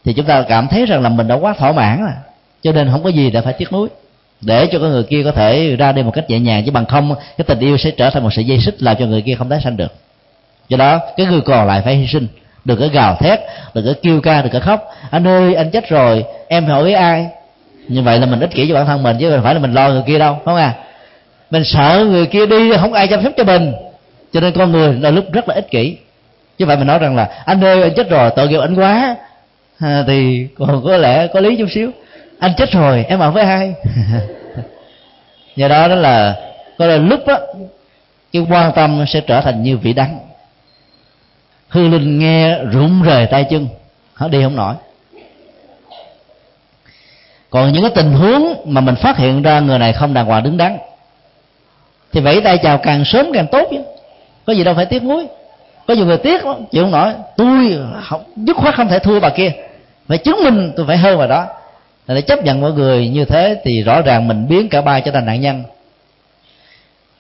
thì chúng ta cảm thấy rằng là mình đã quá thỏa mãn rồi, cho nên không có gì để phải tiếc nuối, để cho cái người kia có thể ra đi một cách nhẹ nhàng. Chứ bằng không cái tình yêu sẽ trở thành một sợi dây xích làm cho người kia không tái sanh được. Do đó cái người còn lại phải hy sinh. Đừng có gào thét, đừng có kêu ca, đừng có khóc: anh ơi anh chết rồi, em hỏi với ai. Như vậy là mình ích kỷ cho bản thân mình, chứ không phải là mình lo người kia đâu, không à. Mình sợ người kia đi không ai chăm sóc cho mình, cho nên con người là lúc rất là ích kỷ. Chứ vậy mình nói rằng là anh ơi anh chết rồi, tội nghiệp anh quá, thì còn có lẽ có lý chút xíu. Anh chết rồi em ở với ai? Do đó đó là có lẽ lúc đó cái quan tâm sẽ trở thành như vị đắng. Hư linh nghe rụng rời tay chân, họ đi không nổi. Còn những cái tình huống mà mình phát hiện ra người này không đàng hoàng đứng đắn thì vẫy tay chào càng sớm càng tốt chứ, có gì đâu phải tiếc nuối. Có nhiều người tiếc lắm, chịu không nổi, tôi dứt khoát không thể thua bà kia, phải chứng minh tôi phải hơn bà đó. Để chấp nhận mọi người như thế thì rõ ràng mình biến cả ba trở thành nạn nhân.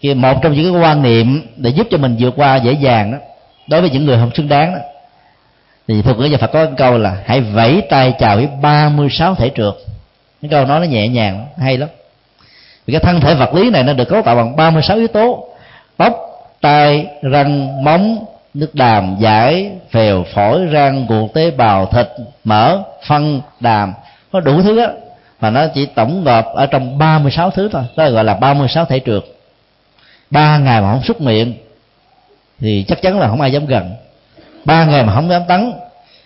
Thì một trong những cái quan niệm để giúp cho mình vượt qua dễ dàng đó, đối với những người không xứng đáng đó, thì thuật ngữ nhà Phật có cái câu là hãy vẫy tay chào với 36 thể trượt. Cái câu nói nó nhẹ nhàng, hay lắm. Vì cái thân thể vật lý này nó được cấu tạo bằng 36 yếu tố: tóc, tai, răng, móng, nước đàm, giải, phèo, phổi, răng, ruột, tế bào, thịt, mỡ, phân, đàm. Có đủ thứ á, mà nó chỉ tổng hợp ở trong 36 thứ thôi. Đó gọi là 36 thể trượt. 3 ngày mà không xúc miệng thì chắc chắn là không ai dám gần. 3 ngày mà không dám tắn,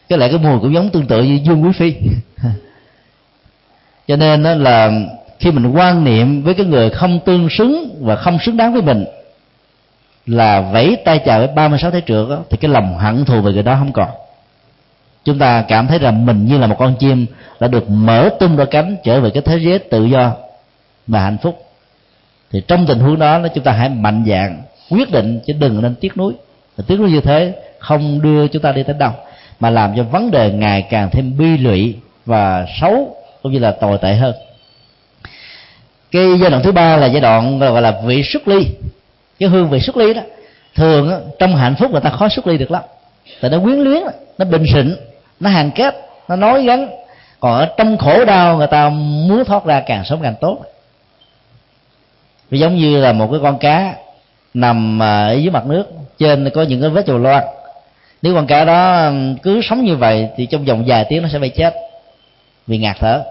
cái lại cái mùi cũng giống tương tự như Dương Quý Phi. Cho nên đó là khi mình quan niệm với cái người không tương xứng và không xứng đáng với mình là vẫy tay chào với 36 thế trượt đó, thì cái lòng hận thù về người đó không còn. Chúng ta cảm thấy rằng mình như là một con chim đã được mở tung đôi cánh trở về cái thế giới tự do và hạnh phúc. Thì trong tình huống đó chúng ta hãy mạnh dạn quyết định, chứ đừng nên tiếc nuối. Và tiếc nuối như thế không đưa chúng ta đi tới đâu, mà làm cho vấn đề ngày càng thêm bi lụy và xấu, cũng như là tồi tệ hơn. Cái giai đoạn thứ ba là giai đoạn gọi là vị xuất ly. Cái hương vị xuất ly đó, thường đó, trong hạnh phúc người ta khó xuất ly được lắm. Tại nó quyến luyến, nó bình sịnh, nó hàn kết, nó nói gắn. Còn ở trong khổ đau người ta muốn thoát ra càng sớm càng tốt. Vì giống như là một cái con cá nằm ở dưới mặt nước, trên có những cái vết chầu loang. Nếu con cá đó cứ sống như vậy thì trong vòng vài tiếng nó sẽ bị chết vì ngạt thở.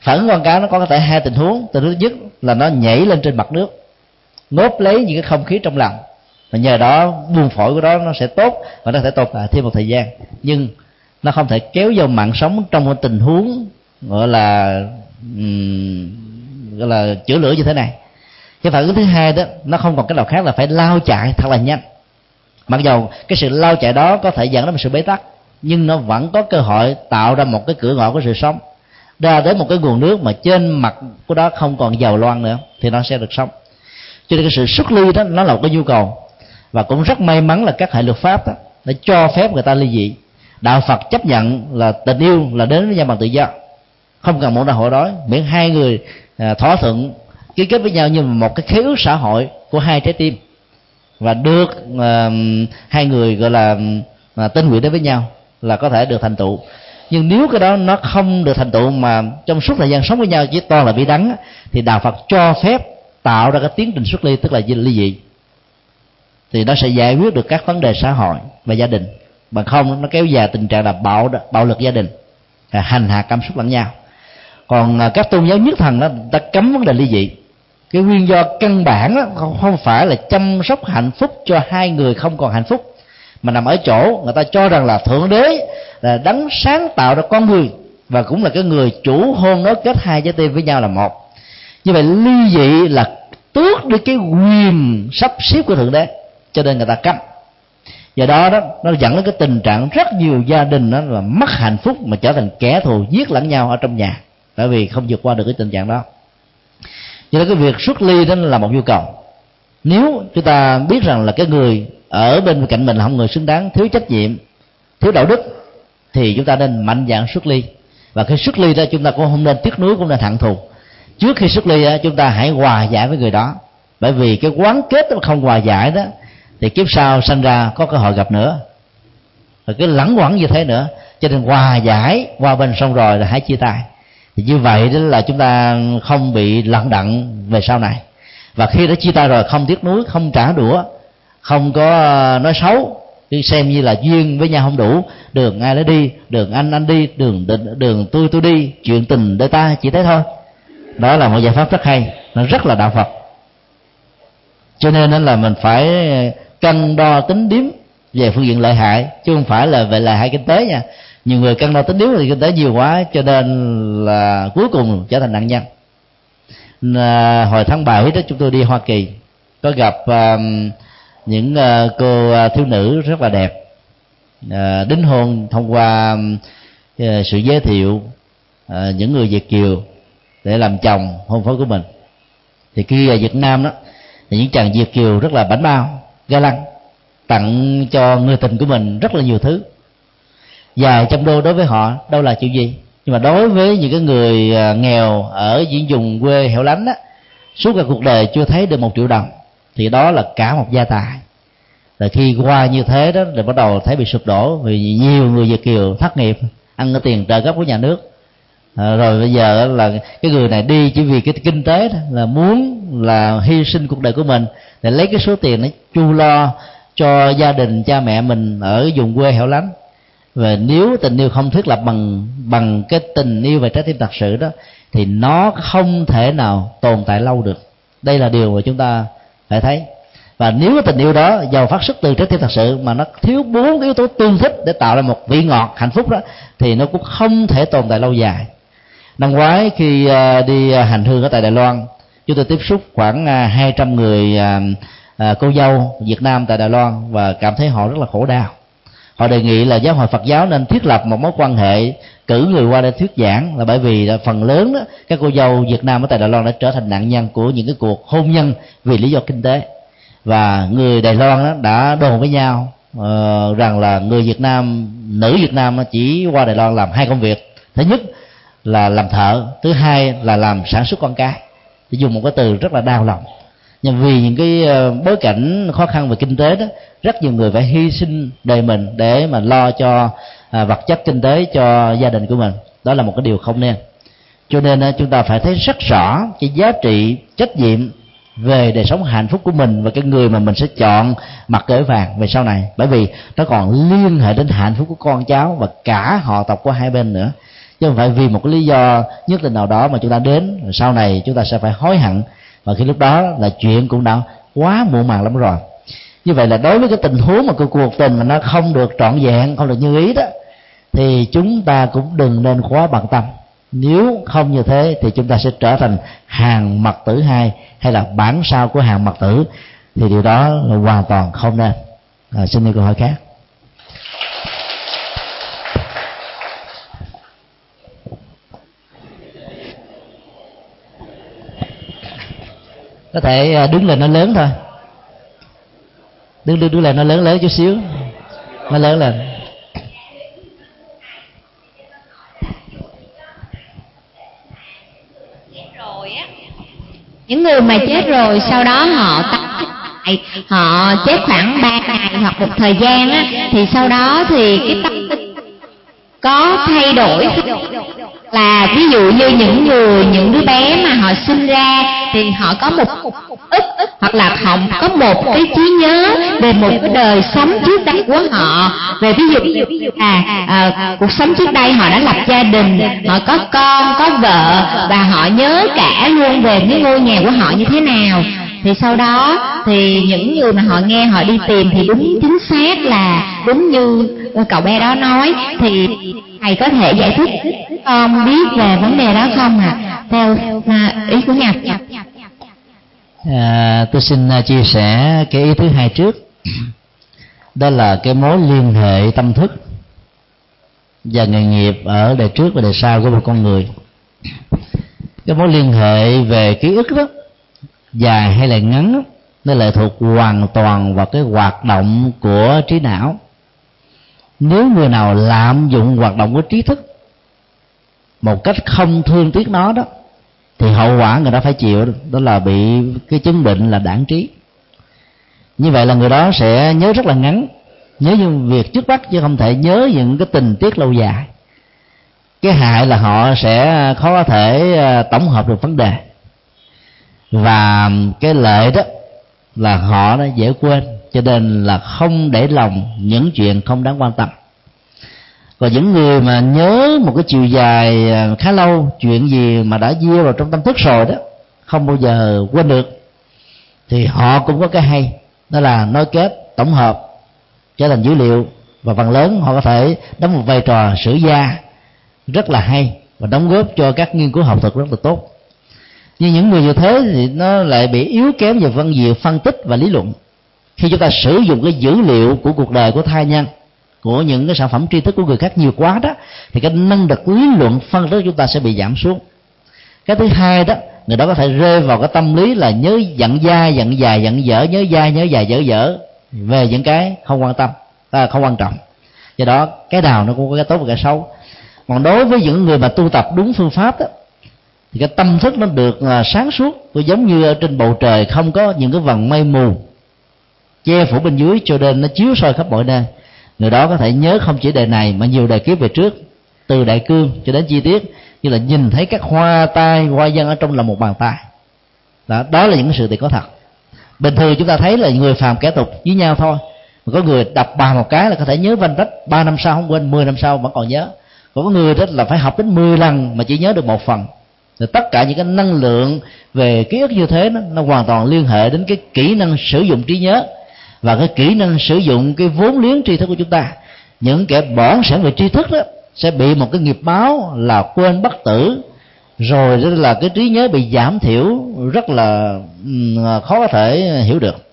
Phản ứng con cá nó có thể hai tình huống. Tình huống thứ nhất là nó nhảy lên trên mặt nước, ngốp lấy những cái không khí trong lành, và nhờ đó buồng phổi của đó nó sẽ tốt và nó sẽ tồn tại thêm một thời gian. Nhưng nó không thể kéo vào mạng sống trong một tình huống gọi là chữa lửa như thế này. Cái phản ứng thứ hai đó, nó không còn cái nào khác là phải lao chạy thật là nhanh. Mặc dù cái sự lao chạy đó có thể dẫn đến một sự bế tắc, nhưng nó vẫn có cơ hội tạo ra một cái cửa ngõ của sự sống, ra đến một cái nguồn nước mà trên mặt của đó không còn dầu loang nữa thì nó sẽ được sống. Cho nên cái sự xuất ly đó nó là một cái nhu cầu. Và cũng rất may mắn là các hệ luật pháp đó đã cho phép người ta ly dị. Đạo Phật chấp nhận là tình yêu là đến với nhau bằng tự do, không cần một đòi hỏi đói, miễn hai người thỏa thuận ký kết với nhau như một cái khế ước xã hội của hai trái tim, và được hai người gọi là tinh nguyện đến với nhau là có thể được thành tựu. Nhưng nếu cái đó nó không được thành tựu mà trong suốt thời gian sống với nhau chỉ toàn là bị đắng, thì Đạo Phật cho phép tạo ra cái tiến trình xuất ly, tức là ly dị. Thì nó sẽ giải quyết được các vấn đề xã hội và gia đình, mà không nó kéo dài tình trạng là bạo lực gia đình, hành hạ cảm xúc lẫn nhau. Còn các tôn giáo nhất thần đó đã cấm vấn đề ly dị. Cái nguyên do căn bản đó không phải là chăm sóc hạnh phúc cho hai người không còn hạnh phúc, mà nằm ở chỗ người ta cho rằng là Thượng Đế là đấng sáng tạo ra con người, và cũng là cái người chủ hôn nối kết hai trái tim với nhau là một. Như vậy ly dị là tước đi cái quyền sắp xếp của Thượng Đế, cho nên người ta cấm. Do đó đó nó dẫn đến cái tình trạng rất nhiều gia đình đó là mất hạnh phúc mà trở thành kẻ thù, giết lẫn nhau ở trong nhà, bởi vì không vượt qua được cái tình trạng đó. Cho nên cái việc xuất ly đó là một nhu cầu. Nếu chúng ta biết rằng là cái người ở bên cạnh mình là không người xứng đáng, thiếu trách nhiệm, thiếu đạo đức, thì chúng ta nên mạnh dạn xuất ly. Và khi xuất ly đó chúng ta cũng không nên tiếc nuối, cũng nên hận thù. Trước khi xuất ly chúng ta hãy hòa giải với người đó, bởi vì cái quán kết không hòa giải đó thì kiếp sau sanh ra có cơ hội gặp nữa, rồi cứ lẳng quẩn như thế nữa. Cho nên hòa giải qua bên xong rồi là hãy chia tay. Thì như vậy đó là chúng ta không bị lận đận về sau này. Và khi đã chia tay rồi không tiếc nuối, không trả đũa, không có nói xấu, cứ xem như là duyên với nhau không đủ, đường ai đó đi, đường anh đi, đường tôi đi, chuyện tình đời ta chỉ thế thôi. Đó là một giải pháp rất hay, nó rất là đạo Phật. Cho nên là mình phải cân đo tính điểm về phương diện lợi hại, chứ không phải là về lợi hại kinh tế nha. Nhiều người cân đo tính điểm về kinh tế nhiều quá, cho nên là cuối cùng trở thành nạn nhân. Hồi tháng 7 đó chúng tôi đi Hoa Kỳ, có gặp những cô thiếu nữ rất là đẹp, đính hôn thông qua sự giới thiệu những người Việt kiều để làm chồng hôn phối của mình. Thì khi ở Việt Nam đó thì những chàng Việt kiều rất là bảnh bao, ga lăng, tặng cho người tình của mình rất là nhiều thứ. Vài trăm đô đối với họ đâu là chuyện gì, nhưng mà đối với những cái người nghèo ở những vùng quê hẻo lánh đó, suốt cả cuộc đời chưa thấy được 1 triệu đồng thì đó là cả một gia tài. Rồi khi qua như thế đó thì bắt đầu thấy bị sụp đổ, vì nhiều người Việt kiều thất nghiệp, ăn cái tiền trợ cấp của nhà nước. Rồi bây giờ là cái người này đi chỉ vì cái kinh tế đó, là muốn là hy sinh cuộc đời của mình để lấy cái số tiền để chu lo cho gia đình cha mẹ mình ở vùng quê hẻo lánh. Và nếu tình yêu không thiết lập bằng cái tình yêu về trái tim thật sự đó thì nó không thể nào tồn tại lâu được. Đây là điều mà chúng ta phải thấy. Và nếu cái tình yêu đó giàu phát xuất từ trái tim thật sự mà nó thiếu 4 yếu tố tương thích để tạo ra một vị ngọt hạnh phúc đó thì nó cũng không thể tồn tại lâu dài. Năm ngoái khi đi hành hương ở tại Đài Loan, chúng tôi tiếp xúc khoảng 200 người cô dâu Việt Nam tại Đài Loan và cảm thấy họ rất là khổ đau. Họ đề nghị là giáo hội Phật giáo nên thiết lập một mối quan hệ cử người qua để thuyết giảng, là bởi vì là phần lớn đó, các cô dâu Việt Nam ở tại Đài Loan đã trở thành nạn nhân của những cái cuộc hôn nhân vì lý do kinh tế. Và người Đài Loan đó đã đồn với nhau rằng là người Việt Nam, nữ Việt Nam chỉ qua Đài Loan làm 2 công việc. Thứ nhất là làm thợ, thứ hai là làm sản xuất con cái. Thì dùng một cái từ rất là đau lòng. Nhưng vì những cái bối cảnh khó khăn về kinh tế đó, rất nhiều người phải hy sinh đời mình để mà lo cho vật chất kinh tế cho gia đình của mình. Đó là một cái điều không nên. Cho nên chúng ta phải thấy rất rõ cái giá trị trách nhiệm về đời sống hạnh phúc của mình và cái người mà mình sẽ chọn mặt cỡ vàng về sau này, bởi vì nó còn liên hệ đến hạnh phúc của con cháu và cả họ tộc của hai bên nữa, chứ không phải vì một cái lý do nhất định nào đó mà chúng ta đến rồi sau này chúng ta sẽ phải hối hận, và khi lúc đó là chuyện cũng đã quá muộn màng lắm rồi. Như vậy là đối với cái tình huống mà cuộc tình mà nó không được trọn vẹn, không được như ý đó, thì chúng ta cũng đừng nên quá bận tâm. Nếu không như thế thì chúng ta sẽ trở thành Hàn Mặc Tử 2 hay là bản sao của Hàn Mặc Tử, thì điều đó là hoàn toàn không nên. Xin đi câu hỏi khác. Có thể đứng lên nó lớn thôi, đứng lên nó lớn chút xíu, nó lớn lên. Những người mà chết rồi sau đó họ họ chết khoảng 3 ngày hoặc một thời gian á, thì sau đó thì cái tâm có thay đổi, là ví dụ như những đứa bé mà họ sinh ra thì họ có một ức, hoặc là họ có một cái trí nhớ về một cái đời sống trước đây của họ, về ví dụ cuộc sống trước đây họ đã lập gia đình, họ có con có vợ và họ nhớ cả luôn về cái ngôi nhà của họ như thế nào. Thì sau đó thì những người mà họ nghe họ đi tìm thì đúng chính xác là đúng như cậu bé đó nói. Thì thầy có thể giải thích con biết về vấn đề đó không ạ? Theo ý của Nhật. Tôi xin chia sẻ cái ý thứ hai trước. Đó là cái mối liên hệ tâm thức và nghề nghiệp ở đời trước và đời sau của một con người. Cái mối liên hệ về ký ức đó, dài hay là ngắn, nó lệ thuộc hoàn toàn vào cái hoạt động của trí não. Nếu người nào lạm dụng hoạt động của trí thức một cách không thương tiếc nó đó, thì hậu quả người đó phải chịu đó là bị cái chứng bệnh là đãng trí. Như vậy là người đó sẽ nhớ rất là ngắn, nhớ những việc trước mắt chứ không thể nhớ những cái tình tiết lâu dài. Cái hại là họ sẽ khó có thể tổng hợp được vấn đề, và cái lợi đó là họ nó dễ quên, cho nên là không để lòng những chuyện không đáng quan tâm. Còn những người mà nhớ một cái chiều dài khá lâu, chuyện gì mà đã gieo vào trong tâm thức rồi đó, không bao giờ quên được, thì họ cũng có cái hay, đó là nối kết, tổng hợp trở thành dữ liệu, và phần lớn họ có thể đóng một vai trò sử gia rất là hay và đóng góp cho các nghiên cứu học thuật rất là tốt. Nhưng những người như thế thì nó lại bị yếu kém về phân diện, phân tích và lý luận. Khi chúng ta sử dụng cái dữ liệu của cuộc đời của tha nhân, của những cái sản phẩm tri thức của người khác nhiều quá đó, thì cái năng lực lý luận phân tích chúng ta sẽ bị giảm xuống. Cái thứ hai đó, người đó có thể rơi vào cái tâm lý là nhớ dặn dai, dặn dài, dặn dở, nhớ dai, nhớ dài, dở dở về những cái không quan tâm, không quan trọng. Do đó cái nào nó cũng có cái tốt và cái xấu. Còn đối với những người mà tu tập đúng phương pháp đó, thì cái tâm thức nó được sáng suốt, giống như ở trên bầu trời không có những cái vầng mây mù che phủ bên dưới, cho nên nó chiếu soi khắp mọi nơi. Người đó có thể nhớ không chỉ đời này mà nhiều đời kiếp về trước, từ đại cương cho đến chi tiết, như là nhìn thấy các hoa tai hoa văn ở trong là một bàn tay. Đó là những sự việc có thật. Bình thường chúng ta thấy là người phàm kẻ tục với nhau thôi, mà có người đập bàn một cái là có thể nhớ vanh rách, 3 năm sau không quên, 10 năm sau vẫn còn nhớ. Còn có người đó là phải học đến 10 lần mà chỉ nhớ được một phần. Thì tất cả những cái năng lượng về ký ức như thế nó hoàn toàn liên hệ đến cái kỹ năng sử dụng trí nhớ và cái kỹ năng sử dụng cái vốn liếng tri thức của chúng ta. Những kẻ bỏng sẵn về tri thức đó sẽ bị một cái nghiệp báo là quên bất tử, rồi đó là cái trí nhớ bị giảm thiểu rất là khó có thể hiểu được.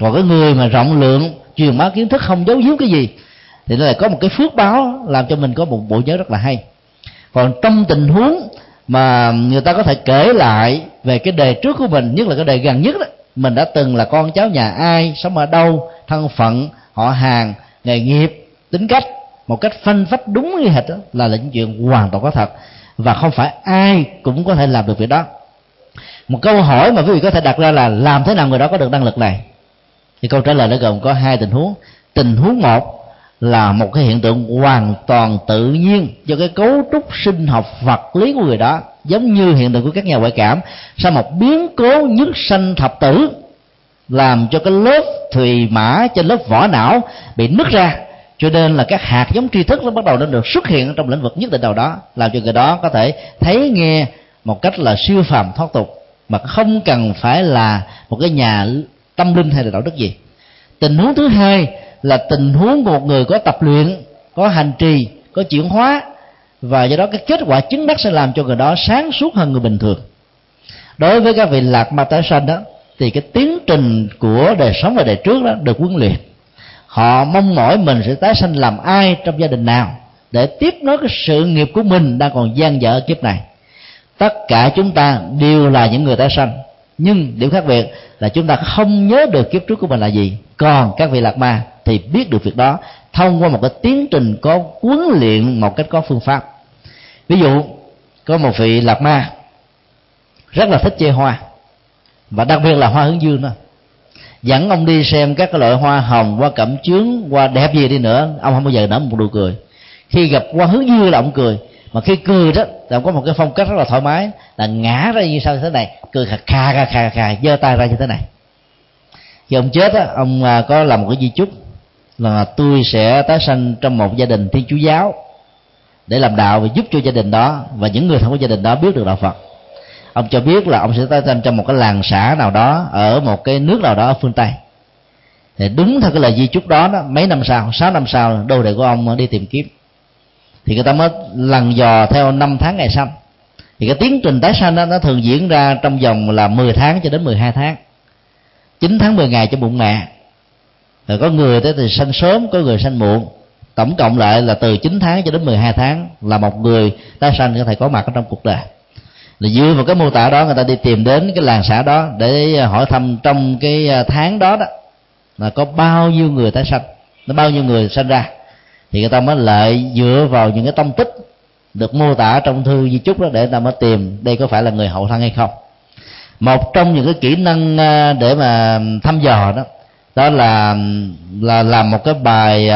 Còn cái người mà rộng lượng truyền bá kiến thức không giấu giếm cái gì thì nó lại có một cái phước báo làm cho mình có một bộ nhớ rất là hay. Còn trong tình huống mà người ta có thể kể lại về cái đời trước của mình, nhất là cái đời gần nhất đó, mình đã từng là con cháu nhà ai, sống ở đâu, thân phận, họ hàng, nghề nghiệp, tính cách, một cách phanh phách đúng như hệt đó, là những chuyện hoàn toàn có thật. Và không phải ai cũng có thể làm được việc đó. Một câu hỏi mà quý vị có thể đặt ra là làm thế nào người đó có được năng lực này? Thì câu trả lời nó gồm có hai tình huống. Tình huống một là một cái hiện tượng hoàn toàn tự nhiên do cái cấu trúc sinh học vật lý của người đó, giống như hiện tượng của các nhà ngoại cảm sau một biến cố nhất sanh thập tử, làm cho cái lớp thùy mã trên lớp vỏ não bị nứt ra, cho nên là các hạt giống tri thức nó bắt đầu nó được xuất hiện trong lĩnh vực nhất định nào đó, làm cho người đó có thể thấy nghe một cách là siêu phàm thoát tục mà không cần phải là một cái nhà tâm linh hay là đạo đức gì. Tình huống thứ hai là tình huống của một người có tập luyện, có hành trì, có chuyển hóa, và do đó cái kết quả chứng đắc sẽ làm cho người đó sáng suốt hơn người bình thường. Đối với các vị lạc ma tái sanh đó, thì cái tiến trình của đời sống và đời trước đó được huấn luyện. Họ mong mỏi mình sẽ tái sanh làm ai, trong gia đình nào, để tiếp nối cái sự nghiệp của mình đang còn dang dở kiếp này. Tất cả chúng ta đều là những người tái sanh, nhưng điểm khác biệt là chúng ta không nhớ được kiếp trước của mình là gì. Còn các vị lạc ma thì biết được việc đó thông qua một cái tiến trình có huấn luyện một cách có phương pháp. Ví dụ, có một vị lạc ma rất là thích chơi hoa, và đặc biệt là hoa hướng dương đó. Dẫn ông đi xem các loại hoa hồng, hoa cẩm chướng, hoa đẹp gì đi nữa, ông không bao giờ nở một nụ cười. Khi gặp hoa hướng dương là ông cười, mà khi cười đó là ông có một cái phong cách rất là thoải mái, là ngã ra như sau như thế này, cười khà khà, giơ tay ra như thế này. Khi ông chết đó, ông có làm một cái di chúc là tôi sẽ tái sanh trong một gia đình Thiên Chúa giáo để làm đạo và giúp cho gia đình đó và những người thân của gia đình đó biết được đạo Phật. Ông cho biết là ông sẽ tái sanh trong một cái làng xã nào đó ở một cái nước nào đó ở phương Tây. Thì đúng theo cái lời di chúc đó, mấy năm sau, 6 năm sau, đô đệ của ông đi tìm kiếm, thì người ta mới lần dò theo năm tháng ngày sanh. Thì cái tiến trình tái sanh đó, nó thường diễn ra trong vòng là 10 tháng cho đến 12 tháng, 9 tháng 10 ngày trong bụng mẹ. Rồi có người tới thì sanh sớm, có người sanh muộn. Tổng cộng lại là từ 9 tháng cho đến 12 tháng là một người tái sanh có thể có mặt trong cuộc đời. Là dựa vào cái mô tả đó, người ta đi tìm đến cái làng xã đó để hỏi thăm trong cái tháng đó đó là có bao nhiêu người tái sanh, bao nhiêu người sanh ra. Thì người ta mới lại dựa vào những cái tông tích được mô tả trong thư di chúc đó để người ta mới tìm đây có phải là người hậu thân hay không. Một trong những cái kỹ năng để mà thăm dò đó, đó là làm một cái bài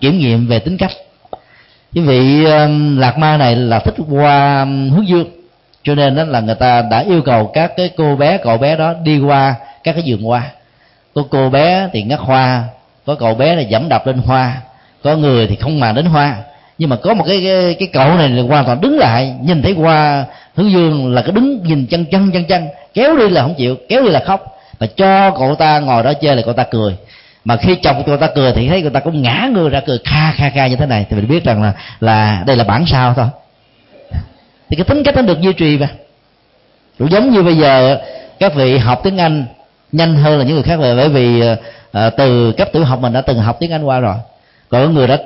kiểm nghiệm về tính cách. Cái vị lạc ma này là thích qua hướng dương, cho nên đó là người ta đã yêu cầu các cái cô bé, cậu bé đó đi qua các cái vườn hoa. Có cô bé thì ngắt hoa, có cậu bé thì dẫm đạp lên hoa, có người thì không màng đến hoa. Nhưng mà có một cái cậu này là hoàn toàn đứng lại, nhìn thấy hoa hướng dương là cứ đứng nhìn chân, kéo đi là không chịu, kéo đi là khóc. Mà cho cậu ta ngồi đó chơi là cậu ta cười, mà khi chồng cậu ta cười thì thấy cậu ta cũng ngã người ra cười kha như thế này. Thì mình biết rằng là đây là bản sao thôi. Thì cái tính cách nó được duy trì mà. Cũng giống như bây giờ các vị học tiếng Anh nhanh hơn là những người khác về, bởi vì từ cấp tiểu học mình đã từng học tiếng Anh qua rồi. Còn người đã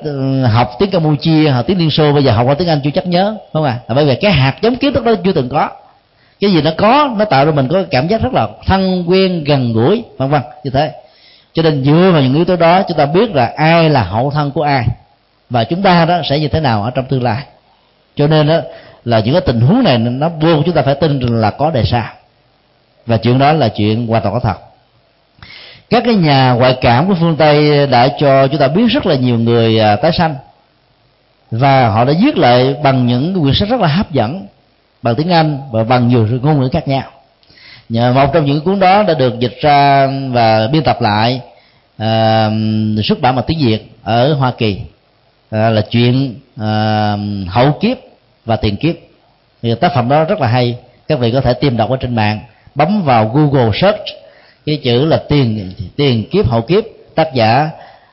học tiếng Campuchia, học tiếng Liên Xô, bây giờ học qua tiếng Anh chưa chắc nhớ, không à? Là bởi vì cái hạt giống kiến thức đó chưa từng có. Cái gì nó có, nó tạo ra mình có cảm giác rất là thân quen, gần gũi, vân vân như thế. Cho nên dựa vào những yếu tố đó, chúng ta biết là ai là hậu thân của ai và chúng ta đó sẽ như thế nào ở trong tương lai. Cho nên đó, là những cái tình huống này nó buộc chúng ta phải tin rằng là có đề xa, và chuyện đó là chuyện hoàn toàn có thật. Các cái nhà ngoại cảm của phương Tây đã cho chúng ta biết rất là nhiều người tái sanh, và họ đã viết lại bằng những quyển sách rất là hấp dẫn bằng tiếng Anh và bằng nhiều ngôn ngữ khác nhau. Một trong những cuốn đó đã được dịch ra và biên tập lại, xuất bản bằng tiếng Việt ở Hoa Kỳ, là chuyện hậu kiếp và tiền kiếp. Thì tác phẩm đó rất là hay, các vị có thể tìm đọc ở trên mạng, bấm vào Google search cái chữ là tiền kiếp hậu kiếp, tác giả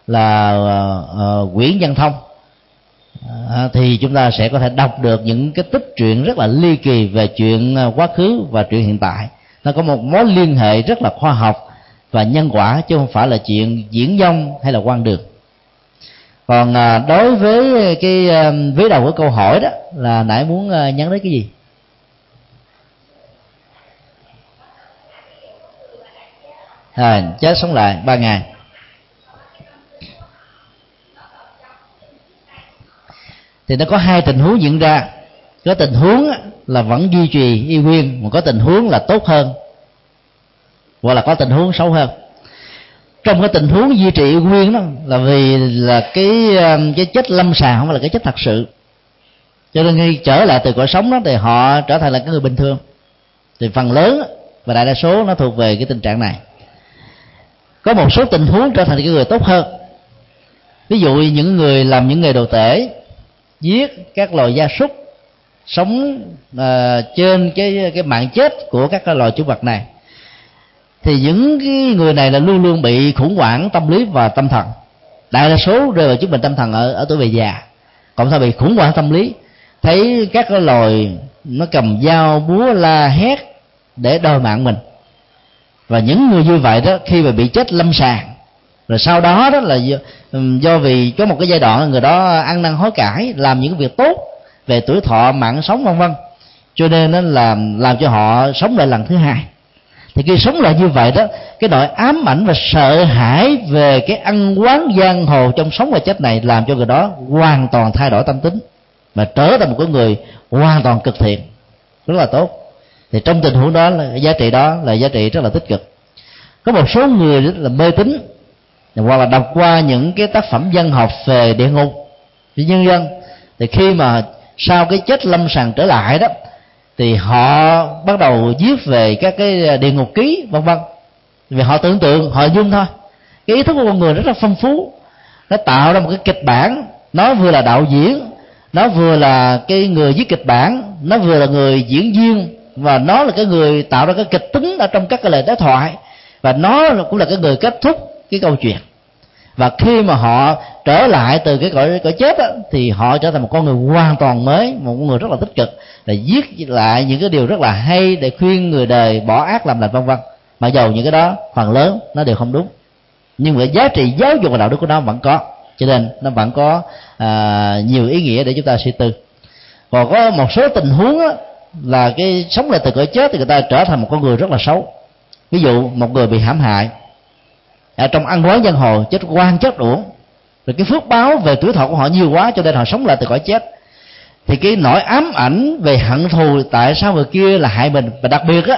là Nguyễn Văn Thông, thì chúng ta sẽ có thể đọc được những cái tích truyện rất là ly kỳ về chuyện quá khứ và chuyện hiện tại. Nó có một mối liên hệ rất là khoa học và nhân quả, chứ không phải là chuyện diễn dông hay là quan đường. Còn đối với cái vế đầu của câu hỏi đó là nãy muốn nhắn đến cái gì? Chết sống lại 3 ngày. Thì nó có hai tình huống diễn ra. Có tình huống là vẫn duy trì y nguyên, mà có tình huống là tốt hơn, hoặc là có tình huống xấu hơn. Trong cái tình huống duy trì y nguyên đó là vì là cái chết lâm sàng, không phải là cái chết thật sự, cho nên khi trở lại từ cõi sống đó thì họ trở thành là cái người bình thường. Thì phần lớn và đại đa số nó thuộc về cái tình trạng này. Có một số tình huống trở thành cái người tốt hơn, ví dụ những người làm những nghề đồ tể, giết các loài gia súc, sống trên cái mạng chết của các loài chủng vật này, thì những cái người này là luôn luôn bị khủng hoảng tâm lý và tâm thần. Đại đa số rơi vào chứng bệnh tâm thần ở tuổi về già, cộng thêm bị khủng hoảng tâm lý, thấy các cái loài nó cầm dao búa la hét để đòi mạng mình. Và những người như vậy đó, khi mà bị chết lâm sàng rồi sau đó đó là do vì có một cái giai đoạn người đó ăn năn hối cải, làm những việc tốt về tuổi thọ, mạng sống vân vân, cho nên nó làm cho họ sống lại lần thứ hai. Thì khi sống lại như vậy đó, cái nỗi ám ảnh và sợ hãi về cái ăn quán giang hồ trong sống và chết này làm cho người đó hoàn toàn thay đổi tâm tính mà trở thành một cái người hoàn toàn cực thiện, rất là tốt. Thì trong tình huống đó, giá trị đó là giá trị rất là tích cực. Có một số người là mê tín, hoặc là đọc qua những cái tác phẩm văn học về địa ngục, về nhân dân, thì khi mà sau cái chết lâm sàng trở lại đó thì họ bắt đầu viết về các cái địa ngục ký vân vân, vì họ tưởng tượng, họ dung thôi. Cái ý thức của con người rất là phong phú, nó tạo ra một cái kịch bản, nó vừa là đạo diễn, nó vừa là cái người viết kịch bản, nó vừa là người diễn viên, và nó là cái người tạo ra cái kịch tính ở trong các cái lời đối thoại, và nó cũng là cái người kết thúc cái câu chuyện. Và khi mà họ trở lại từ cái cõi chết đó, thì họ trở thành một con người hoàn toàn mới, một con người rất là tích cực, là viết lại những cái điều rất là hay để khuyên người đời bỏ ác làm lành vân vân. Mặc dầu những cái đó phần lớn nó đều không đúng, nhưng mà giá trị giáo dục và đạo đức của nó vẫn có, cho nên nó vẫn có nhiều ý nghĩa để chúng ta suy tư. Còn có một số tình huống đó, là cái sống lại từ cõi chết thì người ta trở thành một con người rất là xấu. Ví dụ một người bị hãm hại ở trong ăn quán giang hồ, chết oan chết uổng, rồi cái phước báo về tuổi thọ của họ nhiều quá, cho nên họ sống lại từ cõi chết. Thì cái nỗi ám ảnh về hận thù, tại sao người kia là hại mình, và đặc biệt á,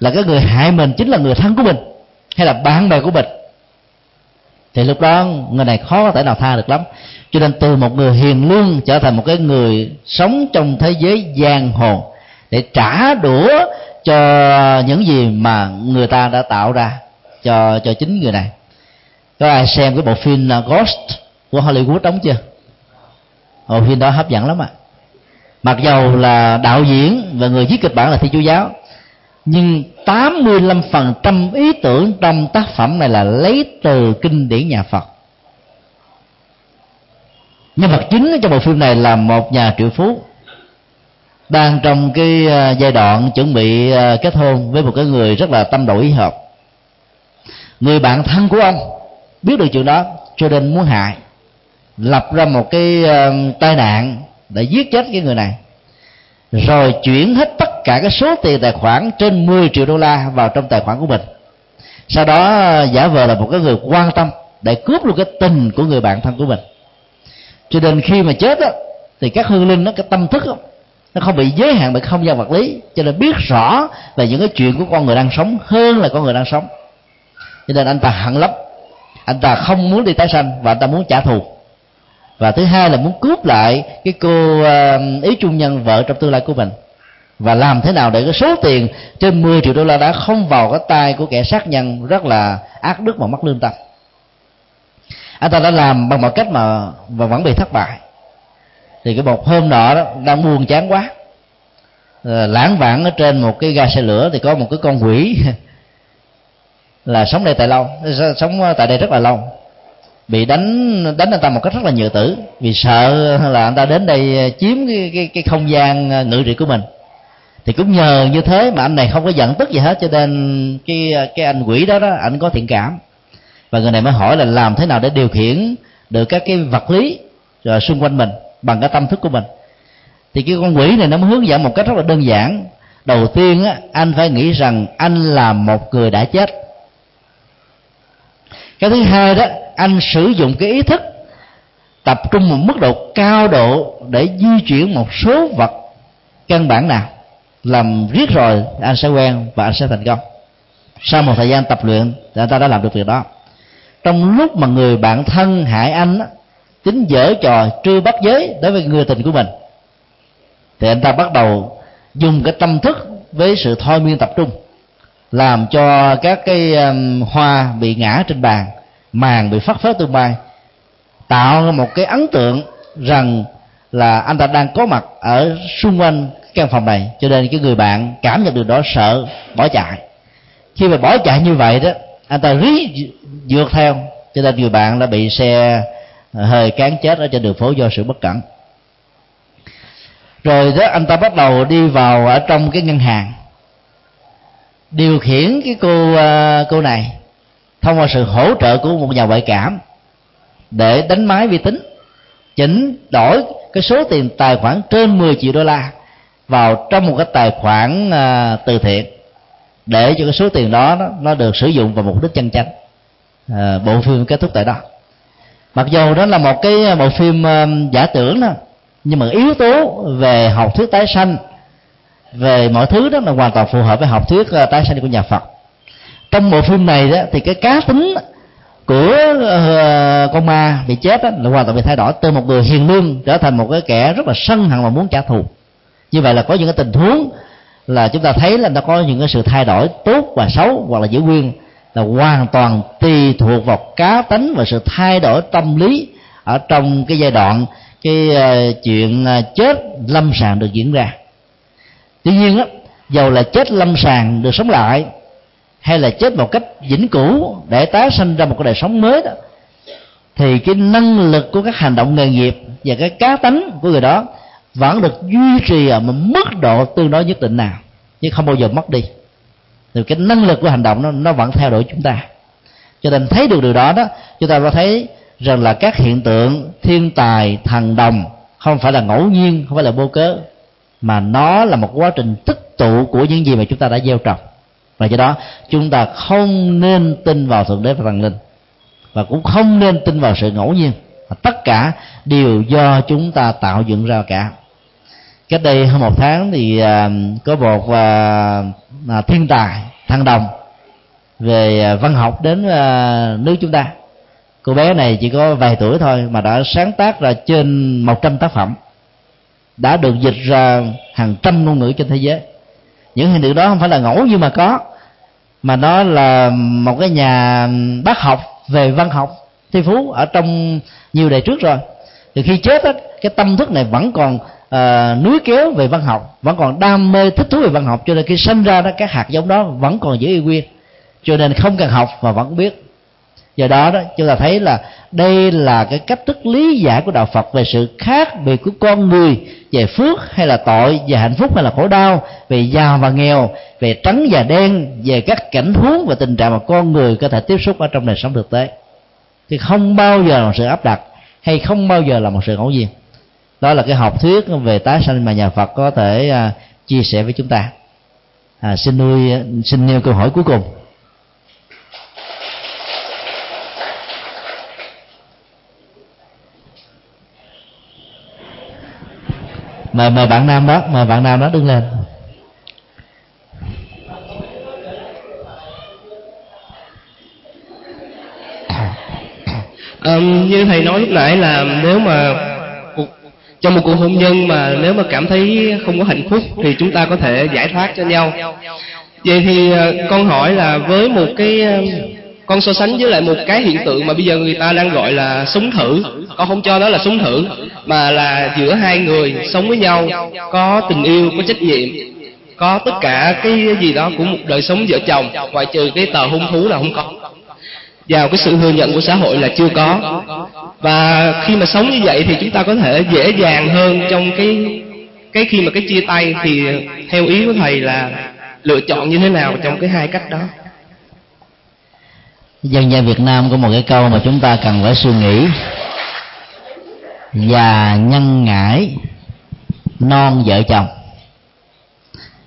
là cái người hại mình chính là người thân của mình hay là bạn bè của mình, thì lúc đó người này khó có thể nào tha được lắm. Cho nên từ một người hiền lương trở thành một cái người sống trong thế giới giang hồ để trả đũa cho những gì mà người ta đã tạo ra cho chính người này. Có ai xem cái bộ phim Ghost của Hollywood đóng chưa? Bộ phim đó hấp dẫn lắm ạ. Mặc dầu là đạo diễn và người viết kịch bản là Thiên Chúa giáo, nhưng 85% ý tưởng trong tác phẩm này là lấy từ kinh điển nhà Phật. Nhân vật chính trong bộ phim này là một nhà triệu phú đang trong cái giai đoạn chuẩn bị kết hôn với một cái người rất là tâm đầu ý hợp. Người bạn thân của ông biết được chuyện đó, cho nên muốn hại, lập ra một cái tai nạn để giết chết cái người này, rồi chuyển hết tất cả cái số tiền tài khoản trên 10 triệu đô la vào trong tài khoản của mình. Sau đó giả vờ là một cái người quan tâm để cướp luôn cái tình của người bạn thân của mình. Cho nên khi mà chết đó, thì các hương linh nó cái tâm thức đó, nó không bị giới hạn bởi không gian vật lý, cho nên biết rõ về những cái chuyện của con người đang sống hơn là con người đang sống. Cho nên anh ta hận lắm, anh ta không muốn đi tái sanh và anh ta muốn trả thù. Và thứ hai là muốn cướp lại cái cô ý trung nhân vợ trong tương lai của mình, và làm thế nào để cái số tiền trên 10 triệu đô la đã không vào cái tay của kẻ sát nhân rất là ác đức và mất lương tâm. Anh ta đã làm bằng mọi cách mà vẫn bị thất bại. Thì cái một hôm nọ đó, đang buồn chán quá, lãng vãng ở trên một cái ga xe lửa, thì có một cái con quỷ là sống tại đây rất là lâu, bị đánh anh ta một cách rất là nhựa tử, vì sợ là anh ta đến đây chiếm cái không gian ngự trị của mình. Thì cũng nhờ như thế mà anh này không có giận tức gì hết, cho nên cái anh quỷ đó anh có thiện cảm, và người này mới hỏi là làm thế nào để điều khiển được các cái vật lý rồi xung quanh mình bằng cái tâm thức của mình. Thì cái con quỷ này nó mới hướng dẫn một cách rất là đơn giản. Đầu tiên á, anh phải nghĩ rằng anh là một người đã chết. Cái thứ hai đó, anh sử dụng cái ý thức tập trung một mức độ cao độ để di chuyển một số vật căn bản nào. Làm riết rồi anh sẽ quen và anh sẽ thành công. Sau một thời gian tập luyện thì anh ta đã làm được việc đó. Trong lúc mà người bạn thân hại anh á, tính dở trò trư bắt giới đối với người tình của mình, thì anh ta bắt đầu dùng cái tâm thức với sự thôi miên tập trung, làm cho các cái hoa bị ngã trên bàn, màn bị phất phới tung bay, tạo một cái ấn tượng rằng là anh ta đang có mặt ở xung quanh căn phòng này. Cho nên cái người bạn cảm nhận được đó, sợ bỏ chạy. Khi mà bỏ chạy như vậy đó, anh ta rí dược theo, cho nên người bạn đã bị xe hơi cán chết ở trên đường phố do sự bất cẩn. Rồi đó, anh ta bắt đầu đi vào ở trong cái ngân hàng, điều khiển cái cô này thông qua sự hỗ trợ của một nhà ngoại cảm để đánh máy vi tính, chỉnh đổi cái số tiền tài khoản trên 10 triệu đô la vào trong một cái tài khoản từ thiện, để cho cái số tiền đó nó được sử dụng vào mục đích chân chánh. Bộ phim kết thúc tại đó. Mặc dù đó là một cái bộ phim giả tưởng đó, nhưng mà yếu tố về học thuyết tái sanh, về mọi thứ đó là hoàn toàn phù hợp với học thuyết tái sanh của nhà Phật. Trong bộ phim này đó, thì cái cá tính của con ma bị chết đó, là hoàn toàn bị thay đổi từ một người hiền lương trở thành một cái kẻ rất là sân hận và muốn trả thù. Như vậy là có những cái tình huống là chúng ta thấy là nó có những cái sự thay đổi tốt và xấu, hoặc là giữ nguyên, là hoàn toàn tùy thuộc vào cá tính và sự thay đổi tâm lý ở trong cái giai đoạn cái chuyện chết lâm sàng được diễn ra. Tuy nhiên, dầu là chết lâm sàng được sống lại, hay là chết một cách vĩnh cửu để tái sinh ra một cái đời sống mới đó, thì cái năng lực của các hành động nghề nghiệp và cái cá tính của người đó vẫn được duy trì ở một mức độ tương đối nhất định nào, chứ không bao giờ mất đi. Thì cái năng lực của hành động nó vẫn theo đuổi chúng ta. Cho nên thấy được điều đó đó, chúng ta có thấy rằng là các hiện tượng thiên tài thần đồng không phải là ngẫu nhiên, không phải là vô cớ, mà nó là một quá trình tích tụ của những gì mà chúng ta đã gieo trồng. Và do đó chúng ta không nên tin vào thượng đế và thần linh, và cũng không nên tin vào sự ngẫu nhiên. Tất cả đều do chúng ta tạo dựng ra cả. Cách đây hơn một tháng thì có một thiên tài thăng đồng về văn học đến nước chúng ta. Cô bé này chỉ có vài tuổi thôi mà đã sáng tác ra trên 100 tác phẩm, đã được dịch ra hàng trăm ngôn ngữ trên thế giới. Những hình tượng đó không phải là ngẫu nhiên mà có, mà nó là một cái nhà bác học về văn học thi phú ở trong nhiều đời trước rồi. Thì khi chết á, cái tâm thức này vẫn còn núi kéo về văn học, vẫn còn đam mê thích thú về văn học, cho nên khi sinh ra đó, các hạt giống đó vẫn còn giữ y nguyên, cho nên không cần học mà vẫn biết. Do đó chúng ta thấy là đây là cái cách thức lý giải của đạo Phật về sự khác biệt của con người, về phước hay là tội, về hạnh phúc hay là khổ đau, về giàu và nghèo, về trắng và đen, về các cảnh huống và tình trạng mà con người có thể tiếp xúc ở trong đời sống thực tế. Thì không bao giờ là một sự áp đặt, hay không bao giờ là một sự ngẫu nhiên. Đó là cái học thuyết về tái sanh mà nhà Phật có thể chia sẻ với chúng ta. Xin nêu câu hỏi cuối cùng. Mời bạn nam đó, đứng lên. Như thầy nói lúc nãy là nếu mà trong một cuộc hôn nhân mà nếu mà cảm thấy không có hạnh phúc thì chúng ta có thể giải thoát cho nhau. Vậy thì con hỏi là với một cái, con so sánh với lại một cái hiện tượng mà bây giờ người ta đang gọi là sống thử, con không cho đó là sống thử mà là giữa hai người sống với nhau, có tình yêu, có trách nhiệm, có tất cả cái gì đó của một đời sống vợ chồng, ngoại trừ cái tờ hôn thú là không có, vào cái sự thừa nhận của xã hội là chưa có. Và khi mà sống như vậy thì chúng ta có thể dễ dàng hơn trong cái khi mà cái chia tay. Thì theo ý của thầy là lựa chọn như thế nào trong cái hai cách đó? Dân gian Việt Nam có một cái câu mà chúng ta cần phải suy nghĩ: già nhân ngãi non vợ chồng.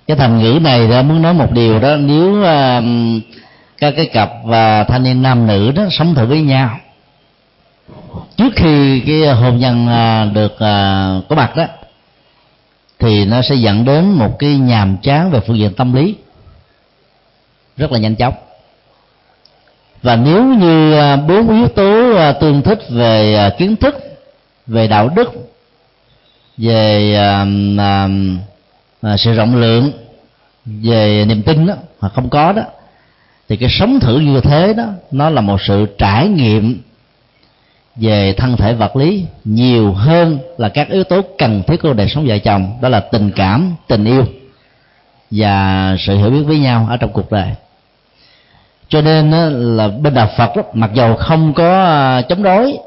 Cái thành ngữ này đã muốn nói một điều đó, nếu các cái cặp và thanh niên nam nữ đó sống thử với nhau trước khi cái hôn nhân được có mặt đó, thì nó sẽ dẫn đến một cái nhàm chán về phương diện tâm lý rất là nhanh chóng. Và nếu như 4 yếu tố tương thích về kiến thức, về đạo đức, về sự rộng lượng, về niềm tin đó, hoặc không có đó, thì cái sống thử như thế đó nó là một sự trải nghiệm về thân thể vật lý nhiều hơn là các yếu tố cần thiết của đời sống vợ chồng, đó là tình cảm, tình yêu và sự hiểu biết với nhau ở trong cuộc đời. Cho nên là bên đạo Phật đó, mặc dù không có chống đối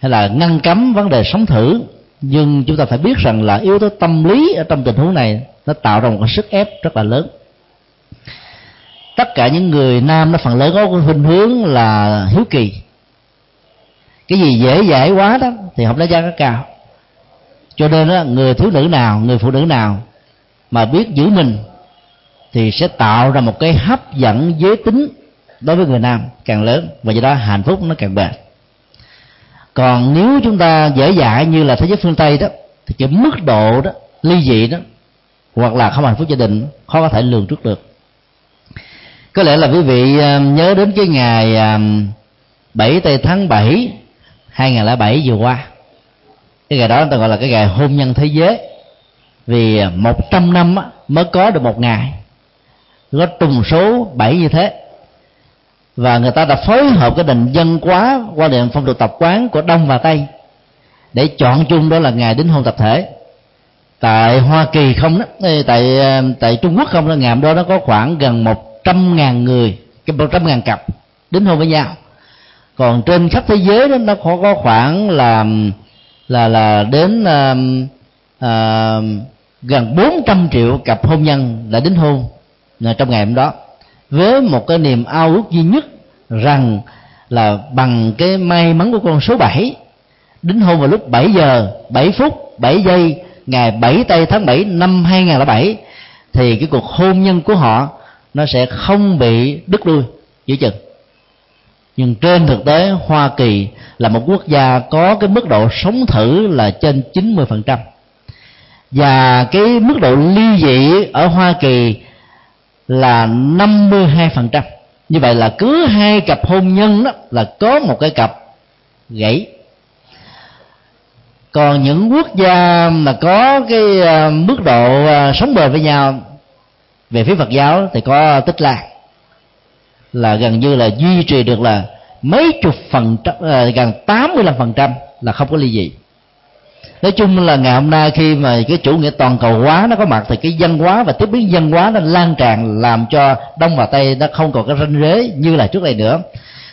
hay là ngăn cấm vấn đề sống thử, nhưng chúng ta phải biết rằng là yếu tố tâm lý ở trong tình huống này nó tạo ra một cái sức ép rất là lớn. Tất cả những người nam nó phần lớn có khuynh hướng là hiếu kỳ, cái gì dễ dãi quá đó thì học đánh giá nó cao. Cho nên đó, người thiếu nữ nào, người phụ nữ nào mà biết giữ mình thì sẽ tạo ra một cái hấp dẫn giới tính đối với người nam càng lớn, và do đó hạnh phúc nó càng bền. Còn nếu chúng ta dễ dãi như là thế giới phương Tây đó thì cái mức độ đó ly dị đó hoặc là không hạnh phúc gia đình khó có thể lường trước được. Có lẽ là quý vị nhớ đến cái ngày 7 tháng 7 2007 vừa qua. Cái ngày đó người ta gọi là cái ngày hôn nhân thế giới, vì 100 năm mới có được một ngày có trùng số 7 như thế. Và người ta đã phối hợp cái nền văn hóa, quan niệm, phong tục tập quán của Đông và Tây để chọn chung đó là ngày đính hôn tập thể. Tại Hoa Kỳ không đó, tại Trung Quốc không đó, ngày hôm đó nó có khoảng gần 100.000 người, 100.000 cặp đính hôn với nhau. Còn trên khắp thế giới đó nó có khoảng là đến gần 400 triệu cặp hôn nhân đã đính hôn trong ngày hôm đó, với một cái niềm ao ước duy nhất rằng là bằng cái may mắn của con số 7, đính hôn vào lúc 7 giờ 7 phút 7 giây ngày 7 tháng 7 năm 2007 thì cái cuộc hôn nhân của họ nó sẽ không bị đứt đuôi giữa chừng. Nhưng trên thực tế Hoa Kỳ là một quốc gia có cái mức độ sống thử là trên 90%, và cái mức độ ly dị ở Hoa Kỳ là 52%. Như vậy là cứ 2 cặp hôn nhân đó là có một cái cặp gãy. Còn những quốc gia mà có cái mức độ sống bền với nhau về phía Phật giáo thì có Tích Lan, là gần như là duy trì được là mấy chục phần trăm, gần 85% là không có ly dị. Nói chung là ngày hôm nay khi mà cái chủ nghĩa toàn cầu hóa nó có mặt thì cái văn hóa và tiếp biến văn hóa nó lan tràn, làm cho Đông và Tây nó không còn cái ranh rế như là trước đây nữa.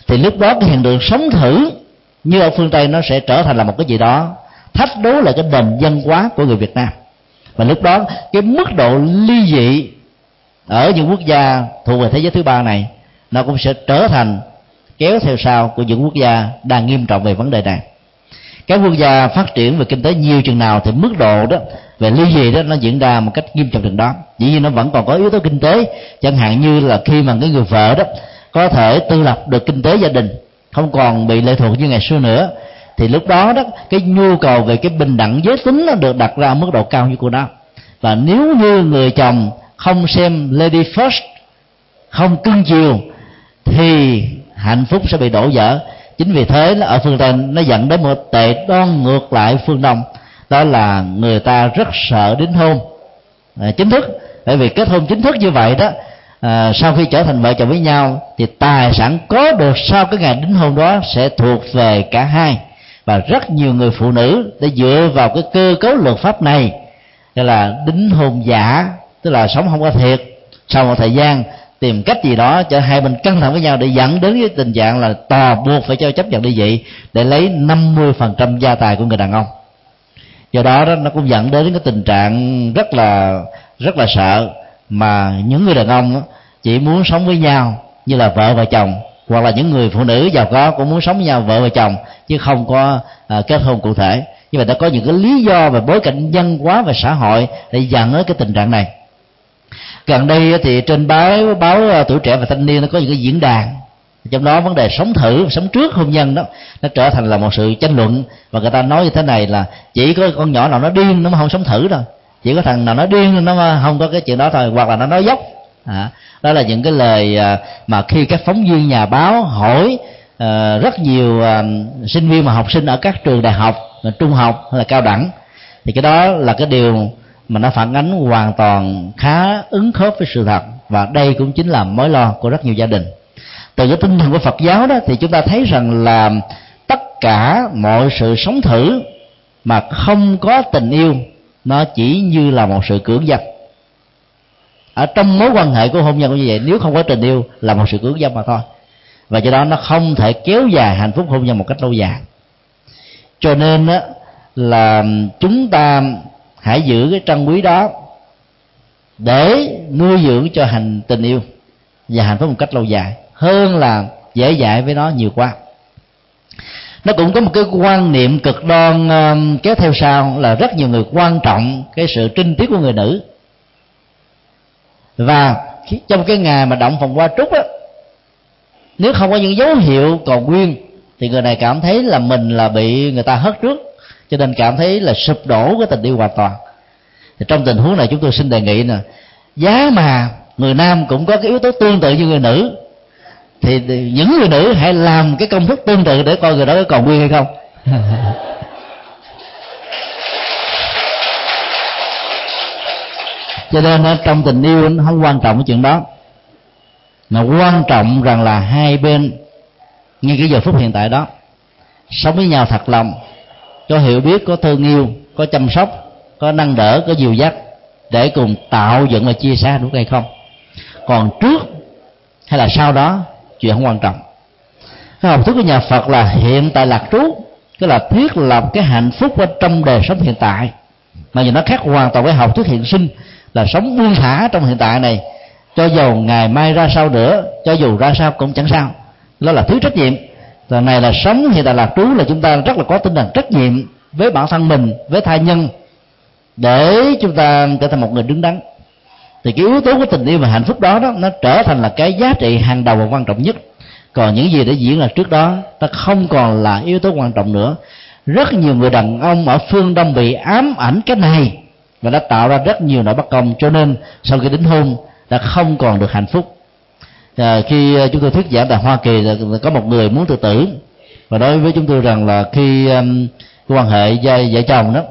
Thì lúc đó cái hiện tượng sống thử như ở phương Tây nó sẽ trở thành là một cái gì đó thách đố lại cái nền văn hóa của người Việt Nam. Và lúc đó cái mức độ ly dị ở những quốc gia thuộc về thế giới thứ ba này nó cũng sẽ trở thành kéo theo sau của những quốc gia đang nghiêm trọng về vấn đề này. Các quốc gia phát triển về kinh tế nhiều chừng nào thì mức độ đó về ly dị đó nó diễn ra một cách nghiêm trọng chừng đó. Dĩ nhiên nó vẫn còn có yếu tố kinh tế, chẳng hạn như là khi mà cái người vợ đó có thể tự lập được kinh tế gia đình, không còn bị lệ thuộc như ngày xưa nữa, thì lúc đó đó cái nhu cầu về cái bình đẳng giới tính nó được đặt ra mức độ cao như của nó. Và nếu như người chồng không xem lady first, không cưng chiều, thì hạnh phúc sẽ bị đổ vỡ. Chính vì thế ở phương Tây nó dẫn đến một tệ đoan ngược lại phương Đông, đó là người ta rất sợ đính hôn chính thức. Bởi vì kết hôn chính thức như vậy đó, sau khi trở thành vợ chồng với nhau thì tài sản có được sau cái ngày đính hôn đó sẽ thuộc về cả hai. Và rất nhiều người phụ nữ để dựa vào cái cơ cấu luật pháp này, gọi là đính hôn giả, tức là sống không có thiệt. Sau một thời gian tìm cách gì đó cho hai bên căng thẳng với nhau để dẫn đến cái tình trạng là tòa buộc phải cho chấp nhận ly dị để lấy 50% gia tài của người đàn ông. Do đó nó cũng dẫn đến cái tình trạng rất là sợ, mà những người đàn ông chỉ muốn sống với nhau như là vợ và chồng, hoặc là những người phụ nữ giàu có cũng muốn sống với nhau vợ và chồng chứ không có kết hôn cụ thể. Như vậy đã có những cái lý do về bối cảnh văn hóa và xã hội để dẫn đến cái tình trạng này. Gần đây thì trên báo Tuổi Trẻ và Thanh Niên nó có những cái diễn đàn, trong đó vấn đề sống thử, sống trước hôn nhân đó nó trở thành là một sự tranh luận. Và người ta nói như thế này là chỉ có con nhỏ nào nó điên nó mà không sống thử thôi, chỉ có thằng nào nó điên nó không có cái chuyện đó thôi, hoặc là nó nói dốc. Đó là những cái lời mà khi các phóng viên nhà báo hỏi rất nhiều sinh viên mà học sinh ở các trường đại học, trung học hay là cao đẳng, thì cái đó là cái điều mà nó phản ánh hoàn toàn khá ứng khớp với sự thật. Và đây cũng chính là mối lo của rất nhiều gia đình. Từ cái tinh thần của Phật giáo đó thì chúng ta thấy rằng là tất cả mọi sự sống thử mà không có tình yêu nó chỉ như là một sự cưỡng dâm. Ở trong mối quan hệ của hôn nhân cũng như vậy, nếu không có tình yêu là một sự cưỡng dâm mà thôi. Và do đó nó không thể kéo dài hạnh phúc hôn nhân một cách lâu dài. Cho nên đó, là chúng ta hãy giữ cái trân quý đó để nuôi dưỡng cho tình yêu và hạnh phúc một cách lâu dài, hơn là dễ dãi với nó nhiều quá. Nó cũng có một cái quan niệm cực đoan kéo theo sau là rất nhiều người quan trọng cái sự trinh tiết của người nữ. Và trong cái ngày mà động phòng hoa trúc á, nếu không có những dấu hiệu còn nguyên thì người này cảm thấy là mình là bị người ta hớt trước, cho nên cảm thấy là sụp đổ cái tình yêu hoàn toàn. Thì trong tình huống này chúng tôi xin đề nghị nè, giá mà người nam cũng có cái yếu tố tương tự như người nữ thì những người nữ hãy làm cái công thức tương tự để coi người đó có còn nguyên hay không. Cho nên trong tình yêu nó không quan trọng cái chuyện đó, mà quan trọng rằng là hai bên như cái giờ phút hiện tại đó sống với nhau thật lòng, có hiểu biết, có thương yêu, có chăm sóc, có nâng đỡ, có dìu dắt để cùng tạo dựng và chia sẻ, đúng hay không. Còn trước hay là sau đó chuyện không quan trọng. Cái học thuyết của nhà Phật là hiện tại lạc trú, tức là thiết lập cái hạnh phúc ở trong đời sống hiện tại, mà vì nó khác hoàn toàn với học thuyết hiện sinh là sống buông thả trong hiện tại này, cho dù ngày mai ra sao nữa, cho dù ra sao cũng chẳng sao. Đó là thiếu trách nhiệm. Lần này là sống hiện tại lạc trú, là chúng ta rất là có tinh thần trách nhiệm với bản thân mình, với tha nhân, để chúng ta trở thành một người đứng đắn. Thì cái yếu tố của tình yêu và hạnh phúc đó nó trở thành là cái giá trị hàng đầu và quan trọng nhất. Còn những gì đã diễn ra trước đó nó không còn là yếu tố quan trọng nữa. Rất nhiều người đàn ông ở phương Đông bị ám ảnh cái này và đã tạo ra rất nhiều nỗi bất công, cho nên sau khi đính hôn đã không còn được hạnh phúc. Khi chúng tôi thuyết giảng tại Hoa Kỳ, có một người muốn tự tử và đối với chúng tôi rằng là khi quan hệ vợ chồng đó,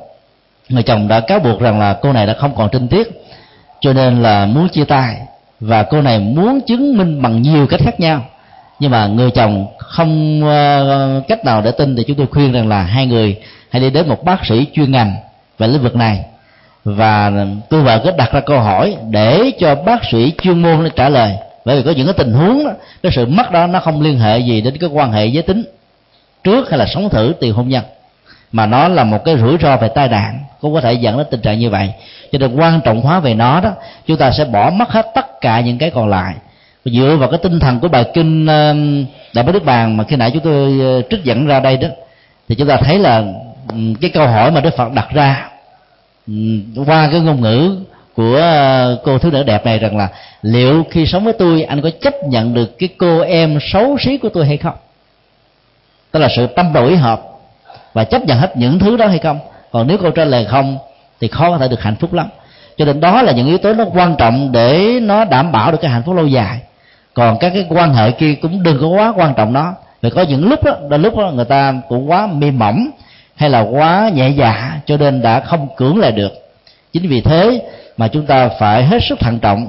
người chồng đã cáo buộc rằng là cô này đã không còn trinh tiết, cho nên là muốn chia tay. Và cô này muốn chứng minh bằng nhiều cách khác nhau, nhưng mà người chồng không cách nào để tin. Thì chúng tôi khuyên rằng là hai người hãy đi đến một bác sĩ chuyên ngành về lĩnh vực này, và cô vợ cứ đặt ra câu hỏi để cho bác sĩ chuyên môn nó trả lời. Bởi vì có những cái tình huống đó, cái sự mất đó nó không liên hệ gì đến cái quan hệ giới tính trước hay là sống thử tiền hôn nhân, mà nó là một cái rủi ro về tai nạn cũng có thể dẫn đến tình trạng như vậy. Cho nên quan trọng hóa về nó đó, chúng ta sẽ bỏ mất hết tất cả những cái còn lại. Dựa vào cái tinh thần của bài kinh Đại Bá Niết Bàn mà khi nãy chúng tôi trích dẫn ra đây đó, thì chúng ta thấy là cái câu hỏi mà Đức Phật đặt ra qua cái ngôn ngữ của cô thiếu nữ đẹp này rằng là liệu khi sống với tôi anh có chấp nhận được cái cô em xấu xí của tôi hay không. Tức là sự tâm đầu ý hợp. và chấp nhận hết những thứ đó hay không. Còn nếu câu trả lời không thì khó có thể được hạnh phúc lắm. Cho nên đó là những yếu tố nó quan trọng để nó đảm bảo được cái hạnh phúc lâu dài. Còn các cái quan hệ kia cũng đừng có quá quan trọng nó. Vì có những lúc đó, người ta cũng quá mê mỏng hay là quá nhẹ dạ, cho nên đã không cưỡng lại được. Chính vì thế mà chúng ta phải hết sức thận trọng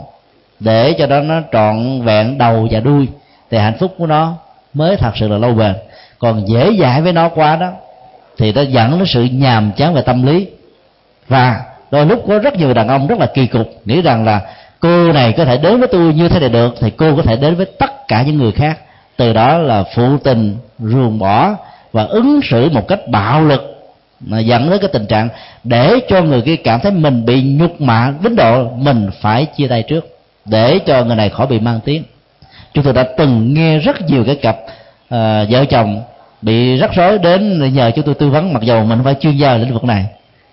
để cho nó trọn vẹn đầu và đuôi, thì hạnh phúc của nó mới thật sự là lâu bền. Còn dễ dãi với nó quá đó thì nó dẫn đến sự nhàm chán về tâm lý. Và đôi lúc có rất nhiều đàn ông rất là kỳ cục, nghĩ rằng là cô này có thể đến với tôi như thế này được thì cô có thể đến với tất cả những người khác. Từ đó là phụ tình, ruồng bỏ và ứng xử một cách bạo lực, dẫn đến cái tình trạng để cho người kia cảm thấy mình bị nhục mạ đến độ mình phải chia tay trước để cho người này khỏi bị mang tiếng. Chúng tôi đã từng nghe rất nhiều cái cặp vợ chồng bị rắc rối đến nhờ chúng tôi tư vấn, mặc dù mình không phải chuyên gia lĩnh vực này,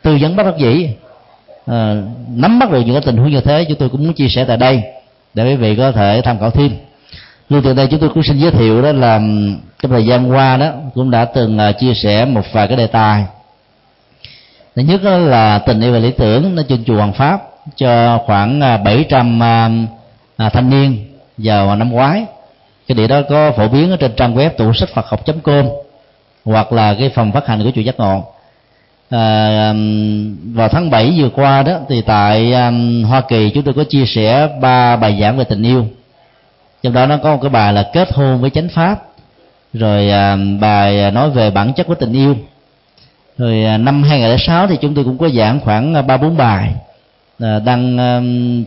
tư vấn bất đắc dĩ. Nắm bắt được những cái tình huống như thế, chúng tôi cũng muốn chia sẻ tại đây để quý vị có thể tham khảo thêm. Luôn từ đây chúng tôi cũng xin giới thiệu đó là trong thời gian qua đó cũng đã từng chia sẻ một vài cái đề tài. Thứ nhất là tình yêu và lý tưởng nó trên chùa Hoàng Pháp cho khoảng 700 thanh niên vào năm ngoái. Cái địa đó có phổ biến ở trên trang web tusachphathoc.com hoặc là cái phòng phát hành của chùa Giác Ngộ. Vào tháng 7 vừa qua đó thì tại Hoa Kỳ chúng tôi có chia sẻ 3 bài giảng về tình yêu, trong đó nó có một cái bài là kết hôn với chánh pháp, rồi bài nói về bản chất của tình yêu. Rồi năm 2006 thì chúng tôi cũng có giảng khoảng 3-4 bài đang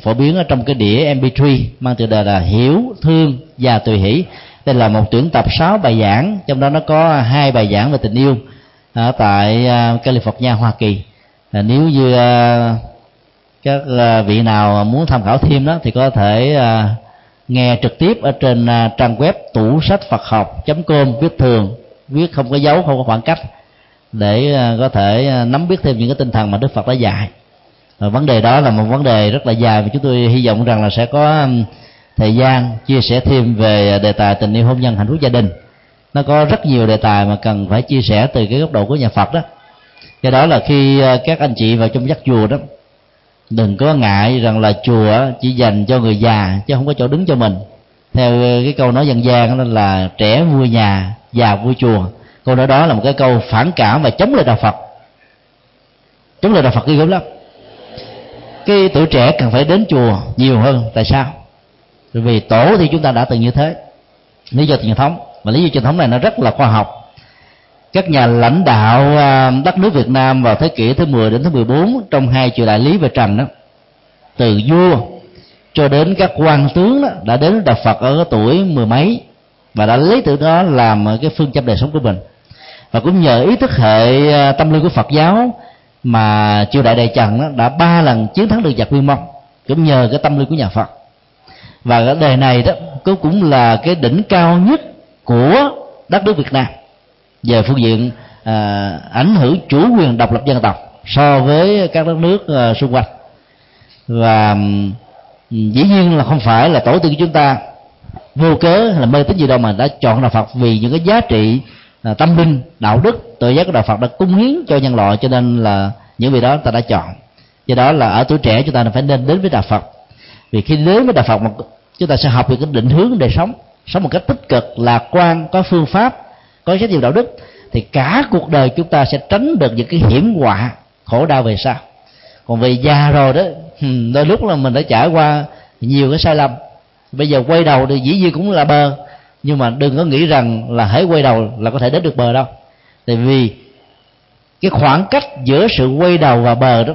phổ biến ở trong cái đĩa MP3 mang tựa đề là Hiểu, Thương và Tùy Hỷ. Đây là một tuyển tập 6 bài giảng, trong đó nó có 2 bài giảng về tình yêu ở tại California, Hoa Kỳ. Nếu như các vị nào muốn tham khảo thêm đó thì có thể nghe trực tiếp ở trên trang web tusachphathoc.com, viết thường, viết không có dấu, không có khoảng cách, để có thể nắm biết thêm những cái tinh thần mà Đức Phật đã dạy. Và vấn đề đó là một vấn đề rất là dài, và chúng tôi hy vọng rằng là sẽ có thời gian chia sẻ thêm về đề tài tình yêu, hôn nhân, hạnh phúc gia đình. Nó có rất nhiều đề tài mà cần phải chia sẻ từ cái góc độ của nhà Phật đó. Do đó là khi các anh chị vào trong giác chùa đó, đừng có ngại rằng là chùa chỉ dành cho người già chứ không có chỗ đứng cho mình. Theo cái câu nói dân gian đó là trẻ vui nhà, già vui chùa. Câu nói đó là một cái câu phản cảm và chống lại đạo Phật. Chống lại đạo Phật ghê gớm lắm. Cái tuổi trẻ cần phải đến chùa nhiều hơn. Tại sao? Vì tổ thì chúng ta đã từng như thế. Lý do truyền thống, và lý do truyền thống này nó rất là khoa học. Các nhà lãnh đạo đất nước Việt Nam vào thế kỷ thứ 10 đến thứ 14 trong 2 triều đại Lý và Trần đó, từ vua cho đến các quan tướng đó, đã đến đạo Phật ở tuổi mười mấy và đã lấy từ đó làm cái phương châm đời sống của mình. Và cũng nhờ ý thức hệ tâm linh của Phật giáo mà triều đại Đại Trần đó đã 3 lần chiến thắng được giặc Nguyên Mông, cũng nhờ cái tâm linh của nhà Phật. Và cái đề này đó cũng là cái đỉnh cao nhất của đất nước Việt Nam về phương diện ảnh hưởng chủ quyền độc lập dân tộc so với các đất nước xung quanh. Và dĩ nhiên là không phải là tổ tiên của chúng ta vô cớ hay là mê tín gì đâu mà đã chọn đạo Phật, vì những cái giá trị tâm linh, đạo đức, tự giác của đạo Phật đã cống hiến cho nhân loại, cho nên là những vị đó ta đã chọn. Do đó là ở tuổi trẻ chúng ta phải nên đến với đạo Phật, vì khi đến với đạo Phật chúng ta sẽ học được cái định hướng đời sống, sống một cách tích cực, lạc quan, có phương pháp, có trách nhiệm đạo đức, thì cả cuộc đời chúng ta sẽ tránh được những cái hiểm họa, khổ đau về sau. Còn về già rồi đó, đôi lúc là mình đã trải qua nhiều cái sai lầm, bây giờ quay đầu thì dĩ nhiên cũng là bờ, nhưng mà đừng có nghĩ rằng là hãy quay đầu là có thể đến được bờ đâu. Tại vì cái khoảng cách giữa sự quay đầu và bờ đó